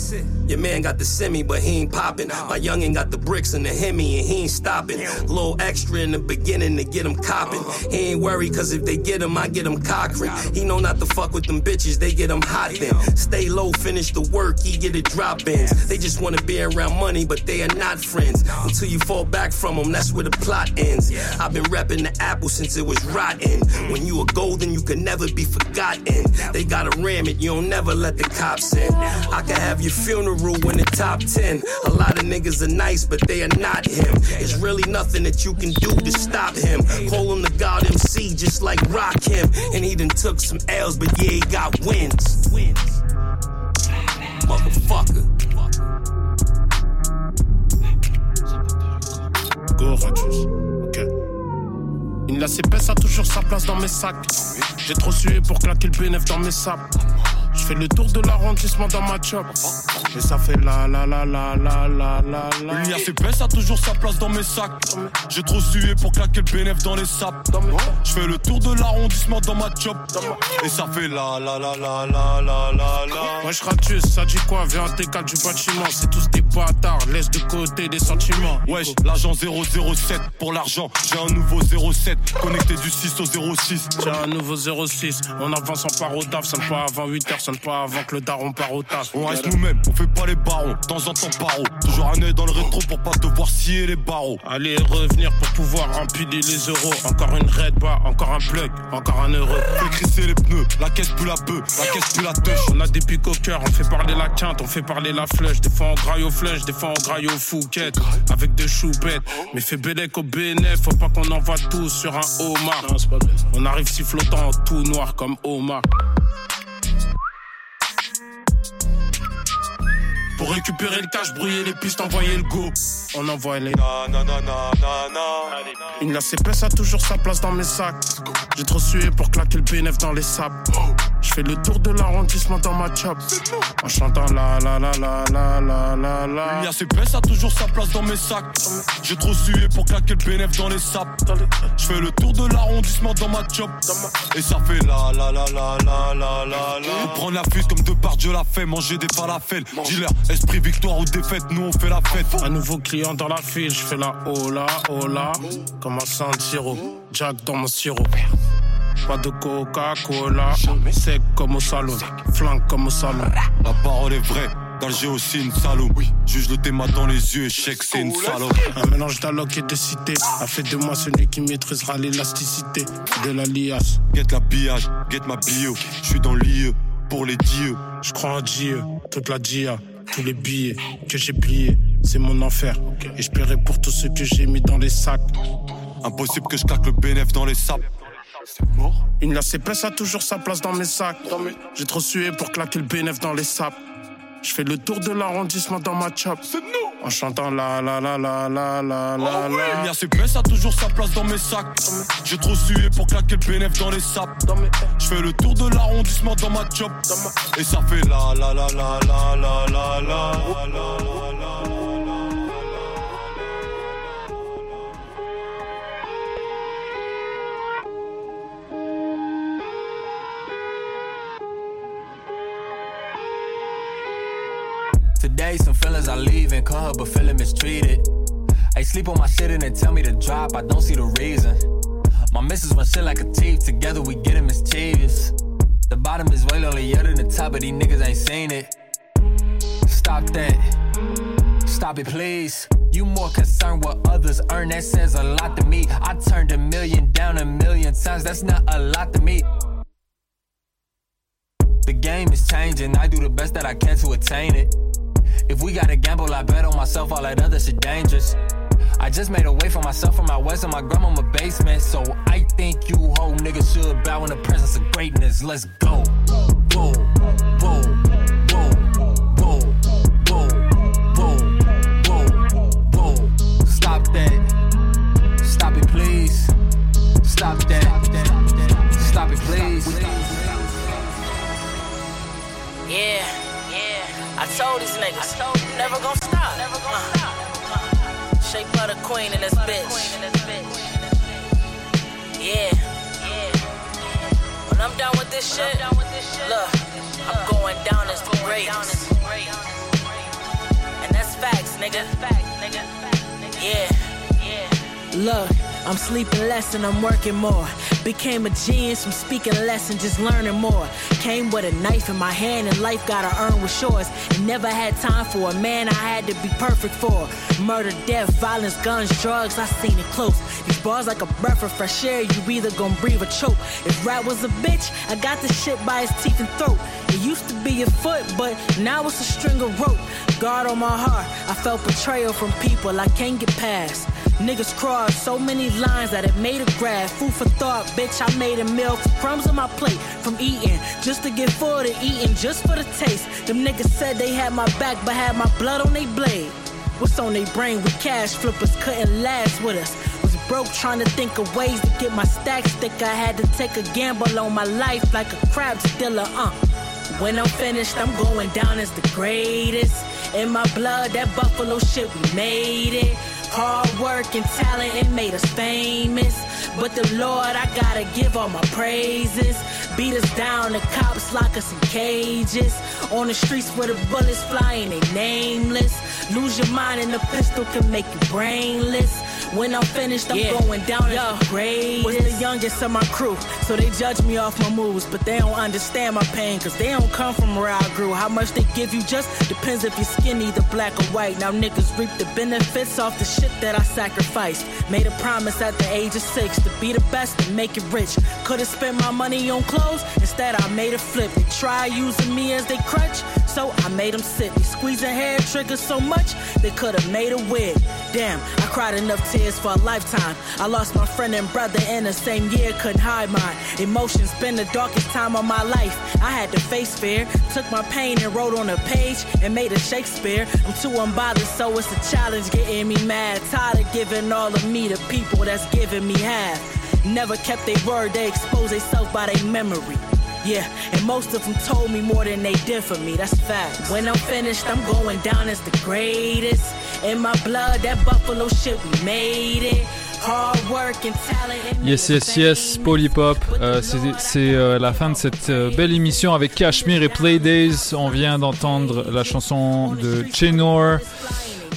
Your man got the semi, but he ain't popping. My youngin' got the bricks and the Hemi, and he ain't stopping. Little extra in the beginning to get him copping. He ain't worried, cause if they get him, I get him Cochran. He know not to fuck with them bitches, they get him hot then. Stay low, finish the work, he get a drop in. They just wanna be around money, but they are not friends. Until you fall back from them, that's where the plot ends. I've been repping the apple since it was rotten. When you are golden, you can never be forgotten. They gotta ram it, you don't never let the cops in. I can have your funeral in the top ten. A lot of niggas are nice, but they are not him. There's really nothing that you can do to stop him. Call him the God M C, just like Rakim. And he done took some L's, but yeah, he got wins. Wins. Motherfucker. Go, Ratus. Ok. Une la C P S a toujours sa place dans mes sacs. J'ai trop sué pour claquer le bénéf dans mes sapes. Je fais le tour de l'arrondissement dans ma chop. Et ça fait la la la la la la la la. Une la C P S a toujours sa place dans mes sacs. J'ai trop sué pour claquer le bénéf dans les sapes. Je fais le tour de l'arrondissement dans ma chop. Et ça fait la la la la la la la la. Wesh Ratus, ça dit quoi? Viens T quatre du bâtiment. C'est tous des bâtards, laisse de côté des sentiments. Wesh, l'agent zéro zéro sept pour l'argent. J'ai un nouveau zéro sept. Connecté du six au zéro six. J'ai un nouveau zéro six. On avance en part au taf. Sonne pas avant huit heures. Sonne pas avant que le daron part au taf. On reste nous-mêmes, on fait pas les barons. Dans un temps barreau. Toujours un œil dans le rétro pour pas devoir scier les barreaux. Allez revenir pour pouvoir empiler les euros. Encore une raid bar, encore un plug, encore un heureux. Fais crisser les pneus, la caisse plus la peu, la caisse plus la touche. On a des pics au cœur, on fait parler la quinte, on fait parler la flush. Des fois on graille au flush, des fois on graille au fouquette. Avec des choux bêtes, mais fais bélec au bénéf. Faut pas qu'on envoie tous sur un homard. Non, c'est pas vrai. On arrive sifflotant en tout noir comme Omar. Pour récupérer le cash, brouiller les pistes, envoyer le go. On envoie les na, na, na, na, na. Une la C P S a toujours sa place dans mes sacs. J'ai trop sué pour claquer le bénéf dans les sables. Je fais le tour de l'arrondissement dans ma chop. En chantant la la la la la la la la. Une la C P S a toujours sa place dans mes sacs. J'ai trop sué pour claquer le bénéf dans les sables. Je fais le tour de l'arrondissement dans ma chop. Et ça fait la la la la la la la la. On prend la fuite comme deux parts, je la fais. Manger des falafels, dealer. Esprit victoire ou défaite, nous on fait la fête. Un nouveau client dans la file, je fais la hola hola. Comme un Saint sirop, Jack dans mon sirop. Pas de Coca-Cola, sec comme au salon, flanque comme au salon. La parole est vraie, d'Alger aussi une salope. Oui. Juge le thème dans les yeux, échec c'est une salope. Un mélange d'alloc et de cité a fait de moi celui qui maîtrisera l'élasticité de la liasse. Get la pillage, get ma bio, je suis dans l'I E pour les dieux. Je crois en Dieu, toute la dia. Tous les billets que j'ai pliés, c'est mon enfer. Et je paierai pour tout ce que j'ai mis dans les sacs. Impossible que je claque le bénéf dans les sables. C'est mort. Une la C P S a toujours sa place dans mes sacs. J'ai trop sué pour claquer le bénéf dans les sables. Je fais le tour de l'arrondissement dans ma chop. C'est nous. En chantant la la la la la la la. Une la C P S a toujours sa place dans mes sacs. J'ai trop sué pour claquer le bénéf dans les sables. Je fais le tour de l'arrondissement dans ma chop. Et ça fait la la la la la la la la. Today, some feelings I leave and come her, but feeling mistreated. They sleep on my shit and they tell me to drop, I don't see the reason. My missus run shit like a thief, together we getting mischievous. The bottom is way lonelier than the top, but these niggas ain't seen it. Stop that. Stop it, please. You more concerned what others earn, that says a lot to me. I turned a million down a million times, that's not a lot to me. The game is changing, I do the best that I can to attain it. If we gotta gamble, I bet on myself, all that other shit dangerous. I just made a way for myself from my west and my grandma's basement. So I think you whole niggas should bow in the presence of greatness. Let's go, boom, boom. Stop that. Stop it, please. Yeah, yeah. I told these niggas, never gonna stop. Never gonna stop. Shape by the queen in this bitch. Yeah. When I'm done with this shit, look, I'm going down as the greatest. And that's facts, nigga. Yeah. Look, I'm sleeping less and I'm working more. Became a genius from speaking less and just learning more. Came with a knife in my hand and life gotta earn with shores. And never had time for a man I had to be perfect for. Murder, death, violence, guns, drugs, I seen it close. These bars like a breath of fresh air, you either gonna breathe or choke. If rap was a bitch, I got the shit by his teeth and throat. It used to be a foot, but now it's a string of rope. Guard on my heart, I felt betrayal from people I can't get past. Niggas crossed so many lines that it made a grab. Food for thought, bitch, I made a meal for crumbs on my plate from eating. Just to get full to eating, just for the taste. Them niggas said they had my back, but had my blood on they blade. What's on they brain with cash flippers couldn't last with us. Was broke trying to think of ways to get my stacks thick. I had to take a gamble on my life like a crab stealer, uh. When I'm finished, I'm going down as the greatest. In my blood, that Buffalo shit, we made it. Hard work and talent, it made us famous. But the Lord, I gotta give all my praises. Beat us down, the cops lock us in cages. On the streets where the bullets flying, they nameless. Lose your mind and the pistol can make you brainless. When I'm finished, I'm yeah. going down Yo, as the greatest. Was the youngest of my crew, so they judge me off my moves. But they don't understand my pain, cause they don't come from where I grew. How much they give you just depends if you're skinny, either black or white. Now niggas reap the benefits off the shit that I sacrificed. Made a promise at the age of six to be the best and make it rich. Could've spent my money on clothes, instead I made a flip. They tried using me as they crutch, so I made them sit. They squeezing hair triggers so much, they could've made a wig. Damn, I cried enough tears for a lifetime. I lost my friend and brother in the same year, couldn't hide mine. Emotions been the darkest time of my life. I had to face fear, took my pain and wrote on a page and made a Shakespeare. I'm too unbothered, so it's a challenge getting me mad. Tired of giving all of me to people that's giving me half. Never kept their word, they exposed themselves by their memory. Yeah, and most of them told me more than they did for me, that's facts. When I'm finished, I'm going down as the greatest. In my blood, that Buffalo shit, we made it. Yes, yes, yes, Polypop, euh, c'est, c'est euh, la fin de cette euh, belle émission avec Cashmere et Play Days. On vient d'entendre la chanson de Chenor.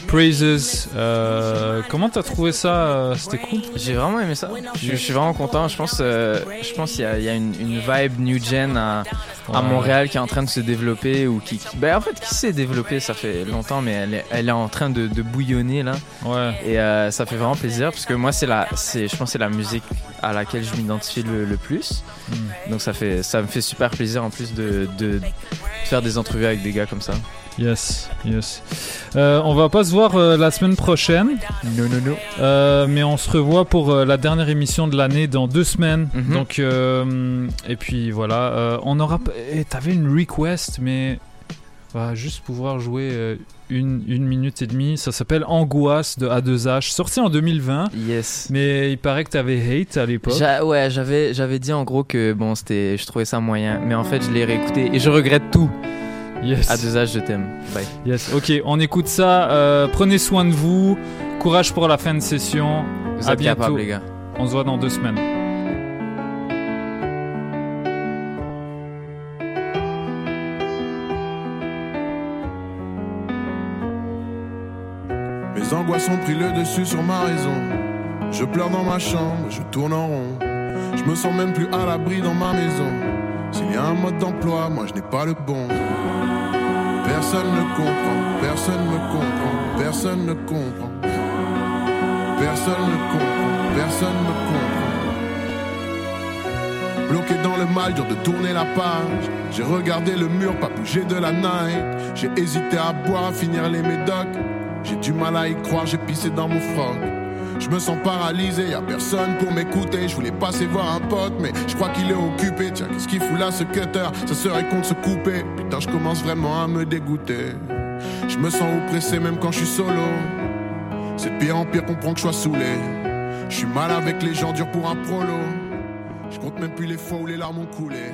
Praises, euh, comment t'as trouvé ça? C'était cool. J'ai vraiment aimé ça. Je, je suis vraiment content. Je pense, euh, je pense qu'il y a, il y a une, une vibe new gen à, ouais. à Montréal qui est en train de se développer ou qui, qui ben en fait qui s'est développée. Ça fait longtemps, mais elle est, elle est en train de, de bouillonner là. Ouais. Et euh, ça fait vraiment plaisir parce que moi c'est la, c'est, je pense que c'est la musique à laquelle je m'identifie le, le plus. Mm. Donc ça fait, ça me fait super plaisir en plus de, de, de faire des entrevues avec des gars comme ça. Yes, yes. Euh, on va pas se voir euh, la semaine prochaine. Non, non, non. Euh, mais on se revoit pour euh, la dernière émission de l'année dans deux semaines. Mm-hmm. Donc, euh, et puis voilà. Euh, on aura. Eh, t'avais une request, mais on va juste pouvoir jouer euh, une, une minute et demie. Ça s'appelle Angoisse de A deux H, sorti en deux mille vingt. Yes. Mais il paraît que t'avais hate à l'époque. J'a... Ouais, j'avais, j'avais dit en gros que bon, c'était, je trouvais ça moyen. Mais en fait, je l'ai réécouté et je regrette tout. Yes. À deux âges, je t'aime. Bye. Yes. Ok, on écoute ça. Euh, prenez soin de vous. Courage pour la fin de session. Vous à êtes bientôt, capables, les gars. On se voit dans deux semaines. Mes angoisses ont pris le dessus sur ma raison. Je pleure dans ma chambre, je tourne en rond. Je me sens même plus à l'abri dans ma maison. S'il y a un mode d'emploi, moi je n'ai pas le bon. Personne ne comprend, personne ne comprend, personne ne comprend. Personne ne comprend, personne ne comprend. Bloqué dans le mal, dur de tourner la page. J'ai regardé le mur, pas bouger de la night. J'ai hésité à boire, à finir les médocs. J'ai du mal à y croire, j'ai pissé dans mon froc. Je me sens paralysé, y'a personne pour m'écouter. Je voulais passer voir un pote, mais je crois qu'il est occupé. Tiens, qu'est-ce qu'il fout là ce cutter? Ça serait con de se couper. Putain, je commence vraiment à me dégoûter. Je me sens oppressé même quand je suis solo. C'est de pire en pire qu'on prend que je sois saoulé. Je suis mal avec les gens durs pour un prolo. Je compte même plus les fois où les larmes ont coulé.